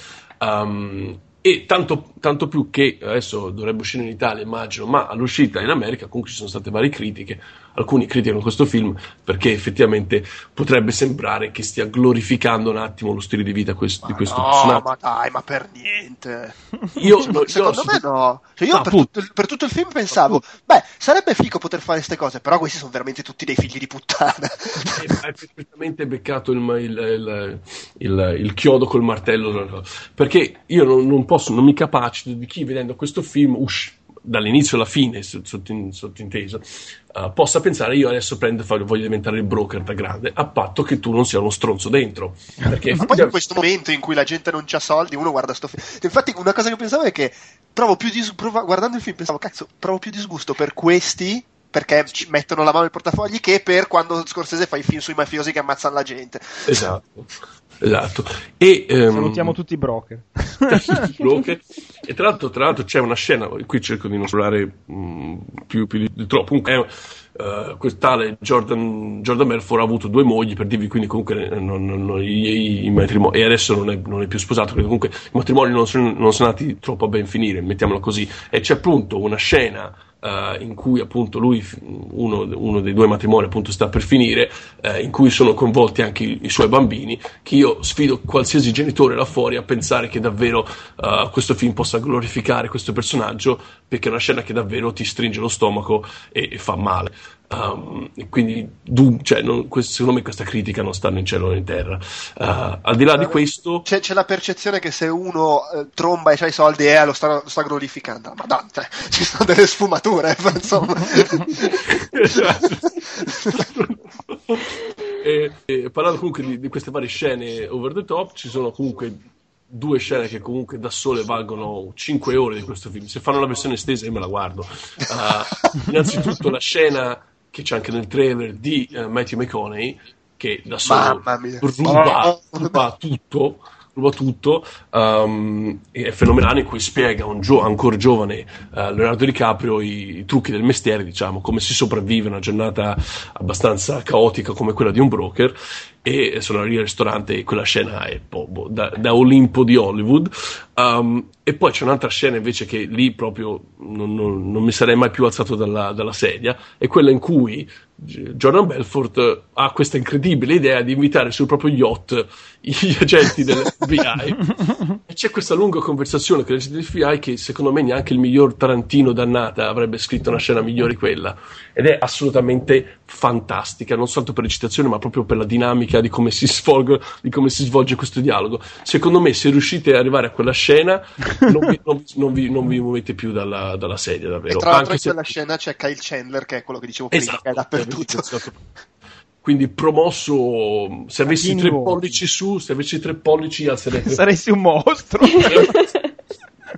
E tanto più che adesso dovrebbe uscire in Italia, immagino, ma all'uscita in America comunque ci sono state varie critiche. Alcuni criticano questo film perché effettivamente potrebbe sembrare che stia glorificando un attimo lo stile di vita di questo personaggio. Ma dai, ma per niente. Secondo me no. Cioè io per tutto il film pensavo, beh, sarebbe figo poter fare queste cose, però questi sono veramente tutti dei figli di puttana. Hai perfettamente beccato il chiodo col martello, perché io non mi capacito di chi vedendo questo film dall'inizio alla fine, sottinteso, possa pensare io adesso voglio diventare il broker da grande, a patto che tu non sia uno stronzo dentro, perché ma poi in questo momento in cui la gente non c'ha soldi uno guarda sto film. Infatti una cosa che pensavo è che guardando il film pensavo, cazzo, provo più disgusto per questi perché ci mettono la mano nel portafogli che per quando Scorsese fa i film sui mafiosi che ammazzano la gente. Esatto. E salutiamo tutti i broker. E tra l'altro c'è una scena, qui cerco di non parlare più di troppo, comunque tale Jordan Belfort ha avuto 2 mogli, per dirvi, quindi comunque non i matrimoni, e adesso non è più sposato, quindi comunque i matrimoni non sono andati troppo a ben finire, mettiamola così. E c'è appunto una scena in cui appunto lui, uno dei 2 matrimoni appunto sta per finire, in cui sono coinvolti anche i suoi bambini, che io sfido qualsiasi genitore là fuori a pensare che davvero questo film possa glorificare questo personaggio, perché è una scena che davvero ti stringe lo stomaco e fa male. Secondo me questa critica non sta né in cielo né in terra. Al di là di questo c'è la percezione che se uno tromba e c'ha i soldi lo sta glorificando, ma dante, ci sono delle sfumature, insomma. E parlando comunque di queste varie scene over the top, ci sono comunque 2 scene che comunque da sole valgono 5 ore di questo film. Se fanno la versione estesa io me la guardo. Innanzitutto la scena che c'è anche nel trailer di Matthew McConaughey, che da solo ruba tutto, è fenomenale, in cui spiega a un ancora giovane Leonardo DiCaprio i trucchi del mestiere, diciamo, come si sopravvive a una giornata abbastanza caotica come quella di un broker. E sono lì al ristorante e quella scena è da Olimpo di Hollywood. E poi c'è un'altra scena invece che lì proprio non mi sarei mai più alzato dalla sedia, è quella in cui Jordan Belfort ha questa incredibile idea di invitare sul proprio yacht gli agenti dell'FBI e c'è questa lunga conversazione con gli agenti dell'FBI, che secondo me neanche il miglior Tarantino dannata avrebbe scritto una scena migliore di quella, ed è assolutamente fantastica, non soltanto per l'eccitazione ma proprio per la dinamica di come si svolge questo dialogo. Secondo me, se riuscite ad arrivare a quella scena non vi muovete più dalla sedia, davvero. E tra l'altro in quella scena c'è Kyle Chandler, che è quello che dicevo prima, esatto, che è dappertutto. Quindi promosso, se avessi 3 pollici su, se avessi 3 pollici alzerei 3. Saresti un mostro.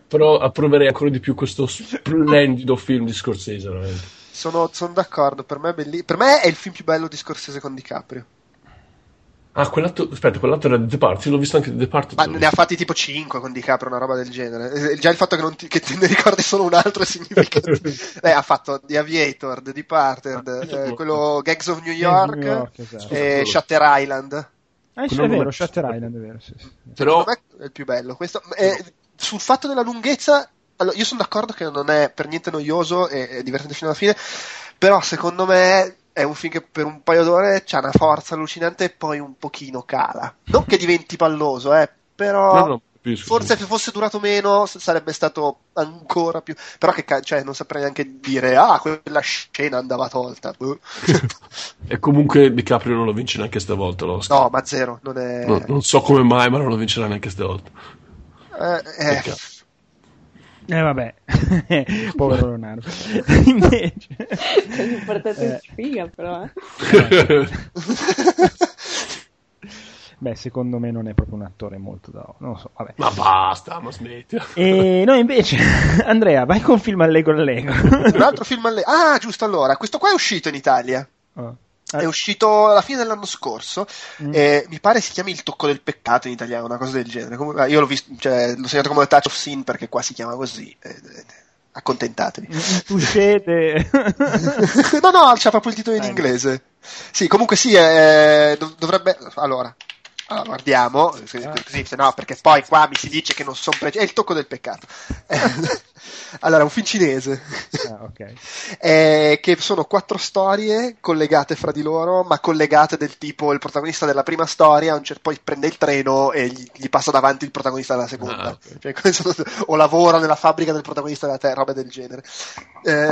Però approverei ancora di più questo splendido film di Scorsese, veramente. Sono d'accordo, per me è il film più bello di Scorsese con DiCaprio. Ah, quell'altro era The Departed, l'ho visto anche The Departed. Ma ne ha fatti tipo 5 con DiCaprio, una roba del genere. Già il fatto che te ne ricordi solo un altro significa ha fatto The Aviator, The Departed, quello Gangs of New York, esatto. E Shutter Island. È vero, Shutter Island è vero, sì. Però è il più bello questo. Sul fatto della lunghezza, allora, io sono d'accordo che non è per niente noioso e è divertente fino alla fine, però secondo me è un film che per un paio d'ore c'ha una forza allucinante e poi un pochino cala. Non che diventi palloso, però... No, Forse se fosse durato meno sarebbe stato ancora più, però che cioè, non saprei neanche dire quella scena andava tolta. E comunque DiCaprio non lo vince neanche stavolta l'Oscar. No, ma zero, non è... no, non so come mai, ma non lo vincerà neanche stavolta. Vabbè, povero Leonardo. Invece è portato in sfiga, però. Beh, secondo me non è proprio un attore molto da... non lo so, vabbè. Ma basta, ma smetti. E noi invece, Andrea, vai con film allego allego. Un altro film allego. Ah, giusto, allora. Questo qua è uscito in Italia. È uscito alla fine dell'anno scorso, e mi pare si chiami Il tocco del peccato in italiano, una cosa del genere. Comunque, io l'ho visto, cioè, l'ho segnato come Touch of Sin perché qua si chiama così. Accontentatevi. Uscite. No, c'ha proprio il titolo in inglese. Sì, comunque sì, dovrebbe... Allora, guardiamo, così, se no, perché poi qua mi si dice che non sono è il tocco del peccato. Allora, un film cinese, okay. Che sono 4 storie collegate fra di loro, ma collegate del tipo il protagonista della prima storia poi prende il treno e gli passa davanti il protagonista della seconda, okay. Cioè, o lavora nella fabbrica del protagonista della terra, roba del genere.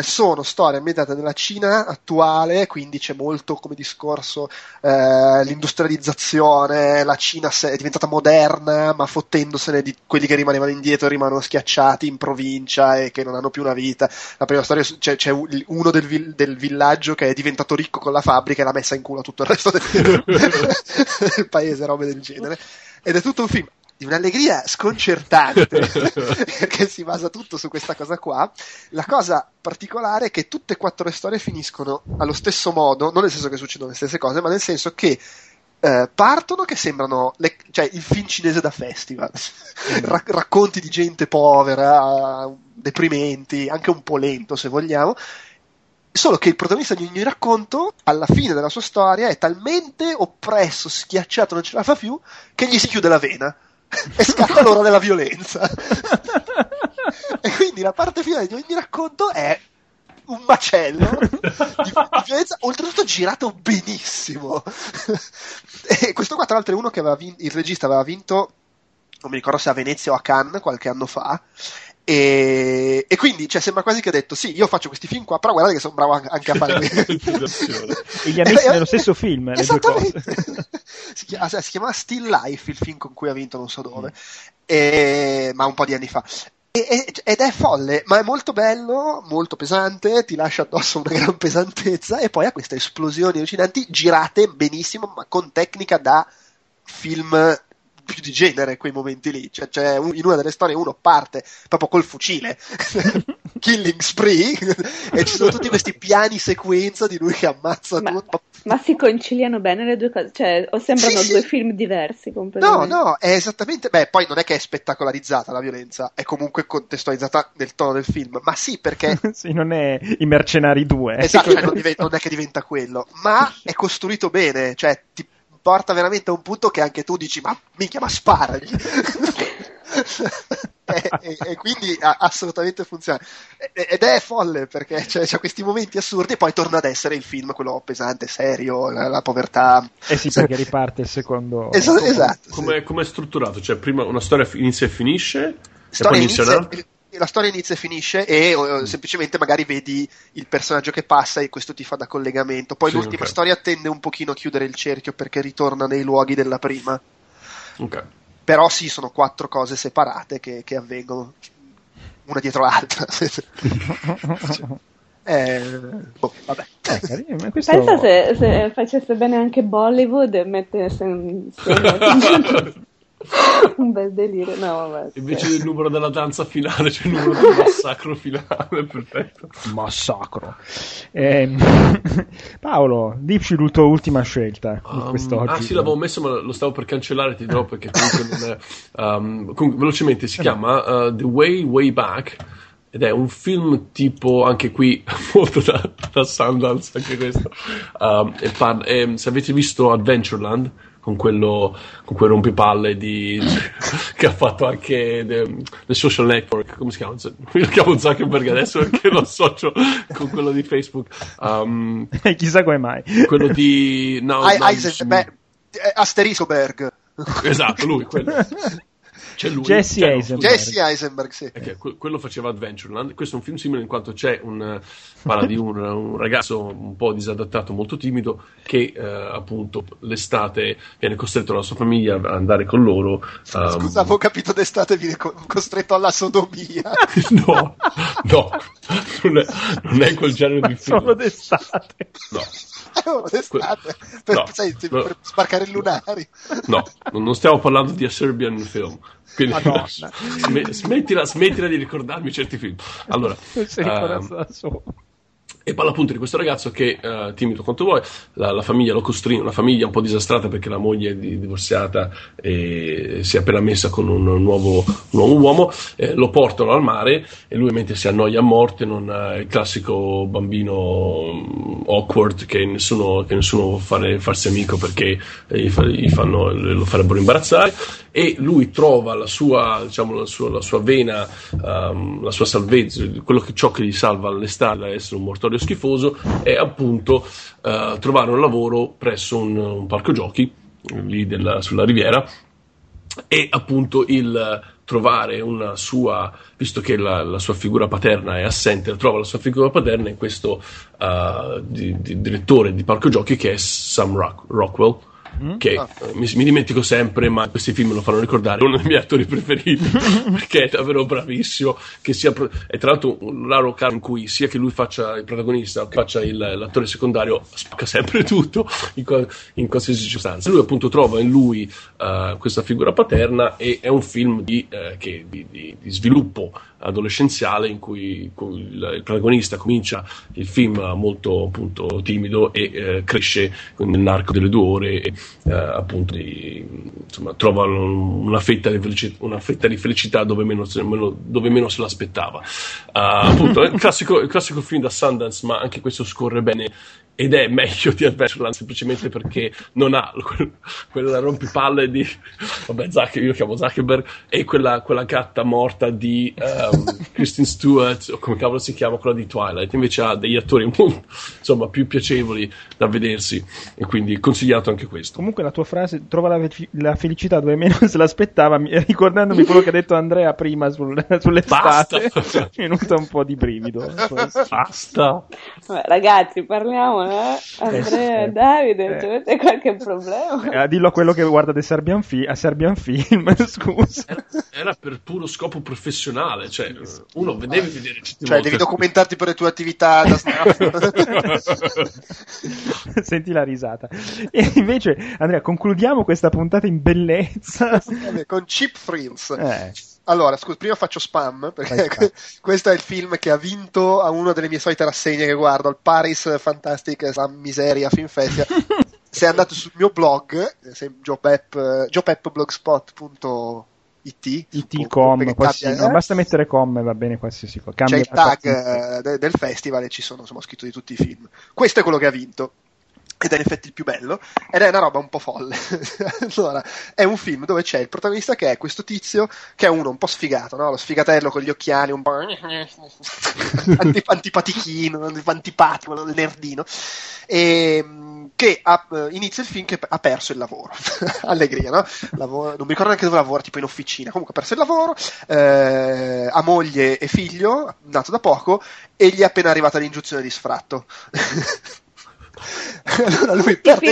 Sono storie ambientate nella Cina attuale, quindi c'è molto come discorso l'industrializzazione, la Cina è diventata moderna, ma fottendosene di quelli che rimanevano indietro, rimangono schiacciati in provincia e che non hanno più una vita. La prima storia c'è uno del villaggio che è diventato ricco con la fabbrica e l'ha messa in culo a tutto il resto del paese, robe del genere. Ed è tutto un film di un'allegria sconcertante perché si basa tutto su questa cosa qua. La cosa particolare è che tutte e 4 le storie finiscono allo stesso modo, non nel senso che succedono le stesse cose, ma nel senso che partono che sembrano cioè il film cinese da festival. Racconti di gente povera, deprimenti, anche un po' lento se vogliamo, solo che il protagonista di ogni racconto alla fine della sua storia è talmente oppresso, schiacciato, non ce la fa più, che gli si chiude la vena e scatta l'ora della violenza. E quindi la parte finale di ogni racconto è un macello di violenza, oltretutto girato benissimo. E questo qua tra l'altro è uno che il regista aveva vinto, non mi ricordo se a Venezia o a Cannes qualche anno fa, e quindi cioè, sembra quasi che ha detto sì, io faccio questi film qua, però guardate che sono bravo anche a fare e gli ha messo nello stesso film le due cose. Si chiamava Still Life il film con cui ha vinto non so dove, ma un po' di anni fa. Ed è folle, ma è molto bello, molto pesante, ti lascia addosso una gran pesantezza e poi ha queste esplosioni allucinanti girate benissimo, ma con tecnica da film più di genere, quei momenti lì. Cioè, in una delle storie uno parte proprio col fucile, killing spree, e ci sono tutti questi piani sequenza di lui che ammazza tutto. Ma si conciliano bene le due cose? Cioè, o sembrano sì. Film diversi completamente? No, è esattamente... Beh, poi non è che è spettacolarizzata la violenza, è comunque contestualizzata nel tono del film, ma sì, perché... sì, non è I Mercenari 2. Esatto, cioè non è che diventa quello, ma è costruito bene, cioè... porta veramente a un punto che anche tu dici ma minchia, ma sparagli. e quindi assolutamente funziona, ed è folle perché c'ha questi momenti assurdi e poi torna ad essere il film quello pesante, serio, la povertà, sì, perché riparte il secondo. Esatto, come è strutturato, cioè prima una storia inizia e finisce, storia e poi inizia un'altra? La storia inizia e finisce e semplicemente magari vedi il personaggio che passa e questo ti fa da collegamento. Poi sì, l'ultima storia tende un pochino a chiudere il cerchio perché ritorna nei luoghi della prima. Okay. Però sì, sono 4 cose separate che avvengono una dietro l'altra. Vabbè. Questo... Pensa se facesse bene anche Bollywood e mettesse insieme... un bel delirio, no, vabbè. Invece del numero della danza finale c'è il numero del massacro finale, perfetto. Massacro. Paolo, dici la tua ultima scelta di quest'oggi. Sì, l'avevo messo, ma lo stavo per cancellare, ti dirò perché comunque non è. Comunque, velocemente si chiama The Way Way Back. Ed è un film tipo, anche qui, molto da Sundance, anche questo. Se avete visto Adventureland, con quel rompipalle che ha fatto anche The Social Network, come si chiama? Io lo chiamo Zuckerberg adesso perché lo associo con quello di Facebook. Chissà come mai. Quello di... No, Heisenberg. Asterisco Berg. Esatto, lui, quello. C'è lui, Jesse Eisenberg. Jesse Eisenberg, sì. Okay, quello faceva Adventureland. Questo è un film simile in quanto c'è parla di un ragazzo un po' disadattato, molto timido, che appunto l'estate viene costretto alla sua famiglia ad andare con loro. Scusa, avevo capito, d'estate viene costretto alla sodomia. No, non è quel genere di film. Solo d'estate. No. D'estate, per sbarcare i lunari. No, non stiamo parlando di A Serbian Film. Quindi, smettila di ricordarmi certi film. Allora, e parla appunto di questo ragazzo che, timido quanto vuoi, la famiglia lo costringe, una famiglia un po' disastrata perché la moglie è divorziata e si è appena messa con un nuovo uomo, lo portano al mare e lui ovviamente si annoia a morte, è il classico bambino awkward che nessuno vuole farsi amico perché lo farebbero imbarazzare, e lui trova la sua vena, la sua salvezza, ciò che gli salva l'estate da essere un mortorio schifoso è appunto trovare un lavoro presso un parco giochi lì sulla riviera, e appunto trovare una sua, visto che la sua figura paterna è assente, trova la sua figura paterna in questo direttore di parco giochi che è Sam Rockwell, che mi dimentico sempre, ma questi film me lo fanno ricordare, uno dei miei attori preferiti perché è davvero bravissimo, è tra l'altro un raro caso in cui sia che lui faccia il protagonista che faccia l'attore secondario spacca sempre tutto in qualsiasi circostanza. Lui appunto trova in lui questa figura paterna, e è un film di sviluppo adolescenziale in cui il protagonista comincia il film molto appunto timido e cresce nell'arco delle 2 ore e appunto trova una fetta di felicità dove meno se l'aspettava. Appunto è il classico film da Sundance, ma anche questo scorre bene ed è meglio di Adventureland semplicemente perché non ha quella rompipalle di io lo chiamo Zuckerberg, e quella gatta morta di Kristen Stewart, o come cavolo si chiama quella di Twilight. Invece ha degli attori insomma più piacevoli da vedersi, e quindi consigliato anche questo. Comunque la tua frase trova la felicità dove meno se l'aspettava, ricordandomi quello che ha detto Andrea prima sull'estate, mi è venuta un po' di brivido. Basta. Vabbè, ragazzi, parliamo Andrea e Davide, avete qualche problema? Dillo a quello che guarda a Serbian Film, scusa. Era per puro scopo professionale, cioè uno deve vedere, cioè devi documentarti per le tue attività da senti la risata. E invece Andrea, concludiamo questa puntata in bellezza con Cheap Thrills. Allora, scusa, prima faccio spam perché questo è il film che ha vinto a una delle mie solite rassegne che guardo, al Paris Fantastic San Miseria Film Festival. Se andate sul mio blog, joepepp.blogspot.it, basta mettere com, va bene qualsiasi cosa, c'è il tag del festival e ci sono insomma scritto di tutti i film. Questo è quello che ha vinto ed è in effetti il più bello, ed è una roba un po' folle. Allora, è un film dove c'è il protagonista che è questo tizio che è uno un po' sfigato, no? Lo sfigatello con gli occhiali un po' antipatico, nerdino, e che inizia il film che ha perso il lavoro. Allegria, no? Non mi ricordo neanche dove lavora, tipo in officina. Comunque ha perso il lavoro, ha moglie e figlio, nato da poco, e gli è appena arrivata l'ingiunzione di sfratto. Allora lui perde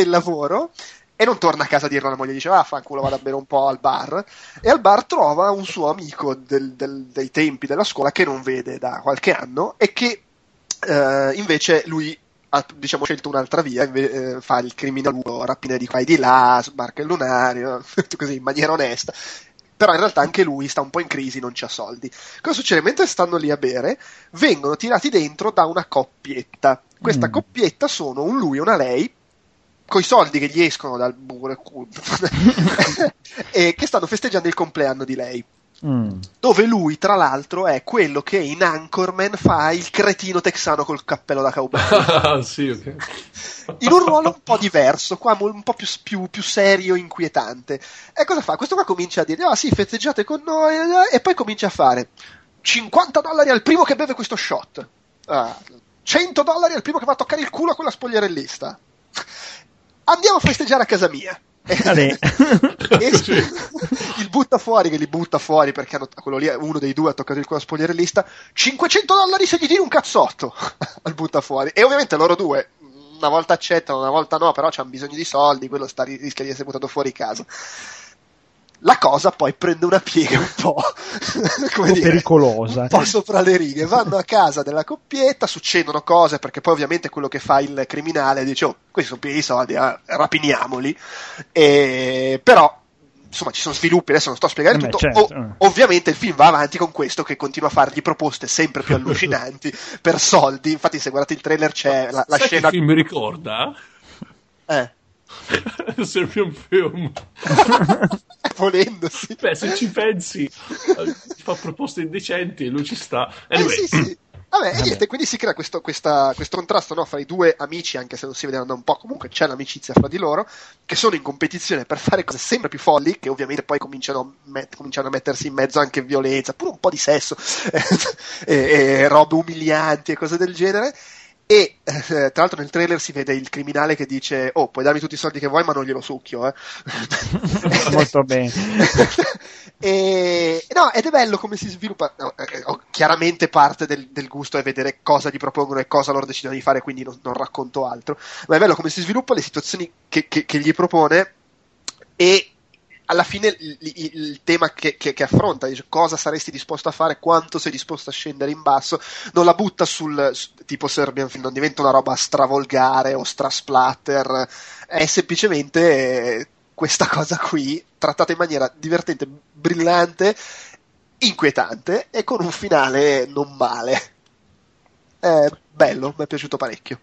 il lavoro e non torna a casa a dirlo alla moglie, dice fanculo, vado a bere un po' al bar, e al bar trova un suo amico dei tempi della scuola che non vede da qualche anno e che invece lui ha, diciamo, scelto un'altra via, fa il criminaluolo, rapine di qua e di là, sbarca il lunario, tutto così in maniera onesta. Però in realtà anche lui sta un po' in crisi, non c'ha soldi. Cosa succede? Mentre stanno lì a bere, vengono tirati dentro da una coppietta. Questa coppietta sono un lui e una lei, coi soldi che gli escono dal buco e che stanno festeggiando il compleanno di lei. Dove lui, tra l'altro, è quello che in Anchorman fa il cretino texano col cappello da cowboy. Sì, okay. In un ruolo un po' diverso, qua un po' più serio, inquietante. E cosa fa? Questo qua comincia a dire: ah sì, festeggiate con noi, e poi comincia a fare $50 al primo che beve questo shot, $100 al primo che va a toccare il culo a quella spogliarellista, andiamo a festeggiare a casa mia. Il butta fuori che li butta fuori perché quello lì, uno dei due ha toccato il culo a spogliarellista. $500 se gli tiri un cazzotto al butta fuori, e ovviamente loro due una volta accettano, una volta no, però c'hanno bisogno di soldi, quello rischia di essere buttato fuori casa. La cosa poi prende una piega un po', come dire, pericolosa, un po' sopra le righe. Vanno a casa della coppietta, succedono cose, perché poi ovviamente quello che fa il criminale dice: oh, questi sono pieni di soldi, rapiniamoli. E però insomma ci sono sviluppi, adesso non sto a spiegare tutto, certo. Ovviamente il film va avanti con questo che continua a fargli proposte sempre più allucinanti per soldi. Infatti se guardate il trailer c'è la scena... Che film mi ricorda? Sempre un film. Volendo, sì. Beh, se ci pensi, fa proposte indecenti e lui ci sta. Anyway. Sì. Vabbè. E niente, quindi si crea questo contrasto, no, fra i due amici, anche se non si vedono da un po', comunque c'è l'amicizia fra di loro, che sono in competizione per fare cose sempre più folli, che ovviamente poi cominciano a mettersi in mezzo anche violenza, pure un po' di sesso, e robe umilianti e cose del genere. E tra l'altro nel trailer si vede il criminale che dice: oh, puoi darmi tutti i soldi che vuoi, ma non glielo succhio, eh. Molto bene. No, ed è bello come si sviluppa. No, chiaramente parte del gusto è vedere cosa gli propongono e cosa loro decidono di fare, quindi non racconto altro, ma è bello come si sviluppa le situazioni che gli propone, e alla fine il tema che affronta, dice, cosa saresti disposto a fare, quanto sei disposto a scendere in basso. Non la butta sul tipo Serbian Film, non diventa una roba stravolgare o strasplatter, è semplicemente questa cosa qui trattata in maniera divertente, brillante, inquietante e con un finale non male. È bello, mi è piaciuto parecchio.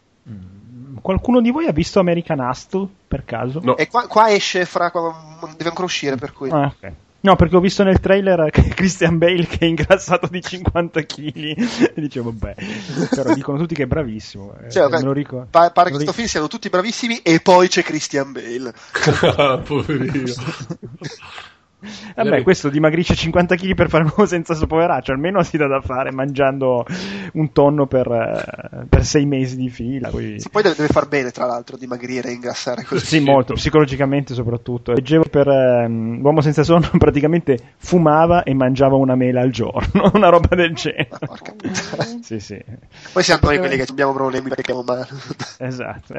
Qualcuno di voi ha visto American Hustle per caso? No. E qua esce deve ancora uscire, per cui... Ah, okay. No, perché ho visto nel trailer Christian Bale che è ingrassato di 50 kg e dicevo, vabbè, però dicono tutti che è bravissimo. Cioè, me lo ricordo. Pare che questo film siano tutti bravissimi e poi c'è Christian Bale. Poverino. Vabbè, questo dimagrisce 50 kg per fare uno senza suo poveraccio, almeno si dà da fare mangiando un tonno per 6 mesi di fila. Sì, poi deve far bene, tra l'altro, dimagrire e ingrassare così. Sì, molto, psicologicamente soprattutto. Leggevo per l'uomo senza sonno, praticamente fumava e mangiava una mela al giorno, una roba del genere. Porca puttana. Sì. Poi siamo noi quelli che abbiamo problemi perché abbiamo male. Esatto,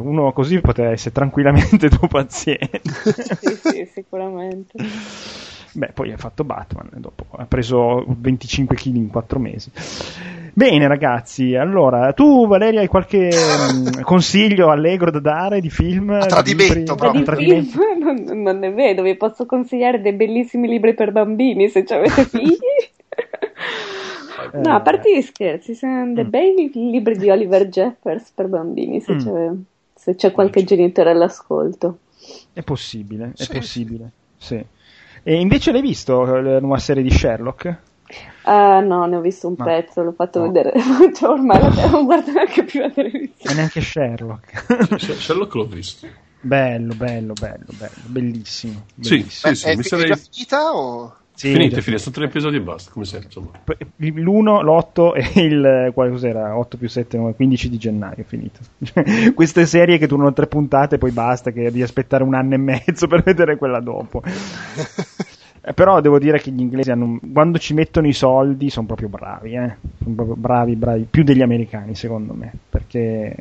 uno così poteva essere tranquillamente tuo paziente. Sì, sicuramente. Beh, poi ha fatto Batman, dopo ha preso 25 kg in 4 mesi. Bene ragazzi, allora tu Valeria hai qualche consiglio allegro da dare di film? A tradimento, proprio. Non ne vedo, vi posso consigliare dei bellissimi libri per bambini se ci avete figli. No, a parte gli scherzi, sono dei bei libri di Oliver Jeffers per bambini se c'è qualche genitore all'ascolto. È possibile. Sì. E invece l'hai visto la nuova serie di Sherlock? No, ne ho visto un pezzo, l'ho fatto vedere, cioè, ormai non guardo neanche più la televisione. E neanche Sherlock. Sherlock l'ho visto. Bello, bellissimo. Sì, mi sarei... già finita o... Sì, finite, sono 3 episodi e basta, come sempre. Insomma. L'1, l'8 e il... cos'era? 8 più 7, 9, 15 di gennaio, finito. Cioè, queste serie che durano 3 puntate e poi basta, che devi aspettare 1 anno e mezzo per vedere quella dopo. Però devo dire che gli inglesi quando ci mettono i soldi sono proprio bravi, eh? Sono proprio bravi, più degli americani secondo me, perché...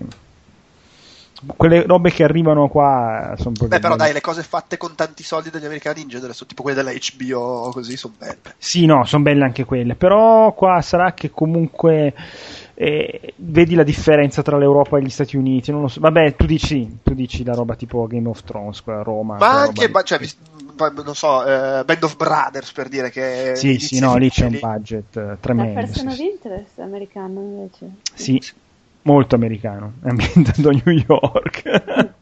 quelle robe che arrivano qua sono proprio... Beh, però dai, le cose fatte con tanti soldi degli americani in genere sono tipo quelle della HBO, così, sono belle. Sì, no, sono belle anche quelle, però qua sarà che comunque vedi la differenza tra l'Europa e gli Stati Uniti, non lo so. Vabbè, tu dici la roba tipo Game of Thrones, quella Roma, ma anche non so, Band of Brothers, per dire, che sì, no, lì c'è un budget tremendo. La Person of Interest americano invece sì. Molto americano, è ambientato a New York.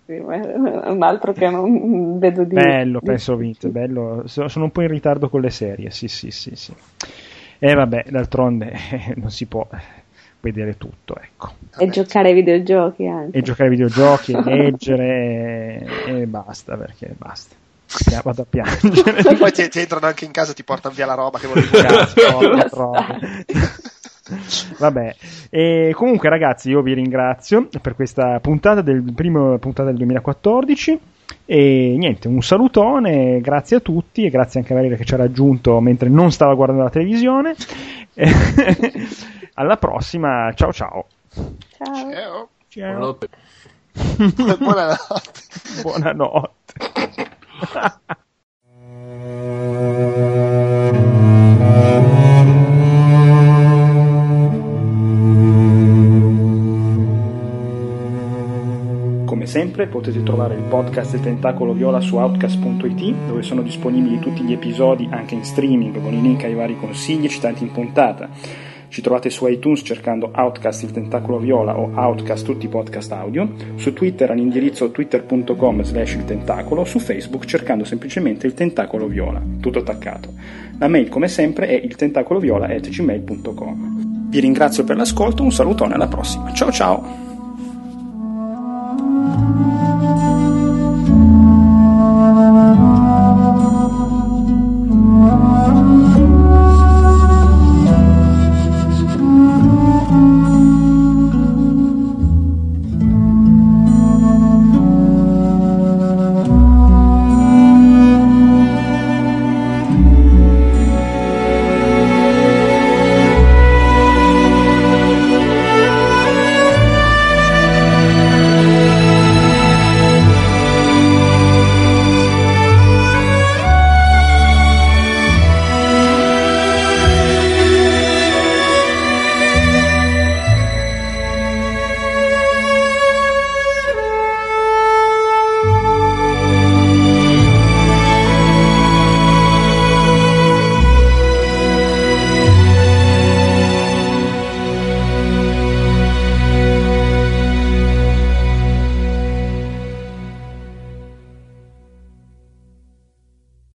Sì, ma è un altro che non vedo di... Bello, penso bello. Sono un po' in ritardo con le serie, sì. E vabbè, d'altronde non si può vedere tutto, ecco. E giocare ai videogiochi anche. E leggere e basta, perché basta. Vado a piangere. E poi ti entrano anche in casa e ti portano via la roba che volevi. Vabbè, e comunque ragazzi, io vi ringrazio per questa puntata, prima puntata del 2014. E niente, un salutone, grazie a tutti e grazie anche a Valeria che ci ha raggiunto mentre non stava guardando la televisione. Alla prossima, ciao ciao. Ciao. Ciao. Buonanotte. Buonanotte. Buonanotte. Sempre potete trovare il podcast del Tentacolo Viola su outcast.it, dove sono disponibili tutti gli episodi anche in streaming con i link ai vari consigli citati in puntata. Ci trovate su iTunes cercando Outcast il Tentacolo Viola o Outcast tutti i podcast audio, su Twitter all'indirizzo twitter.com/iltentacolo, su Facebook cercando semplicemente il Tentacolo Viola, tutto attaccato. La mail come sempre è iltentacoloviola@gmail.com. Vi ringrazio per l'ascolto, un salutone, alla prossima, ciao ciao!